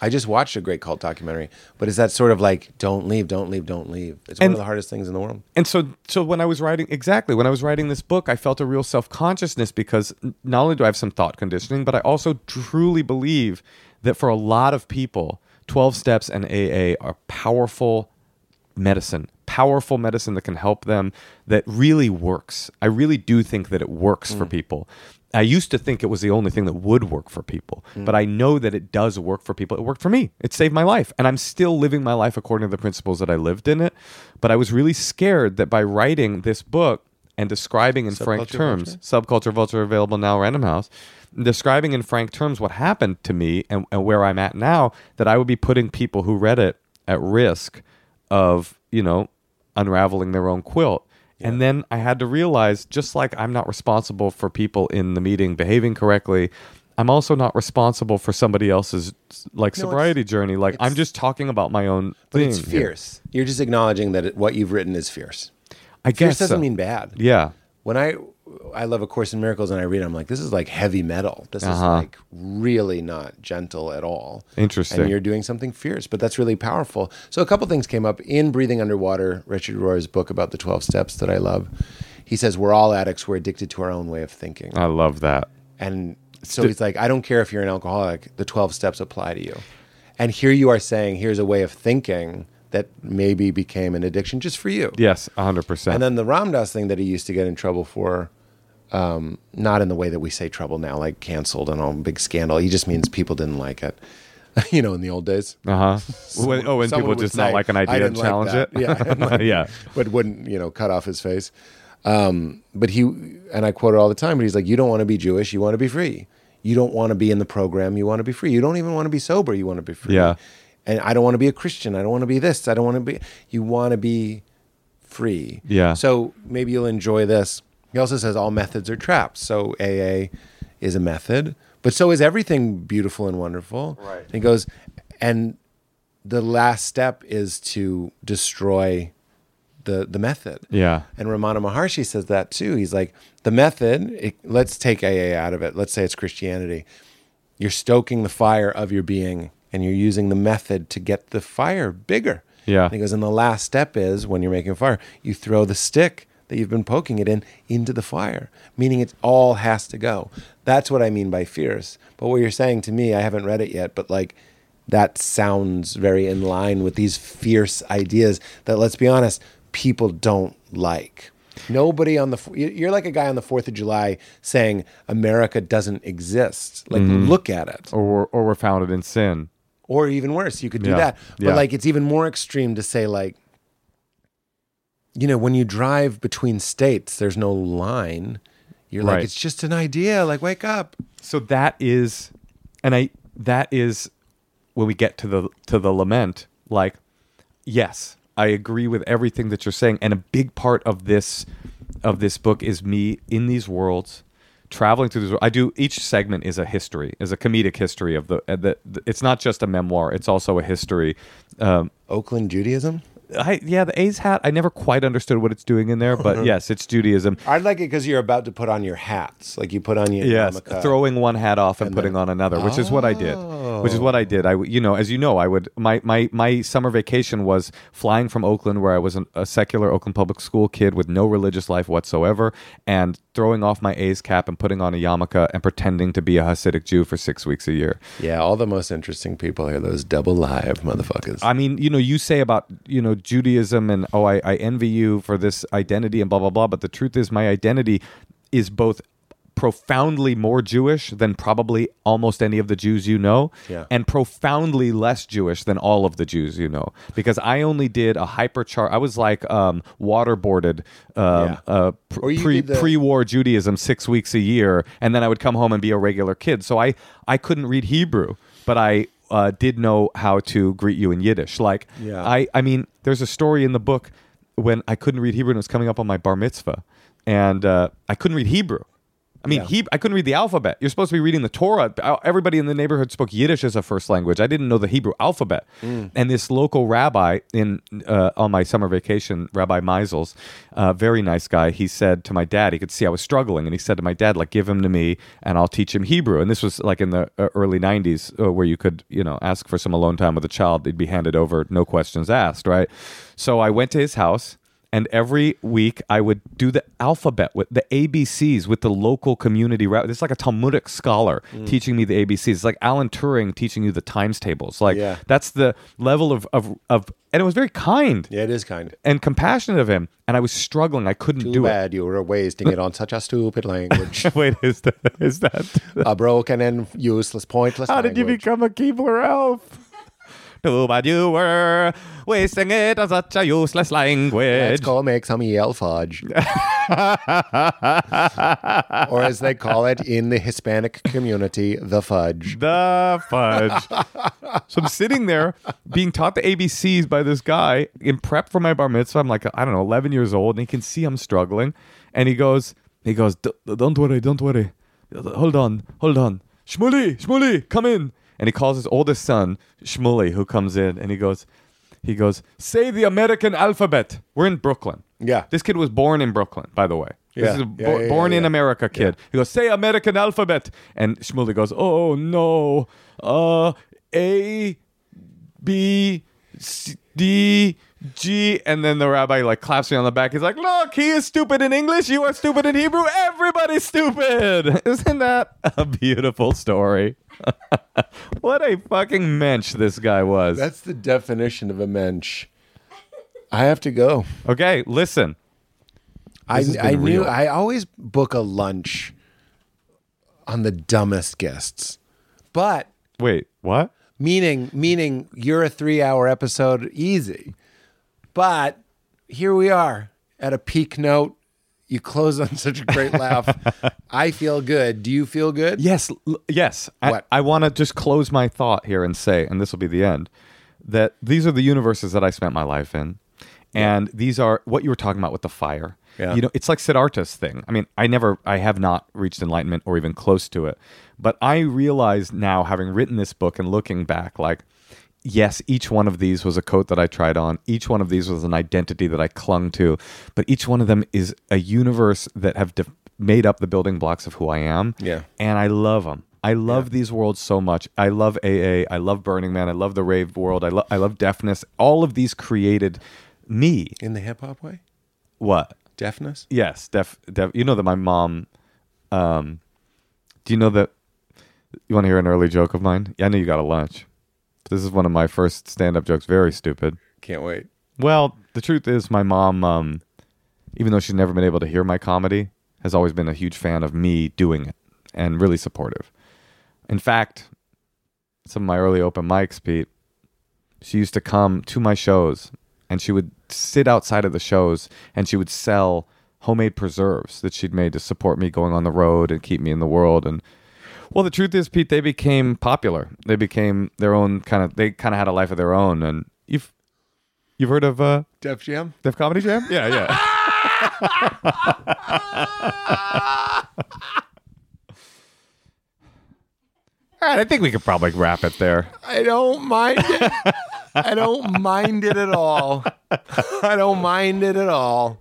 I just watched a great cult documentary, but is that sort of like, don't leave, don't leave, don't leave. It's and, one of the hardest things in the world. And so so when I was writing, exactly, when I was writing this book, I felt a real self-consciousness because not only do I have some thought conditioning, but I also truly believe that for a lot of people, twelve steps and A A are powerful medicine, powerful medicine that can help them, that really works. I really do think that it works mm. for people. I used to think it was the only thing that would work for people, mm. but I know that it does work for people. It worked for me. It saved my life. And I'm still living my life according to the principles that I lived in it. But I was really scared that by writing this book and describing in frank terms, Subculture Vulture available now, Random House, describing in frank terms what happened to me and, and where I'm at now, that I would be putting people who read it at risk of, you know, unraveling their own quilt. Yeah. And then I had to realize, just like I'm not responsible for people in the meeting behaving correctly, I'm also not responsible for somebody else's like no, sobriety journey. Like I'm just talking about my own but thing. It's fierce. Here. You're just acknowledging that it, what you've written is fierce. I fierce guess fierce doesn't so. mean bad. Yeah. When I I love A Course in Miracles and I read it, I'm like, this is like heavy metal. This uh-huh. is like really not gentle at all. Interesting. And you're doing something fierce, but that's really powerful. So a couple things came up in Breathing Underwater, Richard Rohr's book about the twelve steps that I love. He says, we're all addicts. We're addicted to our own way of thinking. I love that. And so St- he's like, I don't care if you're an alcoholic. The twelve steps apply to you. And here you are saying, here's a way of thinking that maybe became an addiction just for you. Yes, one hundred percent. And then the Ram Dass thing that he used to get in trouble for, um, not in the way that we say trouble now, like canceled and all, big scandal. He just means people didn't like it. You know, in the old days. Uh-huh. So, when, oh, when people just say, not like an idea and challenge like it? Yeah. Like, yeah. But wouldn't, you know, cut off his face. Um, but he, and I quote it all the time, but he's like, you don't want to be Jewish, you want to be free. You don't want to be in the program, you want to be free. You don't even want to be sober, you want to be free. Yeah. And I don't want to be a Christian. I don't want to be this. I don't want to be... You want to be free. Yeah. So maybe you'll enjoy this. He also says all methods are traps. So A A is a method, but so is everything beautiful and wonderful. Right. And he goes, and the last step is to destroy the the method. Yeah. And Ramana Maharshi says that too. He's like, the method, it, let's take A A out of it. Let's say it's Christianity. You're stoking the fire of your being, and you're using the method to get the fire bigger. Yeah. And he goes, and the last step is, when you're making a fire, you throw the stick that you've been poking it in into the fire, meaning it all has to go. That's what I mean by fierce. But what you're saying to me, I haven't read it yet, but like that sounds very in line with these fierce ideas that, let's be honest, people don't like. Nobody on the, you're like a guy on the fourth of July saying America doesn't exist. Like, mm-hmm. Look at it. Or we're, or we're founded in sin. Or even worse, you could do yeah. that. But yeah. like, it's even more extreme to say like, you know, when you drive between states, there's no line. You're right. Like, it's just an idea. Like, wake up. So that is, and I that is when we get to the to the lament. Like, yes, I agree with everything that you're saying, and a big part of this of this book is me in these worlds. Traveling through this, I do. Each segment is a history, is a comedic history of the. the, the it's not just a memoir; it's also a history. Um, Oakland Judaism. I, yeah, the A's hat. I never quite understood what it's doing in there, but yes, it's Judaism. I like it because you're about to put on your hats, like you put on your yes, yarmulke, throwing one hat off and, and putting then, on another, which oh. is what I did. which is what I did. I, you know, as you know, I would, my, my, my summer vacation was flying from Oakland, where I was an, a secular Oakland public school kid with no religious life whatsoever, and throwing off my A's cap and putting on a yarmulke and pretending to be a Hasidic Jew for six weeks a year. Yeah, all the most interesting people are those double live motherfuckers. I mean, you know, you say about, you know, Judaism and, oh, I, I envy you for this identity and blah, blah, blah. But the truth is my identity is both profoundly more Jewish than probably almost any of the Jews you know, yeah, and profoundly less Jewish than all of the Jews you know, because I only did a hyperchar. I was like um, waterboarded um, yeah. uh, pre- pre- the- pre-war Judaism six weeks a year, and then I would come home and be a regular kid. So I, I couldn't read Hebrew, but I uh, did know how to greet you in Yiddish. Like, yeah. I, I mean, there's a story in the book when I couldn't read Hebrew and it was coming up on my bar mitzvah, and uh, I couldn't read Hebrew. I mean, yeah. he, I couldn't read the alphabet. You're supposed to be reading the Torah. Everybody in the neighborhood spoke Yiddish as a first language. I didn't know the Hebrew alphabet. Mm. And this local rabbi in uh, on my summer vacation, Rabbi Meisels, uh, very nice guy, he said to my dad, he could see I was struggling, and he said to my dad, like, give him to me and I'll teach him Hebrew. And this was like in the early nineties uh, where you could, you know, ask for some alone time with a child. They'd be handed over, no questions asked, right? So I went to his house. And every week I would do the alphabet, with the A B Cs with the local community rabbi. It's like a Talmudic scholar mm. teaching me the A B Cs. It's like Alan Turing teaching you the times tables. Like yeah. that's the level of, of of and it was very kind. Yeah, it is kind. And compassionate of him. And I was struggling. I couldn't Too do it. Too bad you were wasting it on such a stupid language. Wait, is that, is that a broken and useless, pointless How language. Did you become a Keebler elf? Too bad you were wasting it on such a useless language. Let's go make some E L fudge. Or as they call it in the Hispanic community, the fudge. The fudge. So I'm sitting there being taught the A B Cs by this guy in prep for my bar mitzvah. I'm like, I don't know, eleven years old. And he can see I'm struggling. And he goes, he goes, don't worry, don't worry. Hold on, hold on. Shmuley, Shmuley, come in. And he calls his oldest son, Shmuley, who comes in, and he goes, he goes, say the American alphabet. We're in Brooklyn. Yeah. This kid was born in Brooklyn, by the way. This yeah. is a yeah, bo- yeah, born yeah, in yeah. America kid. Yeah. He goes, say American alphabet. And Shmuley goes, oh, no. Uh, A, B, C, D, G. And then the rabbi like claps me on the back. He's like, look, he is stupid in English. You are stupid in Hebrew. Everybody's stupid. Isn't that a beautiful story? What a fucking mensch this guy was. That's the definition of a mensch. I have to go. Okay, listen. I, I knew real. I always book a lunch on the dumbest guests. But wait, what? Meaning, meaning you're a three-hour episode, easy. But here we are at a peak note. You close on such a great laugh. I feel good. Do you feel good? Yes. L- yes. What? I, I want to just close my thought here and say, and this will be the end, that these are the universes that I spent my life in. And yeah. these are what you were talking about with the fire. Yeah. You know, it's like Siddhartha's thing. I mean, I never, I have not reached enlightenment or even close to it. But I realize now, having written this book and looking back, like, yes, each one of these was a coat that I tried on. Each one of these was an identity that I clung to. But each one of them is a universe that have de- made up the building blocks of who I am. Yeah. And I love them. I love yeah. these worlds so much. I love A A. I love Burning Man. I love the rave world. I, lo- I love deafness. All of these created me. In the hip-hop way? What? Deafness? Yes. Deaf. deaf. You know that my mom... Um, do you know that... You want to hear an early joke of mine? Yeah, I know you got a lunch. This is one of my first stand-up jokes. Very stupid. Can't wait. Well, the truth is my mom, um, even though she's never been able to hear my comedy, has always been a huge fan of me doing it and really supportive. In fact, some of my early open mics, Pete, she used to come to my shows and she would sit outside of the shows and she would sell homemade preserves that she'd made to support me going on the road and keep me in the world. And well, the truth is, Pete, they became popular. They became their own kind of. They kind of had a life of their own. And you've you've heard of uh, Def Jam, Def Comedy Jam? Yeah, yeah. All right, I think we could probably wrap it there. I don't mind it. I don't mind it at all. I don't mind it at all.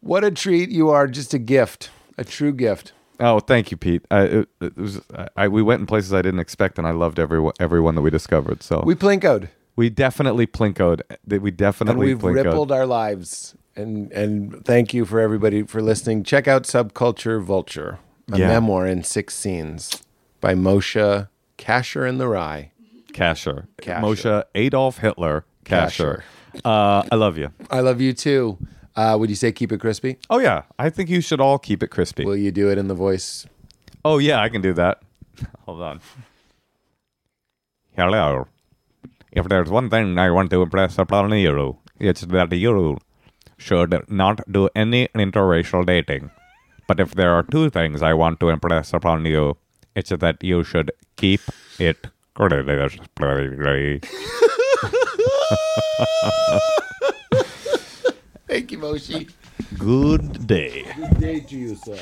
What a treat you are! Just a gift, a true gift. Oh, thank you, Pete. I, it, it was, I, we went in places I didn't expect, and I loved every, everyone that we discovered. So we plinkoed. We definitely plinkoed. We definitely and we've plinkoed. Rippled our lives. And and thank you for everybody for listening. Check out Subculture Vulture, a yeah. memoir in six scenes by Moshe Kasher in the Rye. Kasher. Kasher. Moshe Adolf Hitler Kasher. Kasher. Uh, I love you. I love you too. Uh, would you say keep it crispy? Oh, yeah. I think you should all keep it crispy. Will you do it in the voice? Oh, yeah, I can do that. Hold on. Hello. If there's one thing I want to impress upon you, it's that you should not do any interracial dating. But if there are two things I want to impress upon you, it's that you should keep it crispy. Thank you, Moshe. Good day. Good day to you, sir.